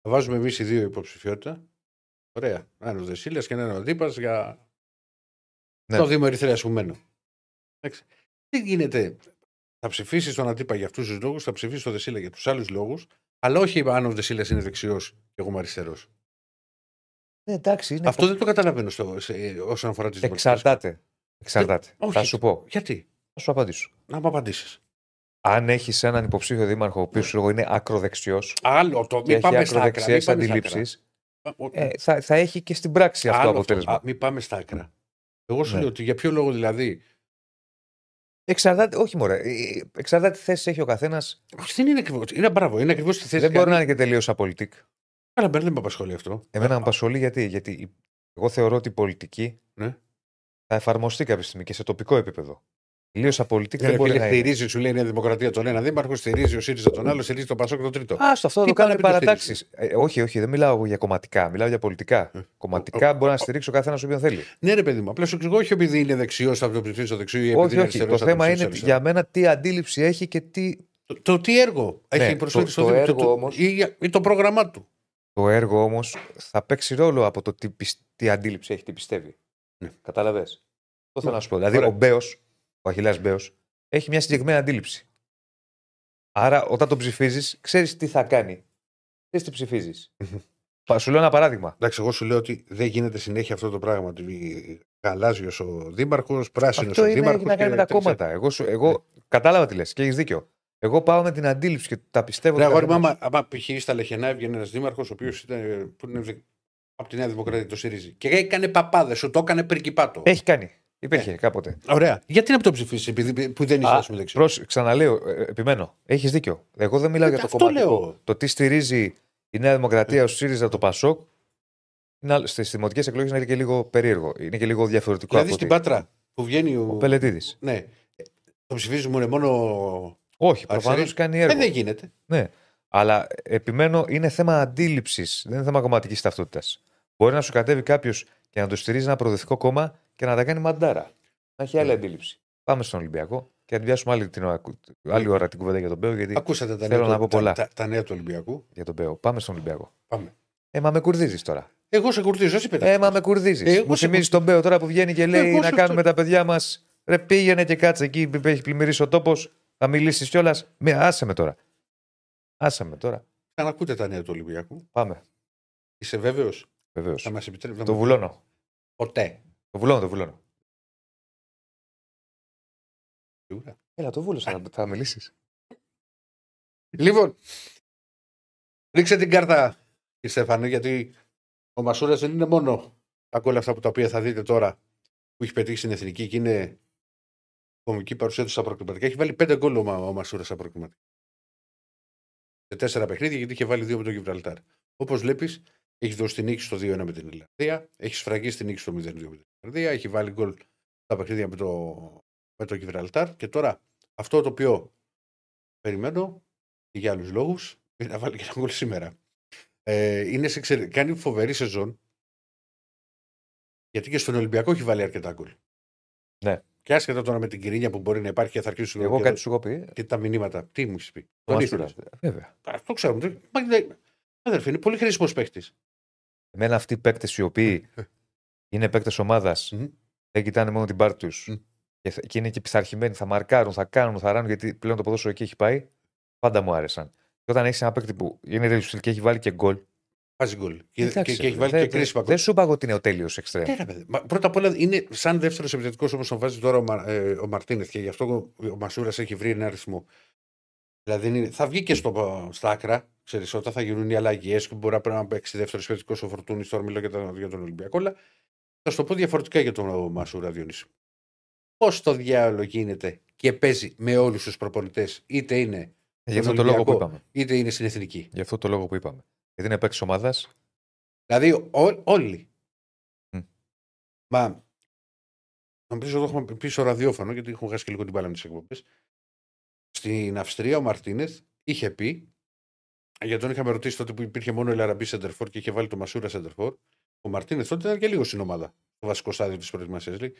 Θα βάζουμε εμείς οι δύο υποψηφιότητα. Ωραία. Έναν ο Δεσίλας και έναν ο Δίπας για το Δήμο Ερυθρέας που μένω. Δεν γίνεται. Θα ψηφίσει τον Αντίπα για αυτούς τους λόγους, θα ψηφίσει τον Δεσίλα για τους άλλους λόγους, αλλά όχι αν ο Δεσίλας είναι δεξιός και εγώ είμαι αριστερός. Ναι, εντάξει, είναι αυτό δεν το καταλαβαίνω όσον αφορά τις δημοκρατίες. Εξαρτάται. Θα σου πω. Γιατί? Θα σου απαντήσω. Να μου απαντήσεις. Αν έχεις έναν υποψήφιο δήμαρχο ο οποίος είναι ακροδεξιός. Άλλο το. Μην πάμε στα άκρα. Θα έχει και στην πράξη αυτό αποτέλεσμα. Μην πάμε στα άκρα. Εγώ σου λέω ότι για ποιο λόγο δηλαδή. Εξαρτάται, όχι μωρέ. Εξαρτάται τι θέση έχει ο καθένας. Δεν είναι ακριβώς. Είναι ακριβώς τη θέση. Δεν μπορεί να είναι και τελείως απολυτικ. Αλλά δεν με απασχολεί αυτό. Εμένα με απασχολεί γιατί εγώ θεωρώ ότι η πολιτική θα εφαρμοστεί κάποια στιγμή και σε τοπικό επίπεδο. Τελείως απολυτικ δεν μπορεί να είναι. Στηρίζει, σου λέει, η Νέα Δημοκρατία τον ένα δήμαρχο, στηρίζει ο ΣΥΡΙΖΑ τον άλλο, στηρίζει τον ΠΑΣΟΚ τον τρίτο. Α, στο αυτό το κάνουν παρατάξεις. Όχι, δεν μιλάω για κομματικά, μιλάω για πολιτικά. Κομματικά μπορεί να στηρίξει ο καθένας όποιον θέλει. Ναι, ρε παιδί μου, απλά σου εξηγώ, όχι επειδή είναι δεξιός θα το ψηφίσει στο δεξιό ή επειδή είναι αριστερός. Το θέμα είναι για μένα τι αντίληψη έχει και τι. Το τι έργο έχει προσφέρει στο δήμαρχο ή το πρόγραμμά του. Το έργο όμως θα παίξει ρόλο από το τι αντίληψη έχει, τι πιστεύει. Ναι. Καταλαβες. Το θέλω να σου πω. Δηλαδή, ωραία. Ο Αχιλλέας Μπέος, έχει μια συγκεκριμένη αντίληψη. Άρα, όταν τον ψηφίζεις, ξέρεις τι θα κάνει. Ξέρεις τι ψηφίζεις. Σου λέω ένα παράδειγμα. Εντάξει, εγώ σου λέω ότι δεν γίνεται συνέχεια αυτό το πράγμα. Γαλάζιος ο δήμαρχος, πράσινος ο δήμαρχος. Αυτό έχει να κάνει με τα κόμματα. Εγώ κατάλαβα τι λες και έχεις δίκιο. Εγώ πάω με την αντίληψη και τα πιστεύω. Ναι, αγόρι, άμα π.χ. στα Λεχενά έβγαινε ένας δήμαρχος, ο οποίος ήταν από τη Νέα Δημοκρατία, το ΣΥΡΙΖΑ. Και έκανε παπάδες, σου το έκανε πριγκιπάτο. Έχει κάνει. Υπήρχε κάποτε. Ωραία. Γιατί να το ψηφίσει, επειδή που δεν είσαι δεξιό. Ξαναλέω, επιμένω. Έχεις δίκιο. Εγώ δεν μιλάω για το κόμμα. Το τι στηρίζει η Νέα Δημοκρατία, ο ΣΥΡΙΖΑ, το ΠΑΣΟΚ. Στις δημοτικές εκλογές είναι και λίγο περίεργο. Είναι και λίγο διαφορετικό. Δηλαδή στην Πάτρα που βγαίνει ο Πελετίδης. Ναι. Το ψηφίζουμε μόνο. Όχι, προφανώς κάνει έργο. Δεν γίνεται. Ναι. Αλλά επιμένω, είναι θέμα αντίληψης, δεν είναι θέμα κομματικής ταυτότητας. Μπορεί να σου κατέβει κάποιος και να το στηρίζει ένα προοδευτικό κόμμα και να τα κάνει μαντάρα. Να έχει άλλη αντίληψη. Πάμε στον Ολυμπιακό και να την πιάσουμε άλλη ώρα την κουβέντα για τον Μπέο. Γιατί ακούσατε τα νέα του Ολυμπιακού. Για τον Μπέο. Πάμε στον Ολυμπιακό. Μα με κουρδίζεις τώρα. Εγώ σε κουρδίζω, όχι πετάξω. Μα με κουρδίζεις. Μου θυμίζει τον Μπέο τώρα που βγαίνει και λέει να κάνουμε τα παιδιά μας. Ρε πήγαινε και κάτσε εκεί που έχει πλημμυρίσει ο τόπος. Θα μιλήσεις κιόλας. Άσε με τώρα. Αν ακούτε τα νέα του Ολυμπιακού. Πάμε. Είσαι βέβαιος? Βεβαίως. Θα μας επιτρέψει να το βουλώνω. Ποτέ. Το βουλώνω. Σίγουρα. Έλα, το βούλωσα. Θα μιλήσεις. Λοιπόν, ρίξε την κάρτα, Στέφανο, γιατί ο Μασούρας δεν είναι μόνο από όλα αυτά που τα οποία θα δείτε τώρα που έχει πετύχει στην εθνική και είναι κομική παρουσία του στα προκριματικά. Έχει βάλει 5 γκολ ο Μασούρας στα προκριματικά. Σε 4 παιχνίδια, γιατί είχε βάλει 2 με τον Γιβραλτάρ. Όπως βλέπεις, έχει δώσει την νίκη στο 2-1 με την Ιρλανδία, έχει σφραγίσει την νίκη στο 0-2 με την Ιρλανδία, έχει βάλει γκολ στα παιχνίδια με τον Γιβραλτάρ. Και τώρα αυτό το οποίο περιμένω και για άλλους λόγους είναι να βάλει και ένα γκολ σήμερα. Κάνει φοβερή σεζόν. Γιατί και στον Ολυμπιακό έχει βάλει αρκετά γκολ. Ναι. Και άσχετα τώρα με την κυρίνια που μπορεί να υπάρχει και θα αρχίσει να πει. Και τα μηνύματα. Τι μου έχει πει. Το ήθελα. Βέβαια. Αυτό ξέρουμε. Αδερφέ, είναι πολύ χρήσιμος παίκτης. Εμένα αυτοί οι παίκτες οι οποίοι είναι παίκτες ομάδας δεν κοιτάνε μόνο την πάρτη τους και είναι και πειθαρχημένοι. Θα μαρκάρουν, θα κάνουν, θα ράνουν γιατί πλέον το ποδόσφαιρο εκεί έχει πάει. Πάντα μου άρεσαν. Και όταν έχεις ένα παίκτη που είναι ρεαλιστής και έχει βάλει και γκολ. Βάζει γκολ. Και έχει βάλει και κρίσιμα γκολ. Δεν σου είπα ότι είναι ο τέλειος εξτρέμ. Πρώτα απ' όλα είναι σαν δεύτερος επιθετικός όμως τον βάζει τώρα ο Μαρτίνεθ και γι' αυτό ο Μασούρας έχει βρει ένα αριθμό. Δηλαδή θα βγει και στα άκρα, ξέρεις, όταν θα γίνουν οι αλλαγές και μπορεί να παίξει δεύτερος επιθετικός ο Φορτούνης, τώρα μιλώ για τον Ολυμπιακό, αλλά θα σου το πω διαφορετικά για τον Μασούρα Διονύση. Πώς το διάολο γίνεται και παίζει με όλους τους προπονητές, είτε είναι στον Ολυμπιακό, είτε είναι στην Εθνική. Γι' αυτό το λόγο που είπαμε. Γιατί είναι παίκτης ομάδας. Δηλαδή όλοι. Μα νομίζω το έχουμε πει στο ραδιόφωνο, γιατί έχουμε χάσει και λίγο την μπάλα με τις εκπομπές. Στην Αυστρία ο Μαρτίνεθ είχε πει, γιατί τον είχαμε ρωτήσει τότε που υπήρχε μόνο η Λαραμπή Σεντερφόρ και είχε βάλει το Μασούρα Σεντερφόρ. Ο Μαρτίνεθ τότε ήταν και λίγο στην ομάδα, το βασικό στάδιο τη προετοιμασία.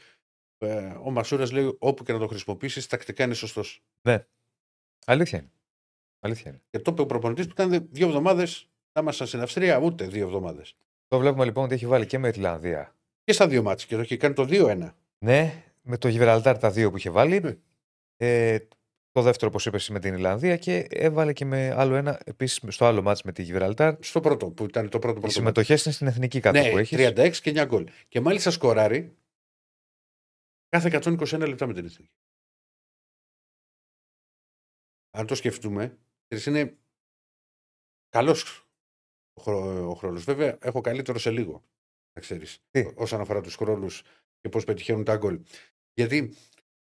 Ο Μασούρας λέει: όπου και να το χρησιμοποιήσει, τακτικά είναι σωστό. Ναι. Αλήθεια είναι. Και το είπε ο προπονητής που ήταν 2 εβδομάδες, θα ήμασταν στην Αυστρία, ούτε 2 εβδομάδες. Το βλέπουμε λοιπόν ότι έχει βάλει και με Ιρλανδία. Και στα δύο μάτς. Και το έχει κάνει το 2-1. Ναι, με το Γιβραλτάρ τα 2 που είχε βάλει. Το δεύτερο, όπως είπες, με την Ιρλανδία και έβαλε και με άλλο ένα επίσης στο άλλο μάτς με τη Γιβραλτάρ. Στο πρώτο, που ήταν το πρώτο. Οι συμμετοχές είναι στην εθνική κάτω που έχει. 36 και 9 γκολ. Και μάλιστα σκοράρει κάθε 121 λεπτά με την εθνική. Αν το σκεφτούμε, είναι καλός ο χρόνος. Βέβαια, έχω καλύτερο σε λίγο, να ξέρεις, όσον αφορά τους χρόνους και πώς πετυχαίνουν τα γκολ. Γιατί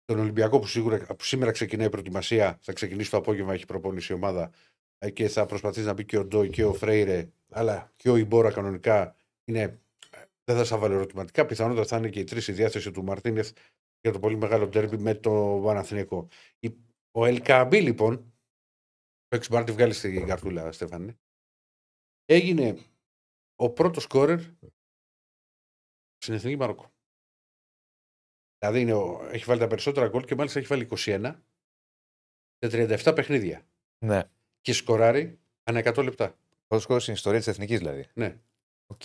τον Ολυμπιακό που, που σήμερα ξεκινάει η προετοιμασία, θα ξεκινήσει το απόγευμα, έχει προπόνηση η ομάδα και θα προσπαθήσει να μπει και ο Ντόι και ο Φρέιρε, αλλά και ο Ιμπόρα κανονικά είναι, δεν θα σας βάλω ερωτηματικά, πιθανότατα θα είναι και οι τρεις η διάθεση του Μαρτίνεθ για το πολύ μεγάλο ντέρμπι με το Παναθηναϊκό. Ο Ελκαμπί λοιπόν, το εξμπάρ τη βγάλει στην καρτούλα, Στέφανε, έγινε ο πρώτος σκόρερ στην Εθνική Μαρόκο. Δηλαδή έχει βάλει τα περισσότερα γκολ και μάλιστα έχει βάλει 21 σε 37 παιχνίδια. Ναι. Και σκοράρει ανά 100 λεπτά. Το σκορ στην ιστορία της Εθνικής δηλαδή. Ναι. Οκ.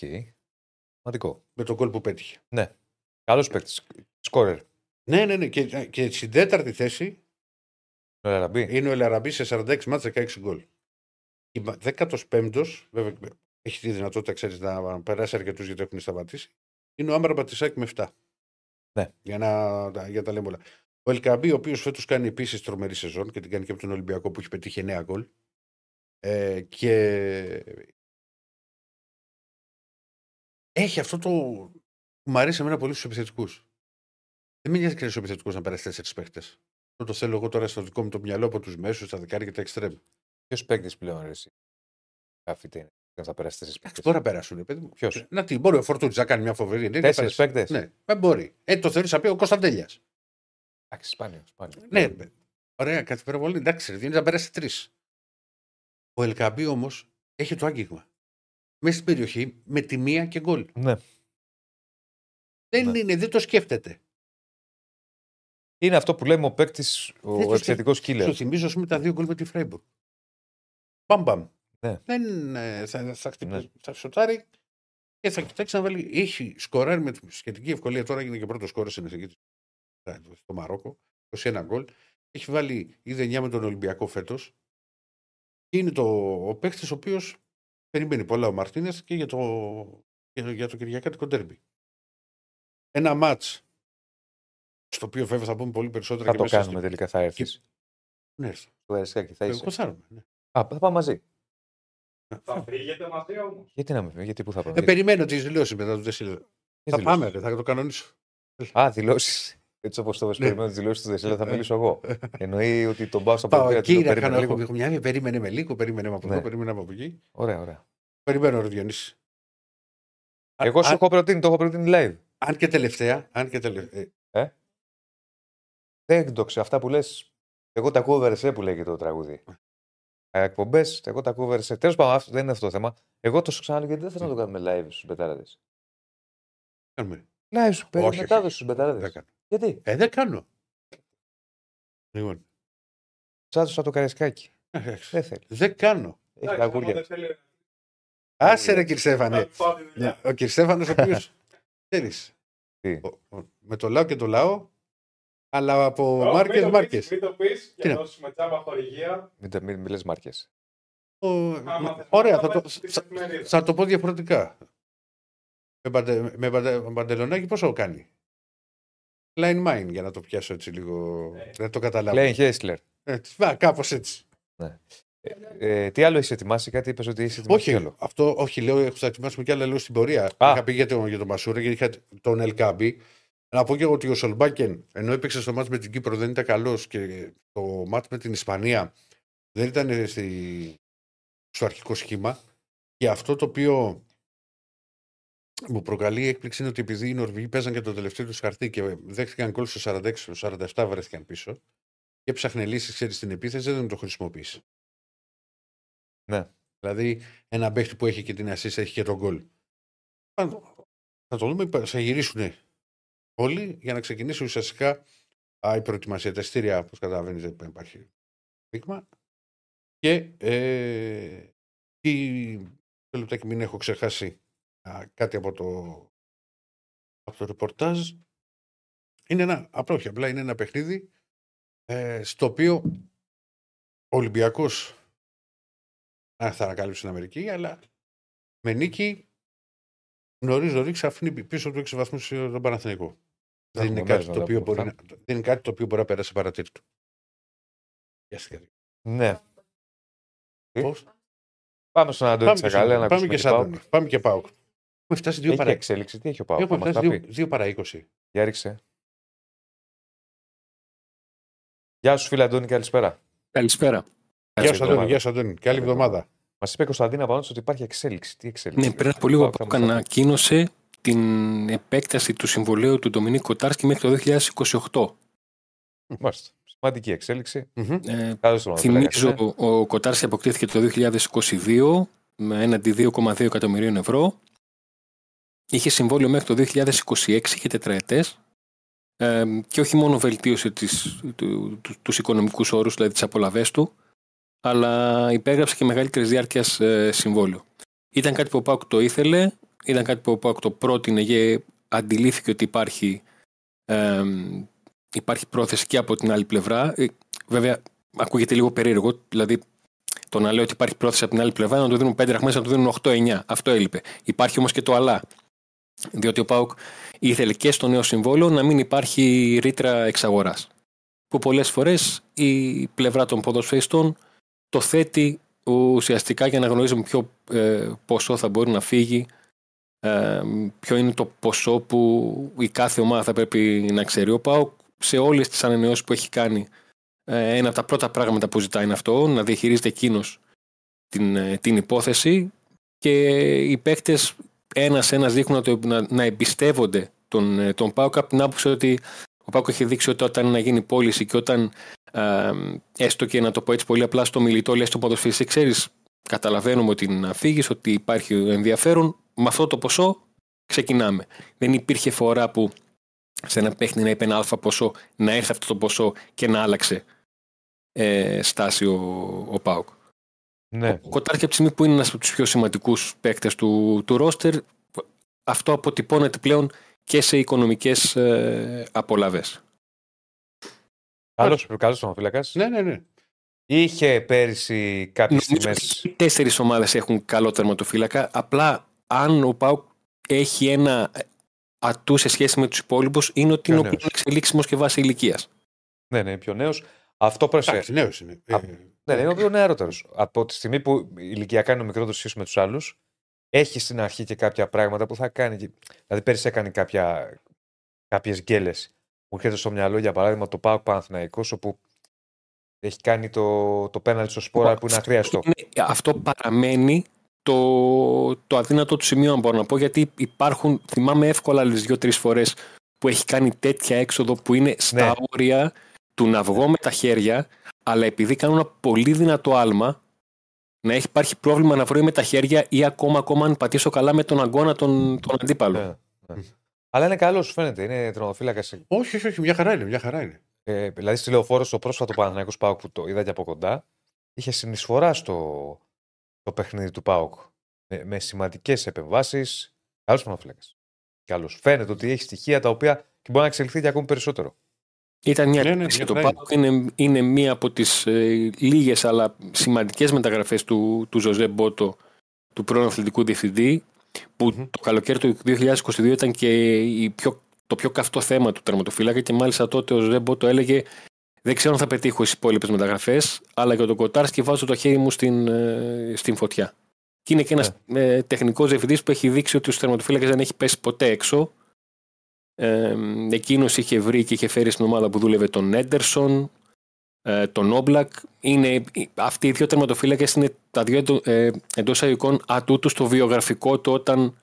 Σημαντικό. Με τον γκολ που πέτυχε. Ναι. Καλός παίκτης. Σκόρερ. Ναι, ναι, ναι. Και στην τέταρτη θέση είναι ο Ελαραμπή σε 46 μάτς 16 γκολ. Η 15ος, βέβαια έχει τη δυνατότητα ξέρεις, να περάσει αρκετούς γιατί έχουν σταματήσει. Είναι ο Άμραμπατ Ισάκ με 7. Ναι. Για τα λέμε όλα. Ο Ελκαμπί, ο οποίος φέτος κάνει επίσης τρομερή σεζόν και την κάνει και από τον Ολυμπιακό που έχει πετύχει 9 γκολ. Και έχει αυτό το. Μου αρέσει εμένα πολύ στους επιθετικούς. Δεν με νοιάζει κανείς στους επιθετικούς να περάσει 4 παίχτες. Το θέλω εγώ τώρα στο δικό μου το μυαλό από τους μέσους, τα δεκάρια και τα εξτρέμ. Ποιος παίκτης πλέον αρέσει. Καφίτε είναι. Θα περάσει 4 παίκτες. Τώρα περάσουν, παιδί μου. Ποιος. Να τι, μπορεί ο Φορτούνης να κάνει μια φοβερή ενέργεια. 4 παίκτες. Ναι, μπορεί. Το θεωρείς να πει ο Κωνσταντέλιας. Εντάξει, σπάνιο. Ναι, ωραία, κατά υπερβολή. Εντάξει, δίνει να περάσει 3. Ο Ελκαμπί όμως έχει το άγγιγμα. Μέσα στην περιοχή με τη μία και γκολ. Ναι. Δεν είναι, δεν το σκέφτεται. Είναι αυτό που λέμε ο παίκτης, ο επιθετικός killer. Σου θυμίζω με τα 2 γκολ με τη Φρέιμπουργκ. Μπαμπαμ. Ναι. Δεν θα χτυπήσει, θα σωτάρει και θα κοιτάξει να βάλει. Έχει σκοράρει με σχετική ευκολία. Τώρα έγινε και πρώτο σκόρερ στην εθνική της στο Μαρόκο. 21 γκολ. Έχει βάλει ήδη 9 με τον Ολυμπιακό φέτος. Είναι ο παίκτης ο οποίος περιμένει πολλά ο Μαρτίνες και για το κυριακάτικο ντέρμπι. Ένα μάτς. Στο οποίο βέβαια θα πούμε πολύ περισσότερα. Θα το κάνουμε στην... τελικά, θα έρθει. Και... Ναι, έρθει. Θα πάμε μαζί. Θα φύγετε μαζί όμως. Γιατί να με φύγετε, γιατί πού θα πάμε. Περιμένω τις δηλώσεις μετά του Δεσίλα. Θα πάμε, θα το κανονίσω. Α, δηλώσεις. Έτσι όπως το περιμένω τις δηλώσεις του Δεσίλα, θα μιλήσω εγώ. Εννοεί ότι τον πάω στο πρωτοβουλίο. Κύριε, περίμενε με λίγο, περίμενε από εδώ, περίμενε από εκεί. Ωραία. Περιμένω, ρε Διονύση. Εγώ σου έχω προτείνει, το έχω προτείνει live. Αν και τελευταία. Δεν το ξέρω. Αυτά που λες, εγώ τα ακούω βερσέ που λέγεται το τραγούδι. Εκπομπές, εγώ τα ακούω βερσέ. Τέλος πάντων, δεν είναι αυτό το θέμα. Εγώ το ξαναλέω γιατί δεν θέλω να το κάνουμε live στους μπετάραδες. Κάνουμε. Live σου παίρνει μετάδοση στους μπετάραδες. Γιατί? Δεν κάνω. Λοιπόν. Τσάτωσα το Καρεσκάκι. Δεν θέλει. Δεν κάνω. Έχει αγγούρια. Άσε ρε κύριε Στέφανε. Ο κύριε Στέφανος ο οποίος θέλεις. Με το λαό και το λαό. Αλλά από μάρκες. Μην το πεις και να δώσουμε τσάμπα χορηγία. Μην λες μάρκες. Ωραία, θα το πω διαφορετικά. Με μπαντελονάκι πόσο κάνει. Klein Mine, για να το πιάσω έτσι λίγο. Να το καταλάβω. Klein Hessler. Κάπως έτσι. Τι άλλο έχεις ετοιμάσει, κάτι είπες ότι είσαι ετοιμάσει. Όχι, λέω, θα ετοιμάσουμε κι άλλα λίγο στην πορεία. Είχα πει για τον Μασούρα και είχα τον Ελκαμπί. Να πω και εγώ ότι ο Σολμπάκεν ενώ έπαιξε στο μάτς με την Κύπρο δεν ήταν καλός και το μάτς με την Ισπανία δεν ήταν στο αρχικό σχήμα. Και αυτό το οποίο μου προκαλεί έκπληξη είναι ότι επειδή οι Νορβηγοί παίζαν και το τελευταίο του χαρτί και δέχτηκαν γκολ στο 46, στο 47 βρέθηκαν πίσω και έψαχνε λύσεις, ξέρεις, στην επίθεση δεν το χρησιμοποίησε. Ναι. Δηλαδή ένα παίχτη που έχει και την ασίστα έχει και τον γκολ. Θα το δούμε, θα γυρίσουνε. Όλοι για να ξεκινήσει ουσιαστικά η προετοιμασία. Τα εστήρια, όπως καταλαβαίνετε, δεν υπάρχει δείγμα. Και το λεπτάκι μην έχω ξεχάσει κάτι από το ρεπορτάζ. Είναι απλά είναι ένα παιχνίδι στο οποίο ο Ολυμπιακός θα ανακαλύψει την Αμερική, αλλά με νίκη νωρίς ξαφνεί πίσω του 6 βαθμούς τον Παναθηναϊκό. Δεν είναι, δεν είναι κάτι το οποίο μπορεί να περάσει παρατήρητο. Ναι. Πώς? Πάμε στον Αντώνη Τσακαλέ να ακούσουμε και Πάοκ. Πάμε και Πάοκ. Έχουμε φτάσει 2 παρά 20. Εξέλιξη, τι έχει ο Πάοκ? Έχουμε φτάσει 2 παρά 20. Για ρίξε. Γεια σου φίλε Αντώνη, καλησπέρα. Καλησπέρα. Γεια σου Αντώνη, καλή εβδομάδα. Μας είπε η Κωνσταντίνα Πανώτης ότι υπάρχει εξέλιξη. Τι εξέλιξη? Ναι, πριν από λίγο Πάοκ ανακοίνωσε την επέκταση του συμβολαίου του Ντομινίκ Κοτάρσκι μέχρι το 2028. Μάλιστα. Σημαντική εξέλιξη. Θυμίζω, ο Κοτάρσκι αποκτήθηκε το 2022 με έναντι 2,2 εκατομμυρίων ευρώ. Είχε συμβόλαιο μέχρι το 2026 και τετραετές. Και όχι μόνο βελτίωσε τους οικονομικούς όρους, δηλαδή τις απολαβές του, αλλά υπέγραψε και μεγαλύτερης διάρκειας συμβόλαιο. Ήταν κάτι που ο ΠΑΟΚ το ήθελε, ήταν κάτι που ο ΠΑΟΚ το πρότεινε, γιατί αντιλήφθηκε ότι υπάρχει πρόθεση και από την άλλη πλευρά. Βέβαια, ακούγεται λίγο περίεργο, δηλαδή το να λέω ότι υπάρχει πρόθεση από την άλλη πλευρά, να του δίνουν 5 δραχμές, να του δίνουν 8-9. Αυτό έλειπε. Υπάρχει όμως και το αλλά. Διότι ο ΠΑΟΚ ήθελε και στο νέο συμβόλαιο να μην υπάρχει ρήτρα εξαγοράς. Που πολλές φορές η πλευρά των ποδοσφαιριστών το θέτει ουσιαστικά για να γνωρίζουμε ποιο ποσό θα μπορεί να φύγει, ποιο είναι το ποσό που η κάθε ομάδα θα πρέπει να ξέρει. Ο ΠΑΟΚ σε όλες τις ανανεώσεις που έχει κάνει, ένα από τα πρώτα πράγματα που ζητάει είναι αυτό, να διαχειρίζεται εκείνος την υπόθεση, και οι παίκτες ένας-ένας δείχνουν να εμπιστεύονται τον ΠΑΟΚ, από την άποψη ότι ο ΠΑΟΚ έχει δείξει ότι όταν να γίνει πώληση και όταν έστω και να το πω έτσι πολύ απλά στο μιλητό, λέει στον ποδοσφαιριστή, ξέρεις, καταλαβαίνουμε ότι να φύγεις, ότι υπάρχει ενδιαφέρον, με αυτό το ποσό ξεκινάμε. Δεν υπήρχε φορά που σε ένα παίχνη να είπε ένα αλφα ποσό, να έρθει αυτό το ποσό και να άλλαξε στάση ο ΠΑΟΚ. Ναι. Ο Κοτάρκη από τη στιγμή που είναι ένας από τους πιο σημαντικούς παίκτες του ρόστερ, αυτό αποτυπώνεται πλέον και σε οικονομικές απολαβές. Καλώς τον Φυλακάς. Ναι. Είχε πέρυσι κάποιες στιγμές. Οι 4 ομάδες έχουν καλό τερματοφύλακα. Απλά αν ο ΠΑΟΚ έχει ένα ατού σε σχέση με τους υπόλοιπους, είναι ότι είναι ο πιο εξελίξιμος και βάσει ηλικίας. Ναι, πιο νέος. Αυτό προσέχει. Νέος είναι. Ναι, είναι ο πιο νεαρότερος. Από τη στιγμή που ηλικιακά είναι ο μικρότερος σχέση με τους άλλους, έχει στην αρχή και κάποια πράγματα που θα κάνει. Δηλαδή, πέρυσι έκανε κάποιες γκέλες. Μου έρχεται στο μυαλό, για παράδειγμα, το ΠΑΟΚ Παναθηναϊκός, όπου έχει κάνει το πέναλτι στο Σπόρα που είναι αχρίαστο. Αυτό παραμένει το αδύνατο του σημείο, αν μπορώ να πω, γιατί υπάρχουν, θυμάμαι εύκολα άλλες 2-3 φορές που έχει κάνει τέτοια έξοδο που είναι στα όρια του να βγω με τα χέρια, αλλά επειδή κάνω ένα πολύ δυνατό άλμα, να έχει υπάρχει πρόβλημα να βρω με τα χέρια ή ακόμα αν πατήσω καλά με τον αγκώνα τον αντίπαλο. Ναι. Αλλά είναι καλό, σου φαίνεται, είναι τερματοφύλακα. Όχι, μια χαρά είναι. Δηλαδή στη Λεωφόρο, στο πρόσφατο Παναθηναϊκός ΠΑΟΚ που το είδα και από κοντά, είχε συνεισφορά στο παιχνίδι του ΠΑΟΚ με σημαντικές επεμβάσεις. Καλός Παναθηναϊκός. Καλώς. Φαίνεται ότι έχει στοιχεία τα οποία μπορεί να εξελιχθεί και ακόμη περισσότερο. Ήταν μια και το ΠΑΟΚ είναι μία από τις λίγες αλλά σημαντικές μεταγραφές του Ζωζέ Μπότο, του πρώην αθλητικού διευθυντή, που το καλοκαίρι του 2022 ήταν και το πιο καυτό θέμα του τερματοφύλακα, και μάλιστα τότε ο Ζωζέ Μπότο έλεγε: δεν ξέρω αν θα πετύχω τις υπόλοιπες μεταγραφές, αλλά και τον Κοτάρσκι βάζω το χέρι μου στην φωτιά. Και είναι και ένας τεχνικός διευθυντής που έχει δείξει ότι ο τερματοφύλακας δεν έχει πέσει ποτέ έξω. Εκείνος είχε βρει και είχε φέρει στην ομάδα που δούλευε τον Έντερσον, τον Όμπλακ. Αυτοί οι 2 τερματοφύλακες είναι τα 2 εντός αγικών ατούτου στο βιογραφικό του, όταν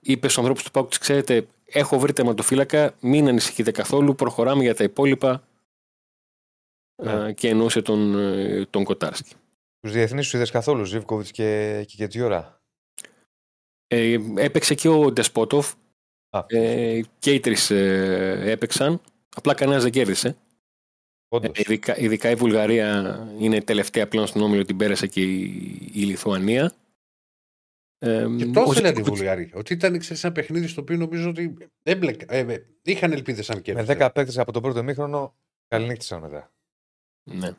είπε στους ανθρώπους του ΠΑΟΚ: ξέρετε, έχω βρει τερματοφύλακα, μην ανησυχείτε καθόλου, προχωράμε για τα υπόλοιπα. Και εννοούσε τον Κοτάρσκι. Τους διεθνείς τους είδες καθόλου, Ζίβκοβιτς και Κετσιόρα? Έπαιξε και ο Ντεσπότοφ. Και οι 3 έπαιξαν. Απλά κανένας δεν κέρδισε. Ειδικά η Βουλγαρία είναι τελευταία πλέον στον όμιλο, την πέρασε και η Λιθουανία. Και το ήθελαν οι Βουλγαροί. Ότι ήταν ένα παιχνίδι στο οποίο νομίζω ότι είχαν ελπίδες αν κέρδισαν. Με 10 παίκτες από τον πρώτο ημίχρονο, Καληνύχτησαν μετά. Ναι.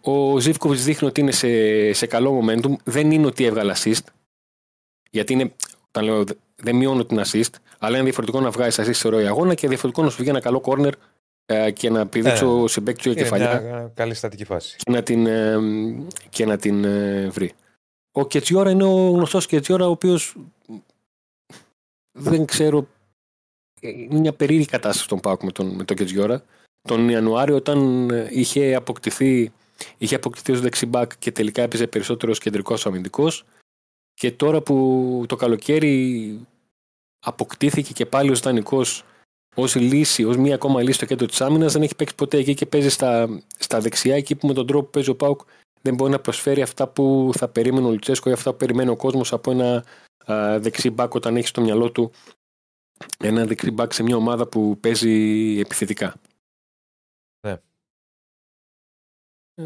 Ο Ζίβκοβιτς δείχνει ότι είναι σε καλό momentum. Δεν είναι ότι έβγαλε assist. Γιατί είναι, όταν λέω, δεν μειώνω την assist, αλλά είναι διαφορετικό να βγάλει assist σε ροή αγώνα και διαφορετικό να σου βγει ένα καλό corner και να πηδήξει ο συμπαίκτης του κεφαλιά. Είναι μια καλή στατική φάση. Και να την βρει. Ο Κετσιόρα είναι ο γνωστός Κετσιόρα, ο οποίος δεν ξέρω. Είναι μια περίεργη κατάσταση στον ΠΑΟΚ με τον Κετσιόρα. Τον Ιανουάριο, όταν είχε αποκτηθεί ως δεξιμπάκ και τελικά έπαιζε περισσότερο ως κεντρικός αμυντικός, και τώρα που το καλοκαίρι αποκτήθηκε και πάλι ως δανεικός ως λύση, ως μία ακόμα λύση στο κέντρο της άμυνας, δεν έχει παίξει ποτέ εκεί και παίζει στα δεξιά, εκεί που με τον τρόπο που παίζει ο ΠΑΟΚ δεν μπορεί να προσφέρει αυτά που θα περίμενε ο Λουτσέσκο ή αυτά που περιμένει ο κόσμος από ένα δεξιμπάκ, όταν έχει στο μυαλό του ένα δεξιμπάκ σε μια ομάδα που παίζει επιθετικά. Ναι.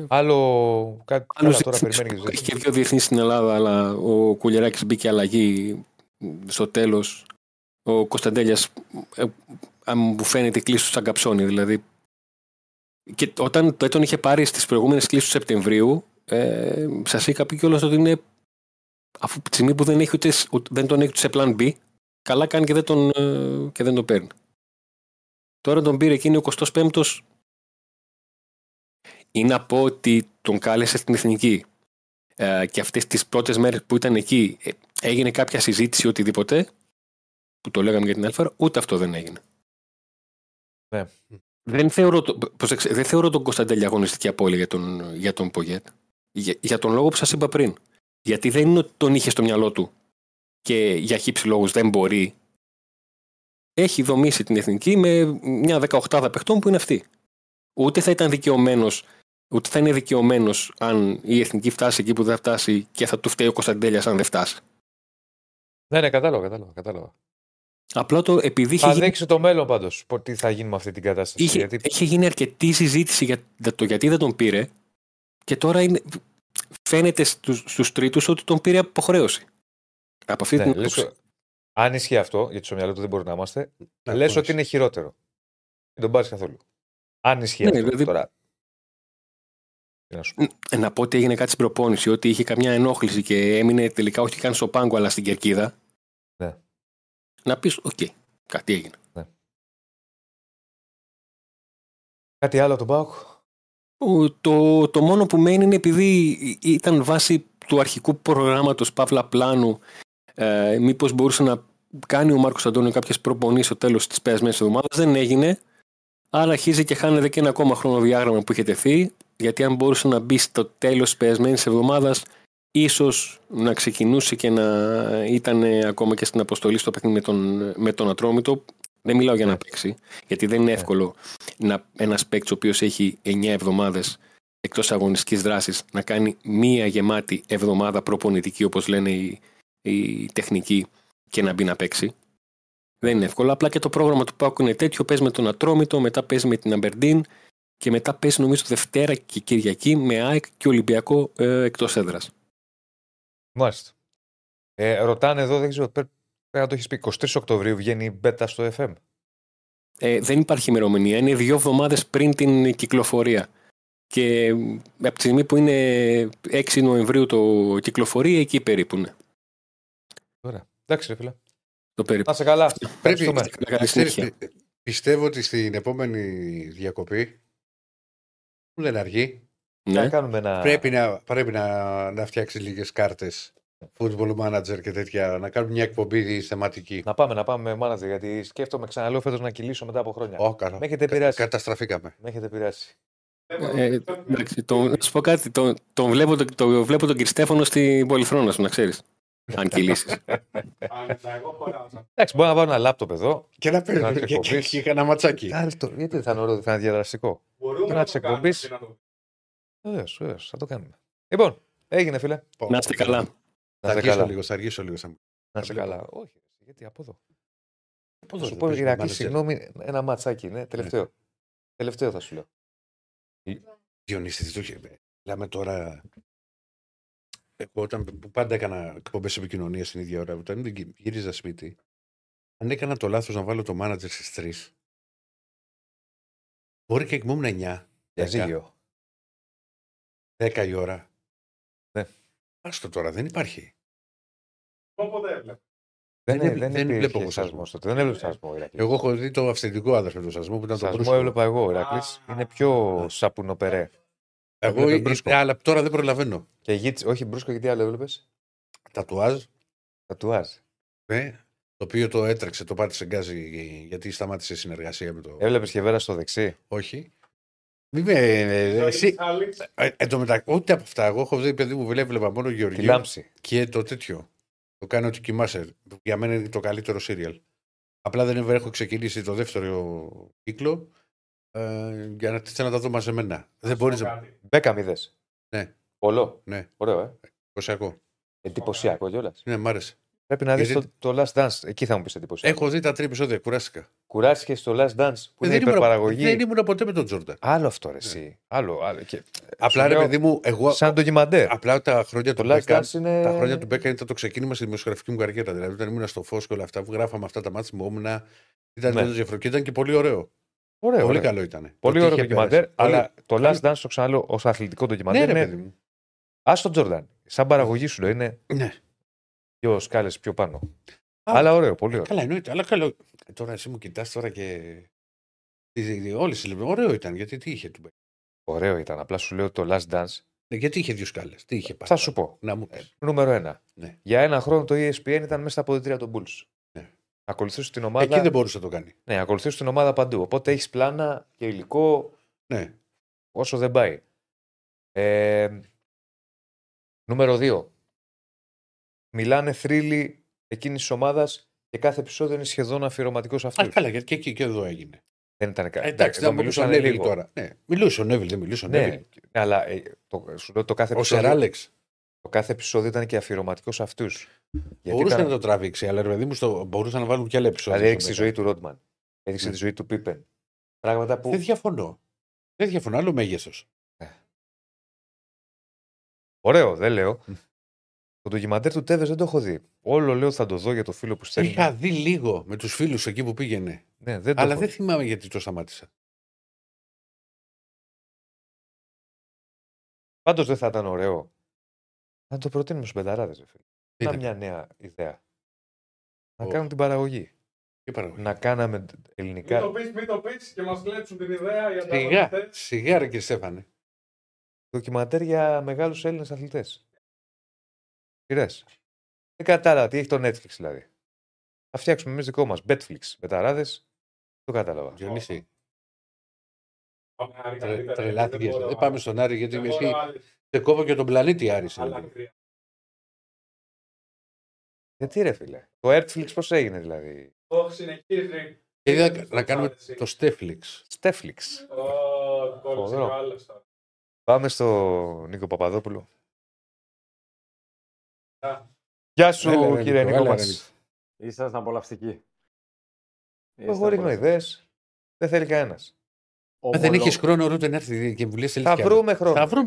Άλλο κάτι τώρα περιμένει και έχει και δύο διεθνείς στην Ελλάδα, αλλά ο Κουλιεράκης μπήκε αλλαγή στο τέλος. Ο Κωνσταντέλιας μου φαίνεται κλείστος σαν καψόνι, δηλαδή. Και όταν τον είχε πάρει στις προηγούμενες κλήσεις του Σεπτεμβρίου, σας είχα πει κιόλας ότι είναι, αφού τη στιγμή που δεν τον έχει σε πλάν B, καλά κάνει και δεν τον παίρνει. Τώρα τον πήρε και είναι ο 25ος. Είναι να πω ότι τον κάλεσε στην Εθνική και αυτές τις πρώτες μέρες που ήταν εκεί έγινε κάποια συζήτηση οτιδήποτε που το λέγαμε για την Αλφα, ούτε αυτό δεν έγινε. Ναι. Δεν θεωρώ τον Κωνσταντέλια αγωνιστική απώλεια για τον Πογέτ. Για τον λόγο που σας είπα πριν. Γιατί δεν είναι ότι τον είχε στο μυαλό του και για χύψη λόγους δεν μπορεί. Έχει δομήσει την Εθνική με μια 18 παιχτών που είναι αυτή. Ούτε θα ήταν δικαιωμένος, ούτε θα είναι δικαιωμένος αν η Εθνική φτάσει εκεί που δεν θα φτάσει και θα του φταίει ο Κωνσταντέλιας αν δεν φτάσει. Ναι, ναι, κατάλαβα. Απλά το επειδή θα δείξει το μέλλον πάντως, τι θα γίνει με αυτή την κατάσταση. Είχε γίνει αρκετή συζήτηση για το γιατί δεν τον πήρε και τώρα φαίνεται στους τρίτους ότι τον πήρε από υποχρέωση. Από αυτή την άποψη. Αν ισχύει αυτό, γιατί στο μυαλό του δεν μπορεί να είμαστε, λες ότι είναι χειρότερο. Δεν τον πάρεις καθόλου. Αν ισχύει αυτό τώρα. Να πω ότι έγινε κάτι στην προπόνηση, ότι είχε καμιά ενόχληση και έμεινε τελικά όχι καν στο πάγκο αλλά στην κερκίδα. Ναι. Να πεις, οκ, κάτι έγινε. Ναι. Κάτι άλλο τον ΠΑΟΚ. Το μόνο που μένει είναι επειδή ήταν βάση του αρχικού προγράμματος Παύλα Πλάνου, μήπως μπορούσε να κάνει ο Μάρκος Αντώνιο κάποιες προπονήσεις στο τέλος της περασμένης εβδομάδας. Δεν έγινε. Άρα αρχίζει και χάνεται και ένα ακόμα χρονοδιάγραμμα που είχε τεθεί, γιατί αν μπορούσε να μπει στο τέλος της περασμένης εβδομάδας, ίσως να ξεκινούσε και να ήταν ακόμα και στην αποστολή στο παιχνίδι με τον Ατρόμητο. Δεν μιλάω για να παίξει, γιατί δεν είναι εύκολο ένας παίκτης ο οποίος έχει 9 εβδομάδες εκτός αγωνιστικής δράσης να κάνει μία γεμάτη εβδομάδα προπονητική, όπως λένε οι τεχνικοί, και να μπει να παίξει. Δεν είναι εύκολο. Απλά και το πρόγραμμα του ΠΑΟΚ είναι τέτοιο. Παίζει με τον Ατρόμητο, μετά παίζει με την Αμπερντίν και μετά παίζει νομίζω Δευτέρα και Κυριακή με ΑΕΚ και Ολυμπιακό εκτός έδρας. Μάλιστα. Ρωτάνε εδώ, δεν ξέρω, πρέπει να το έχεις πει, 23 Οκτωβρίου βγαίνει η μπέτα στο FM. Δεν υπάρχει ημερομηνία, είναι 2 εβδομάδες πριν την κυκλοφορία. Και από τη στιγμή που είναι 6 Νοεμβρίου το κυκλοφορεί, εκεί περίπου είναι. Ωραία. Εντάξει ρε φίλε. Το περίπου. Να σε καλά. Πρέπει πιστεύω ότι στην επόμενη διακοπή, που δεν αργεί, ναι. Πρέπει να φτιάξει λίγες κάρτες football manager και τέτοια. Να κάνουμε μια εκπομπή θεματική. Να πάμε με manager, γιατί σκέφτομαι, ξαναλέω, φέτος να κυλήσω μετά από χρόνια. Με έχετε επηρεάσει. Καταστραφήκαμε. Με έχετε επηρεάσει. Να σου πω κάτι. Τον βλέπω τον κ. Στέφανο στην Πολυθρόνα σου, να ξέρεις. Αν κυλήσεις. Εντάξει, μπορώ να βάλω ένα λάπτοπ εδώ και να παίρνω και ένα ματσάκι. Γιατί θα είναι διαδραστικό. Να τις εκπομπείς. Ωραίος, θα το κάνουμε. Λοιπόν, έγινε φίλε. Να είστε καλά. Θα αργήσω λίγο. Να είστε καλά. Όχι, γιατί από εδώ. Πώς θα σου πω, Ηρακλή, συγγνώμη, ένα ματσάκι, ναι, τελευταίο. Τελευταίο θα σου λέω. Διονύση, τι το είχε. Μιλάμε τώρα. Εγώ όταν πάντα έκανα εκπομπές επικοινωνίας στην ίδια ώρα, όταν γύριζα σπίτι, αν έκανα το λάθος να βάλω το manager στις 3, Μπορεί και εκμόμουν 9. Διαζύγιο. 10 η ώρα. Ναι. Άστο τώρα, δεν υπάρχει. Οπότε δεν βλέπω εγώ σασμό. Δεν έβλεπε σασμό. Εγώ έχω δει το αυθεντικό άδερφο του σασμού που ήταν το πρώτο. Σασμό έβλεπα εγώ, ο Ηρακλής. Είναι πιο σαπουνοπερέ. Εγώ αλλά τώρα δεν προλαβαίνω. Και γίτσι, όχι μπρούσκο, γιατί άλλο έβλεπε. Τατουάζ. Τατουάζ. Ναι. Το οποίο το έτρεξε, το πάτησε γκάζι γιατί σταμάτησε η συνεργασία με το. Έβλεπε και βέρα στο δεξί. Όχι. Μην με. Εσύ. Ούτε από αυτά. Εγώ έχω δει παιδί μου βλέπα μόνο Γεωργίου και το τέτοιο. Το κάνω ότι κοιμάσαι. Για μένα είναι το καλύτερο σύριαλ. Απλά δεν έχω ξεκινήσει το δεύτερο κύκλο για να θέλω να τα δω μαζεμένα. Δεν μπορεί να. Μπέκαμ είδες. Ναι. Πολλό. Ναι. Ωραίο, εντυπωσιακό. Εντυπωσιακό κιόλα. Ναι, μ' άρεσε. Πρέπει να δεις το Last Dance. Εκεί θα μου πεις εντυπωσιακό. Έχω δει τα 3 επεισόδια. Κουράστηκα. Κουράστηκε στο Last Dance που είναι υπερπαραγωγή. Δεν ήμουν ποτέ με τον Τζόρντα. Άλλο αυτό ρε εσύ. Άλλο. Και... Απλά ρε παιδί μου, εγώ. Σαν ντοκιμαντέρ. Απλά τα χρόνια του Μπέκα. Είναι... Τα χρόνια του Μπέκα ήταν το ξεκίνημα στη δημοσιογραφική μου καριέρα. Δηλαδή όταν ήμουν στο Φόσκο, όλα αυτά που γράφαμε αυτά τα μάτια μου όμουνα. Ήταν ναι. Διαφορετικό. Ήταν και πολύ ωραίο. Πολύ καλό ήταν. Πολύ ωραίο ντοκιμαντέρ. Αλλά το Last Dance το ξαναλέω ως αθλητικό ντοκιμαντέρ. Α τον Τζόρνταν. Σαν παραγωγή σου είναι. Δύο σκάλες πιο πάνω. Αλλά ωραίο, πολύ ωραίο. Καλά, εννοείται. Αλλά καλό. Τώρα εσύ μου κοιτάς τώρα και. Όλες οι λεπτομέρειες. Ωραίο ήταν, γιατί τι είχε του Μπέκ. Ωραίο ήταν. Απλά σου λέω το Last Dance. Ναι, γιατί είχε δύο σκάλες. Τι είχε πάει. Θα σου πω. Να μου πεις. Νούμερο 1. Ναι. Για ένα χρόνο το ESPN ήταν μέσα στα αποδυτήρια των Bulls. Ναι. Ακολουθούσε την ομάδα. Εκεί δεν μπορούσε να το κάνει. Ναι, ακολουθούσε την ομάδα παντού. Οπότε έχει πλάνα και υλικό. Ναι. Όσο δεν πάει. Νούμερο 2. Μιλάνε θρύλοι εκείνης της ομάδας και κάθε επεισόδιο είναι σχεδόν αφιερωματικό σε αυτό. Α, καλά, γιατί και εδώ έγινε. Δεν ήταν κάτι. Εντάξει, δεν μιλούσαν Εύελ τώρα. Ναι. Μιλούσε ο Εύελ, δεν μιλούσε ο Εύελ. Ναι, αλλά το κάθε επεισόδιο. Το κάθε επεισόδιο ήταν και αφιερωματικό σε αυτού. Μπορούσαν να το τραβήξει, αλλά δηλαδή μπορούσαν να βάλουν και άλλα επεισόδια. Δηλαδή έδειξε τη ζωή του Ρότμαν. Έδειξε τη ζωή του Πίπεν. Πράγματα που. Δεν διαφωνώ. Δεν διαφωνώ, άλλο μέγεθος. Ωραίο, δεν λέω. Το ντοκιμαντέρ του Τέβες δεν το έχω δει. Όλο λέω θα το δω για το φίλο που στέλνει. Είχα δει λίγο με τους φίλους εκεί που πήγαινε. Ναι, δεν το αλλά δεν θυμάμαι γιατί το σταμάτησα. Πάντως δεν θα ήταν ωραίο. Να το προτείνουμε στους πενταράδες. Να μια νέα ιδέα. Να κάνουμε την παραγωγή. Να κάναμε ελληνικά. Μην το πεις και μας κλέψουν την ιδέα για τα ιδέα. Σιγά ρε κύριε Στέφανε. Ντοκιμαντέρ για μεγάλους Έλληνες αθλητές. Πειρές. Δεν κατάλαβα τι έχει το Netflix δηλαδή. Θα φτιάξουμε εμείς δικό μας. Betflix. Μπεταράδες. Το κατάλαβα. Διονύση. Τρελάθηκες. Δεν πάμε στον Άρη γιατί με εσύ σε κόβω και τον πλανήτη Άρη. Γιατί ρε φίλε. Το Netflix πώς έγινε δηλαδή. Όχι συνεχίζει. Να κάνουμε το Steflix. Steflix. Πάμε στον Νίκο Παπαδόπουλο. Γεια σου κύριε Νικόλα. Ήσασταν απολαυστικοί. Εγώ ρίχνω ιδέες. Δεν θέλει κανένας. Δεν έχεις χρόνο ούτε να έρθει και μου λες. Θα βρούμε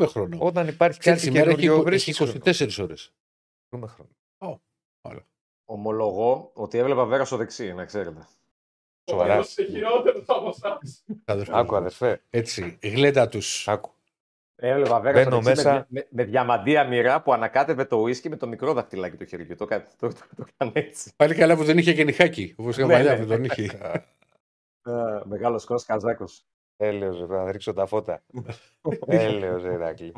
χρόνο. Όταν υπάρχει κάτι καινούργιο βρίσκεις 24 ώρες. Βρούμε χρόνο. Ομολογώ ότι έβλεπα βέρα στο δεξί, να ξέρετε. Σοβαρά. Άκου αδερφέ. Έτσι, γλέτα τους. Άκου. Έβλεπα βέρα μέσα... με διαμαντία μοιρά που ανακάτευε το ουίσκι με το μικρό δαχτυλάκι του χεριού. Το έκανε έτσι. Πάλι καλά που δεν είχε και νυχάκι. Όπως είχαμε παλιά που τον είχε. Μεγάλος Κος Καζάκος. Έλεος, να ρίξω τα φώτα. Έλεος, Ηρακλή.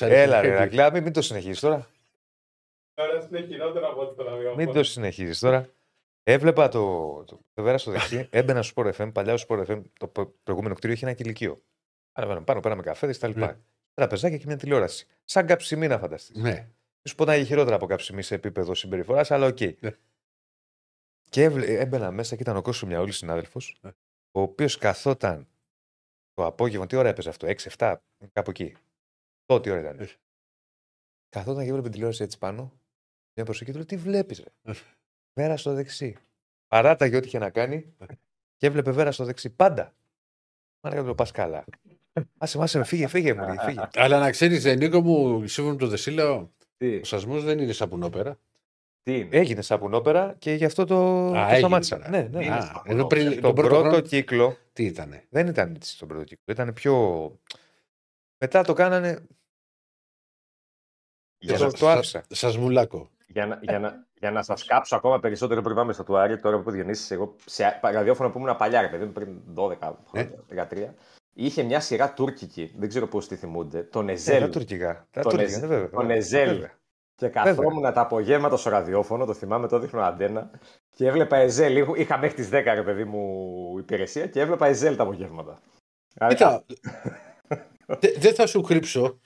Έλα, Ηρακλή, μην το συνεχίζεις τώρα. Μην το συνεχίζεις τώρα. Έβλεπα το βέρα στο δεξί, έμπαινα στο Sport FM, παλιά στο Sport FM, το προηγούμενο κτίριο είχε ένα κηλικείο. Αναβαίνω πάνω, πέραμε καφέδες, τα λοιπά. Ένα πεζάκι και μια τηλεόραση. Σαν καψιμί να φανταστείς. Ναι. Σου πω να έχει χειρότερα από καψιμί σε επίπεδο συμπεριφοράς, αλλά οκ. Okay. Ναι. Και έμπαινα μέσα και ήταν ο Κώστας Μιαούλης, συνάδελφος, ο οποίος καθόταν το απόγευμα. Τι ώρα έπαιζε αυτό, 6-7, κάπου εκεί. Τότε ώρα ήταν. Καθόταν και έβλεπε τηλεόραση έτσι πάνω, μια προσοχή του λέει: τι βλέπεις, ρε. Βέρα στο δεξί. Παράταγε ό,τι είχε να κάνει και έβλεπε βέρα στο δεξί. Πάντα. Μάνα και το Πασκάλα. Άσε με, φύγε μου. Αλλά να ξέρεις, Νίκο μου, σύμφωνα με τον Δεσίλα, ο σασμός δεν είναι σαπουνόπερα. Έγινε σαπουνόπερα και γι' αυτό το σταμάτησα. Ναι, ναι. Ενώ πριν τον πρώτο κύκλο. Τι ήταν? Δεν ήταν στον πρώτο κύκλο. Ήταν πιο. Μετά το κάνανε. Το άφησα. Σας μουλάκω. Για να σας κάψω ακόμα περισσότερο πριν πάμε στο του Άρη, τώρα που Διονύσης, εγώ σε ραδιόφωνο που ήμουν παλιά, παιδί μου, πριν 12 χρόνια, 13, είχε μια σειρά τουρκική, δεν ξέρω πώς τη θυμούνται, τον Εζέλ. Τον Εζέλ. Και καθόμουν τα απογεύματα στο ραδιόφωνο, το θυμάμαι, το δείχνω αντένα, και έβλεπα Εζέλ. Είχα μέχρι τις 10, ρε παιδί μου, υπηρεσία και έβλεπα Εζέλ τα απογεύματα. Κοίτα, δεν θα σου κρύψω,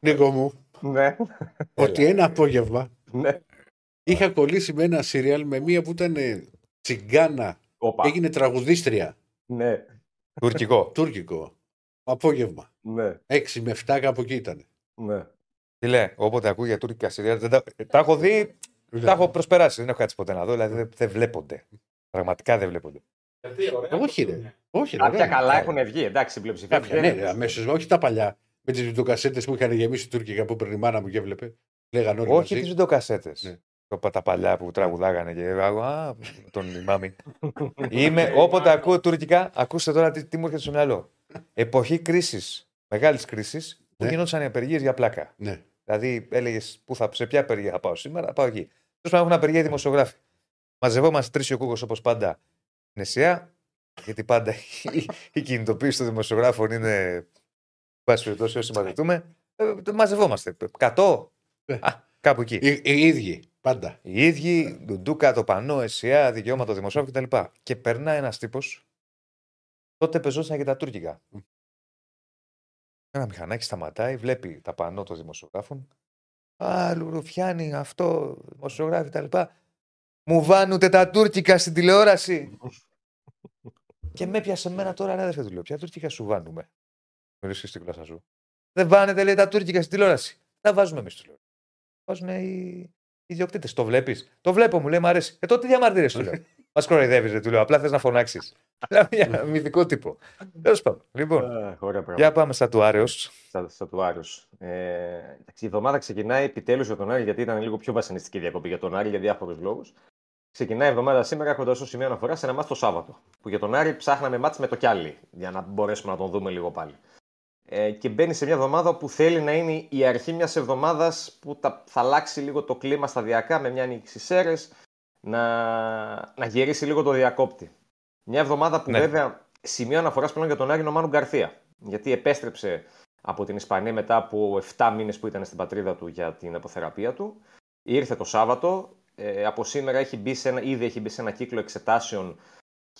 Νίκο μου, ότι ένα απόγευμα είχα κολλήσει με ένα σίριαλ με μία που ήταν τσιγκάνα. Οπα. Έγινε τραγουδίστρια. Ναι. Τουρκικό. Τουρκικό. Απόγευμα. Ναι. 6 με 7 κάπου εκεί ήταν. Ναι. Τι λέει, όποτε ακούω για τουρκικά σίριαλ. Τα έχω δει, τα έχω προσπεράσει. Δεν έχω κάτσει ποτέ να δω. Δηλαδή δεν βλέπονται. Πραγματικά δεν βλέπονται. Όχι, ρε. Κάποια καλά έχουν βγει. Εντάξει, πλειοψηφία. Ναι, αμέσως. Όχι τα παλιά. Με τις βιντεοκασέτες που είχαν γεμίσει τουρκικά που έπαιρνε η μάνα μου και έβλεπε. Όχι τις βιντεοκασέτες. Ναι. Τα παλιά που τραγουδάγανε και έλεγα τον Ιμάμι. Είμαι, όποτε ακούω τουρκικά, ακούστε τώρα τι μου έρχεται στο μυαλό. Εποχή κρίσης, μεγάλης κρίσης, που γινόντουσαν οι απεργίες για πλάκα. Ναι. Δηλαδή έλεγες σε ποια απεργία θα πάω σήμερα, θα πάω εκεί. Τέλος πάντων, έχουν απεργία οι δημοσιογράφοι. Μαζευόμαστε τρεις ο Κούκος όπως πάντα νησιά, γιατί πάντα η κινητοποίηση των δημοσιογράφων είναι. Πάση περιπτώσει, όσοι μαζευτούμε, μαζευόμαστε. 100. Κάπου εκεί. Οι ίδιοι, πάντα. Οι ίδιοι, Ντούκα, το Πανό, ΕΣΥΑ, δικαιώματα δημοσιογράφου κτλ. Και περνά ένας τύπος, τότε πεζόταν και τα τουρκικά. Ένα μηχανάκι σταματάει, βλέπει τα Πανό των δημοσιογράφων. Α, Λουρουφιάνη, αυτό, δημοσιογράφοι κτλ. Μου βάνουνε τα τουρκικά στην τηλεόραση. Και με πιάσε εμένα τώρα, ρε αδερφέ, του λέω, ποια τουρκικά σου βάνουμε? Στην κλάσσα σου. Δεν βάνετε, λέει, τα τουρκικά στην τηλεόραση. Τα βάζουμε εμείς τηλεόραση. Βάζουν οι ιδιοκτήτες. Το βλέπεις? Το βλέπω, μου λέει, μ' αρέσει. Τότε διαμαρτύρες, του λέω. Μας κοροϊδεύεις, ρε, του λέω. Απλά θες να φωνάξεις. Ένα μυθικό τύπο. Τέλος πάντων. Λοιπόν, για πάμε στα του Άρεως. Στα του Άρεως. Η εβδομάδα ξεκινάει επιτέλους για τον Άρη, γιατί ήταν λίγο πιο βασανιστική διακοπή για τον Άρη για διάφορους λόγους. Ξεκινάει η εβδομάδα σήμερα έχοντας ως σημείο αναφορά σε ένα μάτς το Σάββατο. Που για τον Άρη ψάχναμε μάτς με το Κιάλι, για να μπορέσουμε να τον δούμε λίγο πάλι. Και μπαίνει σε μια εβδομάδα που θέλει να είναι η αρχή μιας εβδομάδας που θα αλλάξει λίγο το κλίμα σταδιακά με μια νίκη στις Σέρρες, να γυρίσει λίγο το διακόπτη. Μια εβδομάδα που βέβαια σημείο αναφοράς πλέον για τον Άρη Μάνου Γκαρθία. Γιατί επέστρεψε από την Ισπανία μετά από 7 μήνες που ήταν στην πατρίδα του για την αποθεραπεία του. Ήρθε το Σάββατο. Από σήμερα ήδη έχει μπει σε ένα κύκλο εξετάσεων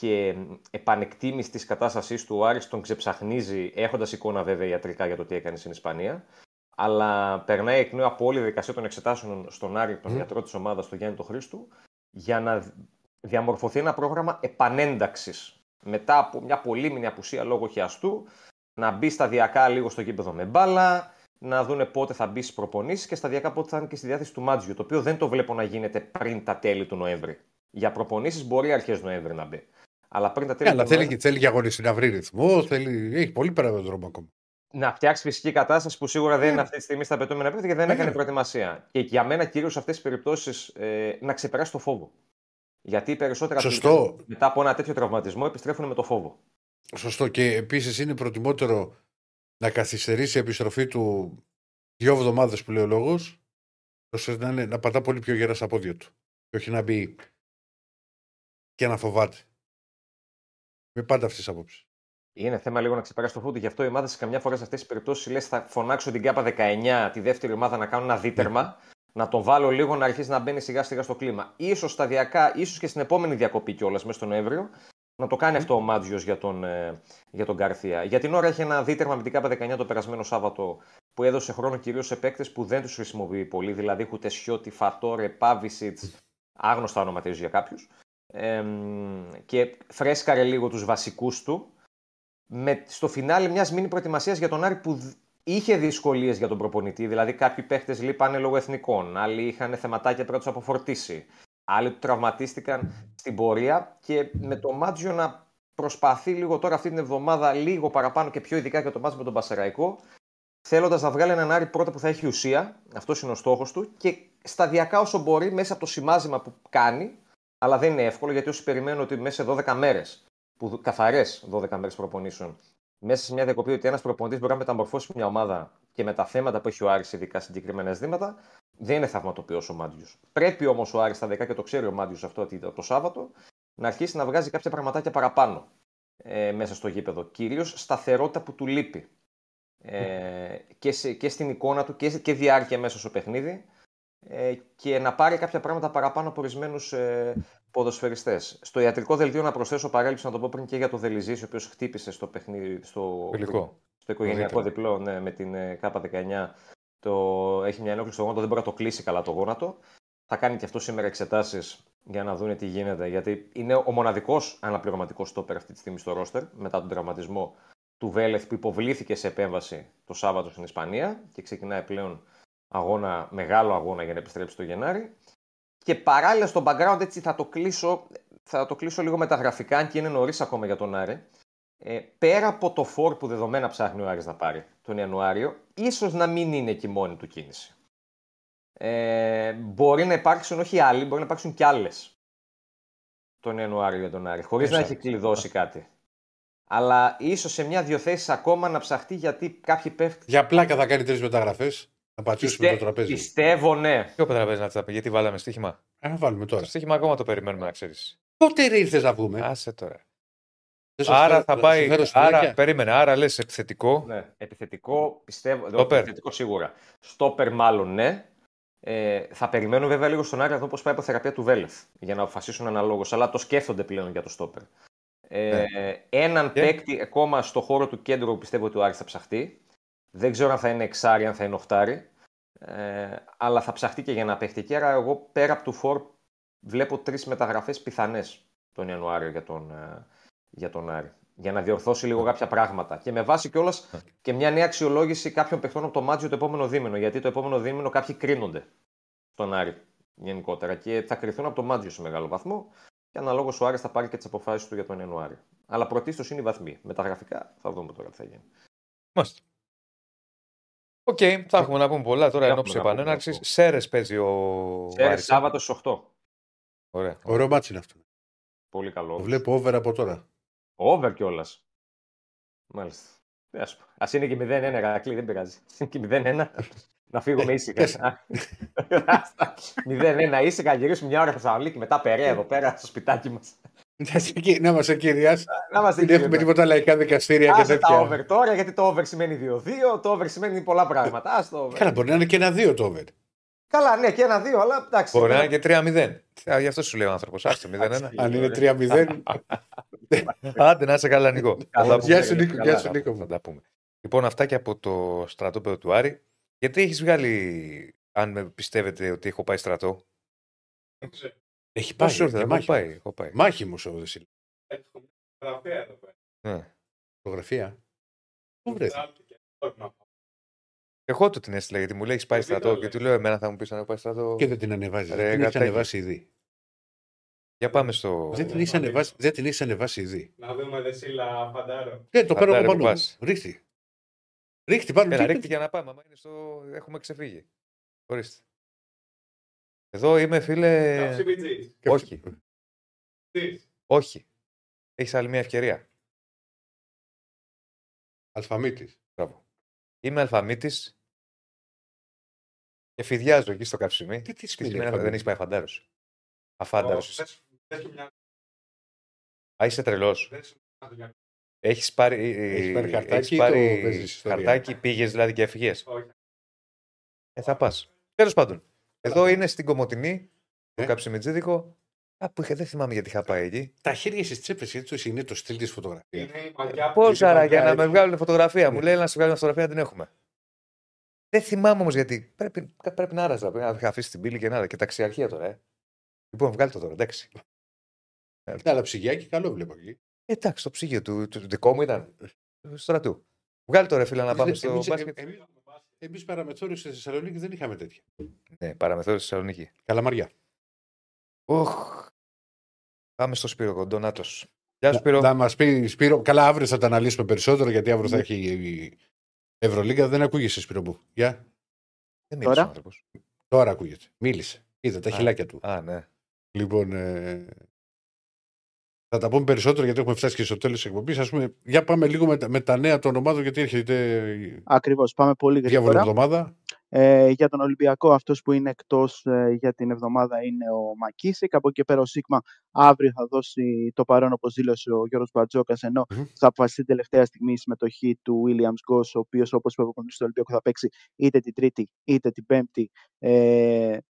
και επανεκτίμηση της κατάστασής του. Ο Άρης τον ξεψαχνίζει, έχοντας εικόνα βέβαια ιατρικά για το τι έκανε στην Ισπανία. Αλλά περνάει εκ νέου από όλη η διαδικασία των εξετάσεων στον Άρη, τον ιατρό της ομάδας, τον Γιάννη τον Χρήστου, για να διαμορφωθεί ένα πρόγραμμα επανένταξης. Μετά από μια πολύμηνη απουσία λόγω χιαστού, να μπει σταδιακά λίγο στο γήπεδο με μπάλα, να δούνε πότε θα μπει στις προπονήσεις και σταδιακά πότε θα είναι και στη διάθεση του Μάντζιο, το οποίο δεν το βλέπω να γίνεται πριν τα τέλη του Νοέμβρη. Για προπονήσεις μπορεί αρχές Νοέμβρη να μπει. Αλλά πριν τα τέλη. Αλλά θέλει και αγωνιστή να βρει ρυθμό, έχει πολύ πέρα από τον δρόμο ακόμα. Να φτιάξει φυσική κατάσταση που σίγουρα δεν είναι αυτή τη στιγμή στα πετούμενα πέδια και δεν έκανε προετοιμασία. Και για μένα, κυρίως σε αυτές τις περιπτώσεις, να ξεπεράσει το φόβο. Γιατί οι περισσότερα μετά από ένα τέτοιο τραυματισμό επιστρέφουν με το φόβο. Σωστό. Και επίσης είναι προτιμότερο να καθυστερήσει η επιστροφή του 2 εβδομάδες που λέει ο λόγος, ώστε να πατά πολύ πιο γερά στα πόδια του. Και όχι να μπει και να φοβάται. Με πάντα αυτή τη άποψη. Είναι θέμα λίγο να ξεπεράσει το φούτι. Γι' αυτό οι ομάδες καμιά φορά σε αυτές τις περιπτώσεις λες θα φωνάξω την ΚΑΠΑ 19, τη δεύτερη ομάδα να κάνω ένα δίτερμα, να τον βάλω λίγο να αρχίσει να μπαίνει σιγά σιγά στο κλίμα. Ίσως σταδιακά, ίσως και στην επόμενη διακοπή κιόλας μέσα στον Νοέμβριο, να το κάνει αυτό ο Μάντζιος για τον Γκαρθία. Για την ώρα έχει ένα δίτερμα με την ΚΑΠΑ 19 το περασμένο Σάββατο που έδωσε χρόνο κυρίως σε παίκτες που δεν τους χρησιμοποιεί πολύ. Δηλαδή Χουτεσιώτη, Φατόρε, Πάβισιτς, άγνωστα ονοματίζουν για κάποιους. Και φρέσκαρε λίγο τους βασικούς του στο φινάλι μιας μίνι προετοιμασίας για τον Άρη που είχε δυσκολίες για τον προπονητή. Δηλαδή κάποιοι παίχτες λείπανε λόγω εθνικών, άλλοι είχαν θεματάκια πρέπει να τους αποφορτήσει, άλλοι του τραυματίστηκαν στην πορεία, και με το Μάτζιο να προσπαθεί λίγο τώρα αυτή την εβδομάδα λίγο παραπάνω και πιο ειδικά για το μάτς με τον Πασεραϊκό θέλοντας να βγάλει έναν Άρη πρώτα που θα έχει ουσία, αυτός είναι ο στόχος του, και σταδιακά όσο μπορεί μέσα από το σημάζιμα που κάνει, αλλά δεν είναι εύκολο γιατί όσοι περιμένουν ότι μέσα σε 12 μέρες, καθαρές 12 μέρες προπονήσεων, μέσα σε μια διακοπή ότι ένας προπονητής μπορεί να μεταμορφώσει μια ομάδα και με τα θέματα που έχει ο Άρης, ειδικά συγκεκριμένα ζητήματα, δεν είναι θαυματοποιός ο Μάντζιος. Πρέπει όμως ο Άρης σταδιακά, και το ξέρει ο Μάντζιος αυτό το Σάββατο, να αρχίσει να βγάζει κάποια πραγματάκια παραπάνω μέσα στο γήπεδο. Κυρίως σταθερότητα που του λείπει. Και στην εικόνα του και διάρκεια μέσα στο παιχνίδι, και να πάρει κάποια πράγματα παραπάνω από ορισμένους ποδοσφαιριστές. Στο ιατρικό δελτίο να προσθέσω παρέλειψη, να το πω πριν, και για το Δελιζής, ο οποίος χτύπησε στο παιχνίδι, στο οικογενειακό διπλό, ναι, με την K19, έχει μια ενόχληση στο γόνατο, δεν μπορεί να το κλείσει καλά το γόνατο. Θα κάνει και αυτό σήμερα εξετάσεις για να δούνε τι γίνεται, γιατί είναι ο μοναδικός αναπληρωματικός στόπερ αυτή τη στιγμή στο ρόστερ μετά τον τραυματισμό του Βέλεθ, που υποβλήθηκε σε επέμβαση το Σάββατο στην Ισπανία και ξεκινάει πλέον αγώνα, μεγάλο αγώνα, για να επιστρέψει το Γενάρη. Και παράλληλα στο background, έτσι θα το κλείσω λίγο με τα γραφικά, αν και είναι νωρίς ακόμα για τον Άρη. Πέρα από το φόρ που δεδομένα ψάχνει ο Άρης να πάρει τον Ιανουάριο, ίσως να μην είναι και η μόνη του κίνηση. Μπορεί να υπάρξουν όχι άλλοι, μπορεί να υπάρξουν κι άλλες τον Ιανουάριο για τον Άρη, χωρίς να έχει κλειδώσει κάτι. Αλλά ίσως σε μια-δυο θέσεις ακόμα να ψαχτεί, γιατί κάποιοι πέφτουν. Για πλάκα θα κάνει 3 μεταγραφές. Να πατήσουμε το τραπέζι. Πιστεύω, ναι. Ποιο τραπέζι να τσαπεί, γιατί βάλαμε στοίχημα. Να βάλουμε τώρα. Το στοίχημα ακόμα το περιμένουμε, να ξέρεις. Πότε ήρθες να βγούμε. Άσε τώρα. Άρα θα πάει. Περίμενε. Άρα λες επιθετικό. Ναι, επιθετικό πιστεύω. Επιθετικό σίγουρα. Στόπερ μάλλον, ναι. Θα περιμένω βέβαια λίγο στον Άρη να δω πώς πάει η θεραπεία του Βέλεθ για να αποφασίσουν αναλόγως. Αλλά το σκέφτονται πλέον για το στόπερ. Έναν παίκτη ακόμα στο χώρο του κέντρου πιστεύω ότι ο Άρης θα ψαχτεί. Δεν ξέρω αν θα είναι εξάρι, αν θα είναι οχτάρι, αλλά θα ψαχτεί και για να παίχτη. Και άρα εγώ πέρα από του φορ βλέπω 3 μεταγραφές πιθανές τον Ιανουάριο για τον Άρη, για να διορθώσει λίγο κάποια πράγματα. Και με βάση κιόλας και μια νέα αξιολόγηση κάποιων παιχτών από το Μάτζιο το επόμενο δίμηνο, γιατί το επόμενο δίμηνο κάποιοι κρίνονται στον Άρη γενικότερα και θα κρυφθούν από το Μάτζιο σε μεγάλο βαθμό. Και αναλόγως ο Άρης θα πάρει και τις αποφάσεις του για τον Ιανουάριο. Αλλά πρωτίστως είναι οι βαθμοί. Με τα γραφικά θα δούμε τώρα τι θα γίνει. Μάλιστα. Οκ, θα έχουμε να πούμε πολλά τώρα εν ώψη επανέναρξης. Σέρες παίζει ο Άρης. Σάββατο στις 8. Ωραία. Ωραίο μάτσι είναι αυτό. Πολύ καλό. Το βλέπω over από τώρα. Over κιόλας. Μάλιστα. Ας είναι και 0-1, Ηρακλή, δεν πειράζει. Και 0-1. Να φύγουμε ήσυχα. 0-1 ήσυχα, γυρίσουμε μια ώρα Θεσσαλονίκη, μετά Περαία εδώ πέρα στο σπιτάκι μας. Να είμαστε κυρίας. Δεν έχουμε τίποτα λαϊκά δικαστήρια και τέτοια. Άσε τα over τώρα, γιατί το over σημαίνει 2-2, το over σημαίνει πολλά πράγματα. Άσε το over. Καλά, μπορεί να είναι και 1-2 το over. Καλά, ναι, και 1-2, αλλά εντάξει. Μπορεί να είναι και 3-0. Γι' αυτό σου λέει ο άνθρωπος. Άσε το 0-1. Αν είναι 3-0. Άντε, να είσαι καλά, Νικό. Γεια σου, Νίκο. Θα τα πούμε. Λοιπόν, αυτά και από το στρατόπεδο του Άρη. Γιατί έχεις βγάλει, αν με πιστεύετε ότι έχω πάει στρατό. Έχει πάει, έχω πάει. Μάχη μου ο Δεσίλα. Έχει φωτογραφία εδώ πέρα. Φωτογραφία. Πού βρέθηκε. Εγώ του την έστειλα, γιατί μου λέει έχεις πάει στρατό και του λέω εμένα θα μου πεις να έχω πάει στρατό. Και δεν την ανεβάζει. Δεν την έχει ανεβάσει ήδη. Για πάμε στο. Δεν την έχει ανεβάσει ήδη. Να δούμε Δεσίλα, φαντάρο. Ναι, το παίρνω από πάνω. Ρίχτη. Ρίχτη, πάμε. Ένα ρίχτη για να πάμε. Μα είναι στο. Έχουμε ξεφύγει. Ορίστε. Εδώ είμαι, φίλε. Όχι. Όχι. Έχεις άλλη μια ευκαιρία. Αλφαμίτης. Μπράβο. Είμαι Αλφαμίτης. Και φιδιάζω εκεί στο καψιμί. Τι σημαίνει δεν έχεις πάει φαντάρος. Αφάνταρος. Α, είσαι τρελός. Έχεις πάρει χαρτάκι, πήγες δηλαδή και έφυγες. Θα πας. Τέλος πάντων. Εδώ είναι στην Κομωτινή, το καψιμιτζίδικο. Κάπου είχε, δεν θυμάμαι γιατί είχα πάει εκεί. Τα χέρια στις τσέπες, έτσι είναι το στυλ της φωτογραφίας. Πώς άρα για να με βγάλουν φωτογραφία. Μου λέει να σε βγάλουν φωτογραφία, να την έχουμε. Δεν θυμάμαι όμως γιατί. Πρέπει να άραζα. Πρέπει να είχα αφήσει την πύλη και να. Και ταξιαρχία τώρα. Λοιπόν, βγάλει το τώρα, εντάξει. Αλλά ψυγιάκι, καλό βλέπω εκεί. Εντάξει, το ψυγείο του δικό μου ήταν. Του στρατού. Βγάλει τώρα, φίλα, να πάμε στο μπάσκετ. Εμείς παραμεθόριο στη Θεσσαλονίκη δεν είχαμε τέτοια. Ναι, παραμεθόριο στη Θεσσαλονίκη. Καλαμαριά. Οχ. Πάμε στο Σπύρο Κοντονάτος. Γεια Σπύρο. Να μας πει Σπύρο. Καλά, αύριο θα τα αναλύσουμε περισσότερο, γιατί αύριο θα έχει Ευρωλίγκα δεν ακούγεσαι, Σπυρομπού. Γεια. Δεν μίλησε ο άνθρωπος. Τώρα ακούγεται. Μίλησε. Είδα τα χειλάκια του. Α, ναι. Λοιπόν, θα τα πούμε περισσότερο γιατί έχουμε φτάσει και στο τέλος της εκπομπής. Ας πούμε, για πάμε λίγο με τα νέα των ομάδων, γιατί έρχεται. Ακριβώς, πάμε πολύ γρήγορα. Εβδομάδα. Για τον Ολυμπιακό, αυτός που είναι εκτός για την εβδομάδα είναι ο Μακίσικ. Από εκεί πέρα ο Σίγμα αύριο θα δώσει το παρόν, όπως δήλωσε ο Γιώργος Μπαρτζόκας, ενώ θα αποφασιστεί τελευταία στιγμή η συμμετοχή του Williams Goss, ο οποίος, όπως είπε ο προπονητής του Ολυμπιακού, θα παίξει είτε την Τρίτη είτε την Πέμπτη.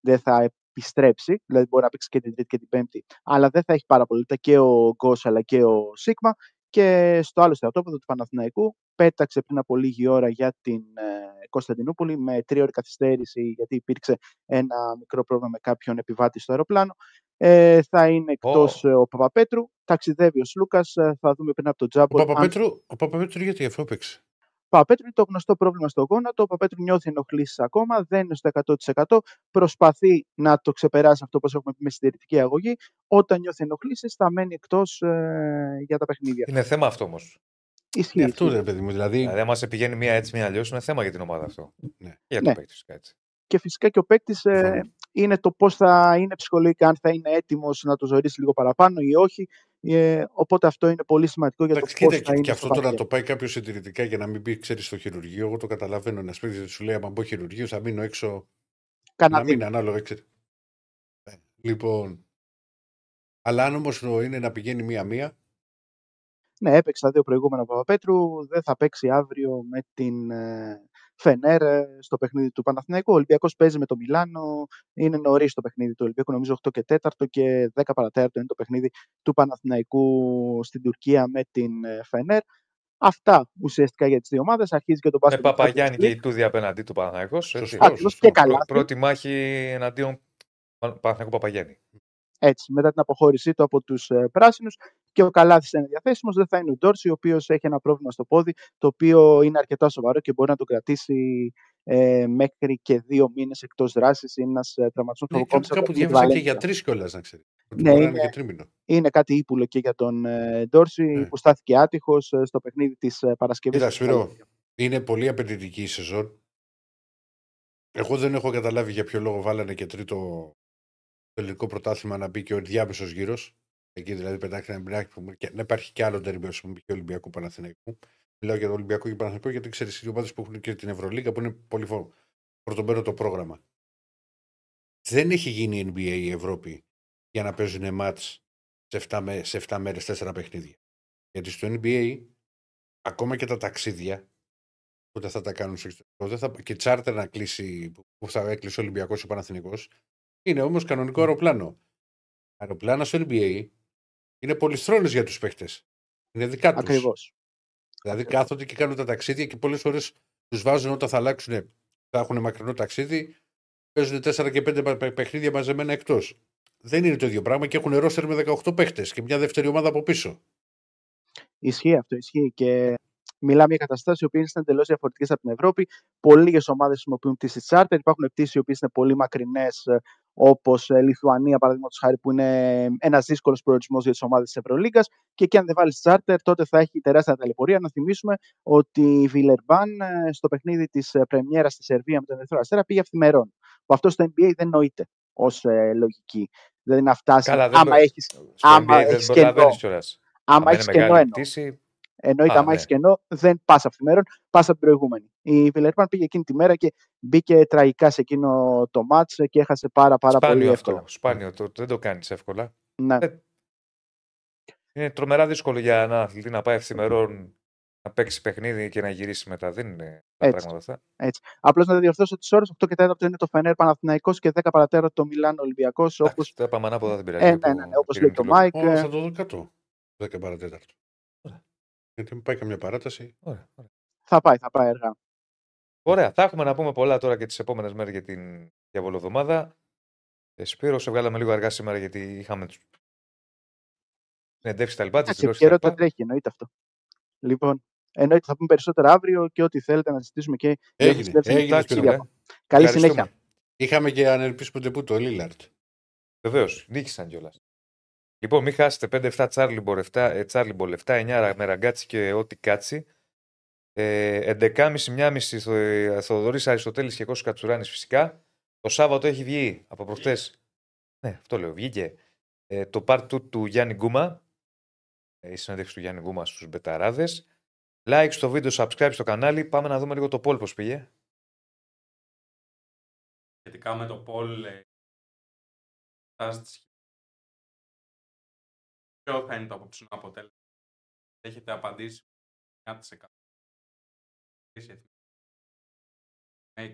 Δεν θα επιστρέψει, δηλαδή μπορεί να παίξει και την Τρίτη και την Πέμπτη, αλλά δεν θα έχει πάρα πολύ και ο Goss αλλά και ο Σίγμα. Και στο άλλο στρατόπεδο του Παναθηναϊκού πέταξε πριν από λίγη ώρα για την Κωνσταντινούπολη με 3 ώρες καθυστέρηση, γιατί υπήρξε ένα μικρό πρόβλημα με κάποιον επιβάτη στο αεροπλάνο. Θα είναι εκτός ο Παπαπέτρου, ταξιδεύει ο Σλούκας, θα δούμε πριν από τον Τζάμπο. Ο Παπαπέτρου γιατί αυτό παίξει? Παπαπέτρου είναι το γνωστό πρόβλημα στο γόνατο. Ο Παπαπέτρου νιώθει ενοχλήσεις ακόμα, δεν είναι στο 100%. Προσπαθεί να το ξεπεράσει αυτό, όπως έχουμε πει, με συντηρητική αγωγή. Όταν νιώθει ενοχλήσεις, θα μένει εκτός για τα παιχνίδια. Είναι θέμα αυτό όμως. Ισχύει. Αυτό δεν, παιδί μου. Δηλαδή, άμα σε πηγαίνει μία έτσι, μία αλλιώς, είναι θέμα για την ομάδα αυτό. Ναι. Για τον παίκτη, φυσικά έτσι. Και φυσικά και ο παίκτης είναι το πώς θα είναι ψυχολογικά, αν θα είναι έτοιμος να το ζωήσει λίγο παραπάνω ή όχι. Οπότε αυτό είναι πολύ σημαντικό για το πώς θα είναι. Και αυτό τώρα το πάει κάποιος συντηρητικά για να μην πει, ξέρεις, στο χειρουργείο. Εγώ το καταλαβαίνω. Ένας παίκτης δεν σου λέει, άμα μπω χειρουργείο, θα μείνω έξω. Καναδί. Να μείνω ανάλογα, ξέρεις. Λοιπόν. Αλλά αν όμως είναι να πηγαίνει μία-μία. Ναι, έπαιξε τα 2 προηγούμενα Παπαπέτρου. Δεν θα παίξει αύριο με την Φενέρ στο παιχνίδι του Παναθηναϊκού. Ο Ολυμπιακός παίζει με το Μιλάνο. Είναι νωρίς το παιχνίδι του Ολυμπιακού. Νομίζω 8 και 4 και 10 παρατέταρτο είναι το παιχνίδι του Παναθηναϊκού στην Τουρκία με την Φενέρ. Αυτά ουσιαστικά για τις δύο ομάδες. Αρχίζει και το μπάσκετ. Με Παπαγιάννη και η Τούδη απέναντί του Παναθηναϊκός. Πρώτη μάχη εναντίον Παναθηναϊκού Παπαγιάννη. Έτσι, μετά την αποχώρησή του από τους πράσινους. Και ο Καλάθης είναι διαθέσιμος, δεν θα είναι ο Ντόρση, ο οποίος έχει ένα πρόβλημα στο πόδι, το οποίο είναι αρκετά σοβαρό και μπορεί να τον κρατήσει μέχρι και 2 μήνες εκτός δράσης. Είναι ένας τραυματισμός που κόμψε. Κάπου διάβασα και για 3 κιόλας, να ξέρει. Ναι, είναι κάτι ύπουλο και για τον Ντόρση, που στάθηκε άτυχος στο παιχνίδι της Παρασκευής. Κοίτα, Σπύρο, είναι πολύ απαιτητική η σεζόν. Εγώ δεν έχω καταλάβει για ποιο λόγο βάλανε και 3ο ελληνικό πρωτάθλημα να μπει και ο διάμεσος γύρος. Εκεί δηλαδή πετάχτηκε να υπάρχει και άλλο τέρμιο και Ολυμπιακού Παναθηναϊκού. Μιλάω για το Ολυμπιακό και Παναθηναϊκό, γιατί ξέρεις οι ομάδες που έχουν και την Ευρωλίγκα που είναι πολύ φορτωμένο το πρόγραμμα. Δεν έχει γίνει η NBA η Ευρώπη για να παίζουν μάτς σε 7 μέρες 4 παιχνίδια. Γιατί στο NBA ακόμα και τα ταξίδια που δεν θα τα κάνουν στο εξωτερικό και τσάρτερ να κλείσει που θα έκλεισε ο Ολυμπιακός ή ο Παναθηναϊκός είναι όμως κανονικό αεροπλάνο. Αεροπλάνα στο NBA. Είναι πολυθρόνες για τους παίχτες. Είναι δικά τους. Ακριβώς. Δηλαδή κάθονται και κάνουν τα ταξίδια και πολλές φορές τους βάζουν όταν θα αλλάξουν. Θα έχουν μακρινό ταξίδι, παίζουν 4 και 5 παιχνίδια μαζεμένα εκτός. Δεν είναι το ίδιο πράγμα και έχουν ρόστερ με 18 παίχτες και μια δεύτερη ομάδα από πίσω. Ισχύει αυτό, ισχύει. Και μιλάμε για καταστάσεις οι οποίες είναι εντελώς διαφορετικές από την Ευρώπη. Πολύ λίγες ομάδες χρησιμοποιούν πτήσεις τσάρτερ. Υπάρχουν πτήσεις οι οποίες είναι πολύ μακρινές. Όπως Λιθουανία, παραδείγματος χάρη, που είναι ένας δύσκολος προορισμός για τις ομάδες της Ευρωλίγκας. Και εκεί, αν δεν βάλεις τσάρτερ, τότε θα έχει τεράστια ταλαιπωρία. Να θυμίσουμε ότι η Βιλερμπάν στο παιχνίδι της Πρεμιέρα στη Σερβία με τον Ερυθρό Αστέρα πήγε αυθημερών. Που αυτό στο NBA δεν νοείται ως λογική. Δηλαδή να φτάσει. Καλά, άμα έχεις κενό. Άμα έχεις κενό, εννοείται, άμα έχεις κενό, δεν πας αυθημερών, πας από την προηγούμενη. Η Βιλερμπάν πήγε εκείνη τη μέρα και μπήκε τραγικά σε εκείνο το μάτς και έχασε πάρα πολύ εύκολα. Σπάνιο αυτό. Δεν το κάνεις εύκολα. Ναι. Είναι τρομερά δύσκολο για ένα αθλητή να πάει ευθυμερών να παίξει παιχνίδι και να γυρίσει μετά. Δεν είναι τα πράγματα αυτά. Έτσι. Απλώς να διορθώσω τις ώρες. 8 και 4 είναι το Φενέρ Παναθηναϊκός και 10 παρατέρα το Μιλάνο Ολυμπιακός. Όπως... Τα πάμε ανάποδα, δεν πειράζει. Ναι, όπως λέει το Μάικ. Θα το δω κάτω. 10 παρατέρα. Γιατί μου πάει καμιά παράταση. Θα πάει αργά. Ωραία, θα έχουμε να πούμε πολλά τώρα και τις επόμενες μέρες για την διαβολοβδομάδα. Σπύρο, σε βγάλαμε λίγο αργά σήμερα γιατί είχαμε τους συνεντεύξεις τα λοιπά. Και καιρό τα τρέχει, εννοείται αυτό. Λοιπόν, εννοείται θα πούμε περισσότερα αύριο και ό,τι θέλετε να συζητήσουμε και για τις συνεντεύξεις. Καλή συνέχεια. Είχαμε και ανελπίσποντε που το Λίλαρτ. Βεβαίως, νίκησαν κιόλας. Λοιπόν, μην χάσετε 5-7 Τσάρλιμπορ 7, 9 με ραγκάτσι και ό,τι κάτσι. 11.30-1.30 Θεοδωρής Αριστοτέλης και Κώστας Κατσουράνης φυσικά. Το Σάββατο έχει βγει από προχτές. Ναι, αυτό λέω. Βγήκε το part 2 του Γιάννη Γκούμα. Η συνέντευξη του Γιάννη Γκούμα στους Μπεταράδες. Like στο βίντεο, subscribe στο κανάλι. Πάμε να δούμε λίγο το poll πώς πήγε. Σχετικά με το poll, ποιο θα είναι το απόψινό αποτέλεσμα. Έχετε απαντήσει 9%. Με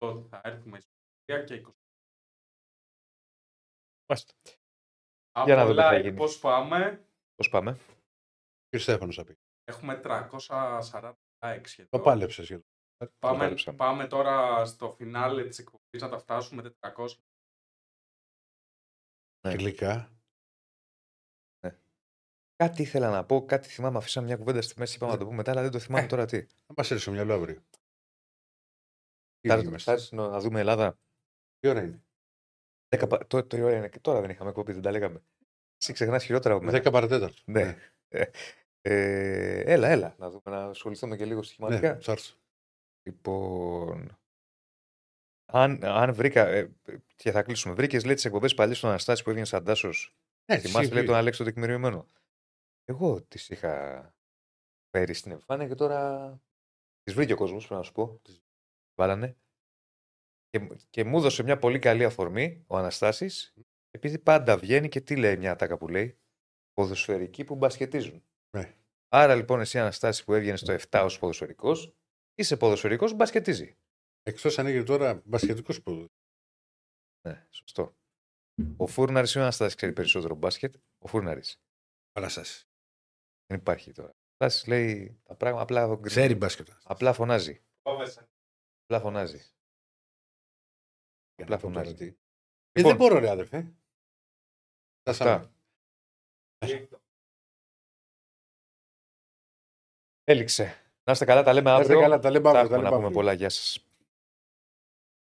26% θα έρθουμε στην και 20%. Για να δούμε like, θα πώς πάμε. Πώς πάμε. Κύριε Στέφανος θα πει. Έχουμε 346. Το πάλεψες. Πάμε τώρα στο φινάλε της εκπομπής να τα φτάσουμε 400. Τελικά. Ναι. Κάτι ήθελα να πω, κάτι θυμάμαι, αφήσαμε μια κουβέντα στη μέση, είπαμε να το πούμε μετά, αλλά δεν το θυμάμαι τώρα τι. Θα μας έρθει στο μυαλό αύριο. Να δούμε Ελλάδα. Τι ώρα είναι. Τώρα η ώρα είναι και τώρα δεν είχαμε εκπομπή, δεν τα λέγαμε. Εσύ ξεχνάς χειρότερα από μένα. 10 παρατέταρτο. Ναι. Έλα, να δούμε, να ασχοληθούμε και λίγο στοιχηματικά. Ναι, λοιπόν, αν βρήκα, και θα κλείσουμε, βρήκες λέει τις εκπομπές παλιές στον Αναστάση που έγινε σαν Τάσος. Θυμάστε λέει τον Αλέξη το τεκμηριωμένο. Εγώ τις είχα φέρει στην επιφάνεια και τώρα τις βρήκε ο κόσμος, πρέπει να σου πω. Τις βάλανε. Και μου έδωσε μια πολύ καλή αφορμή ο Αναστάσης, επειδή πάντα βγαίνει και τι λέει μια ατάκα που λέει. Ποδοσφαιρικοί που μπασκετίζουν. Ναι. Άρα λοιπόν εσύ Αναστάση που έβγαινε στο 7 ως ποδοσφαιρικός, είσαι ποδοσφαιρικός που μπασκετίζει. Εκτός αν έγινε τώρα μπασκετικός που. Ναι, σωστό. Ο Φούρναρης ή ο Αναστάσης ξέρει περισσότερο μπάσκετ. Ο Φούρναρης. Αναστάσης. Δεν υπάρχει τώρα. Ο Αναστάσης λέει τα πράγματα απλά. Ξέρει μπάσκετ. Απλά φωνάζει. Απλά φωνάζει. Απλά φωνάζει. Λοιπόν, δεν μπορώ, ρε άδερφε. Αυτά. Έληξε. Να είστε καλά, τα λέμε αύριο. Να πούμε πολλά. Γεια σας.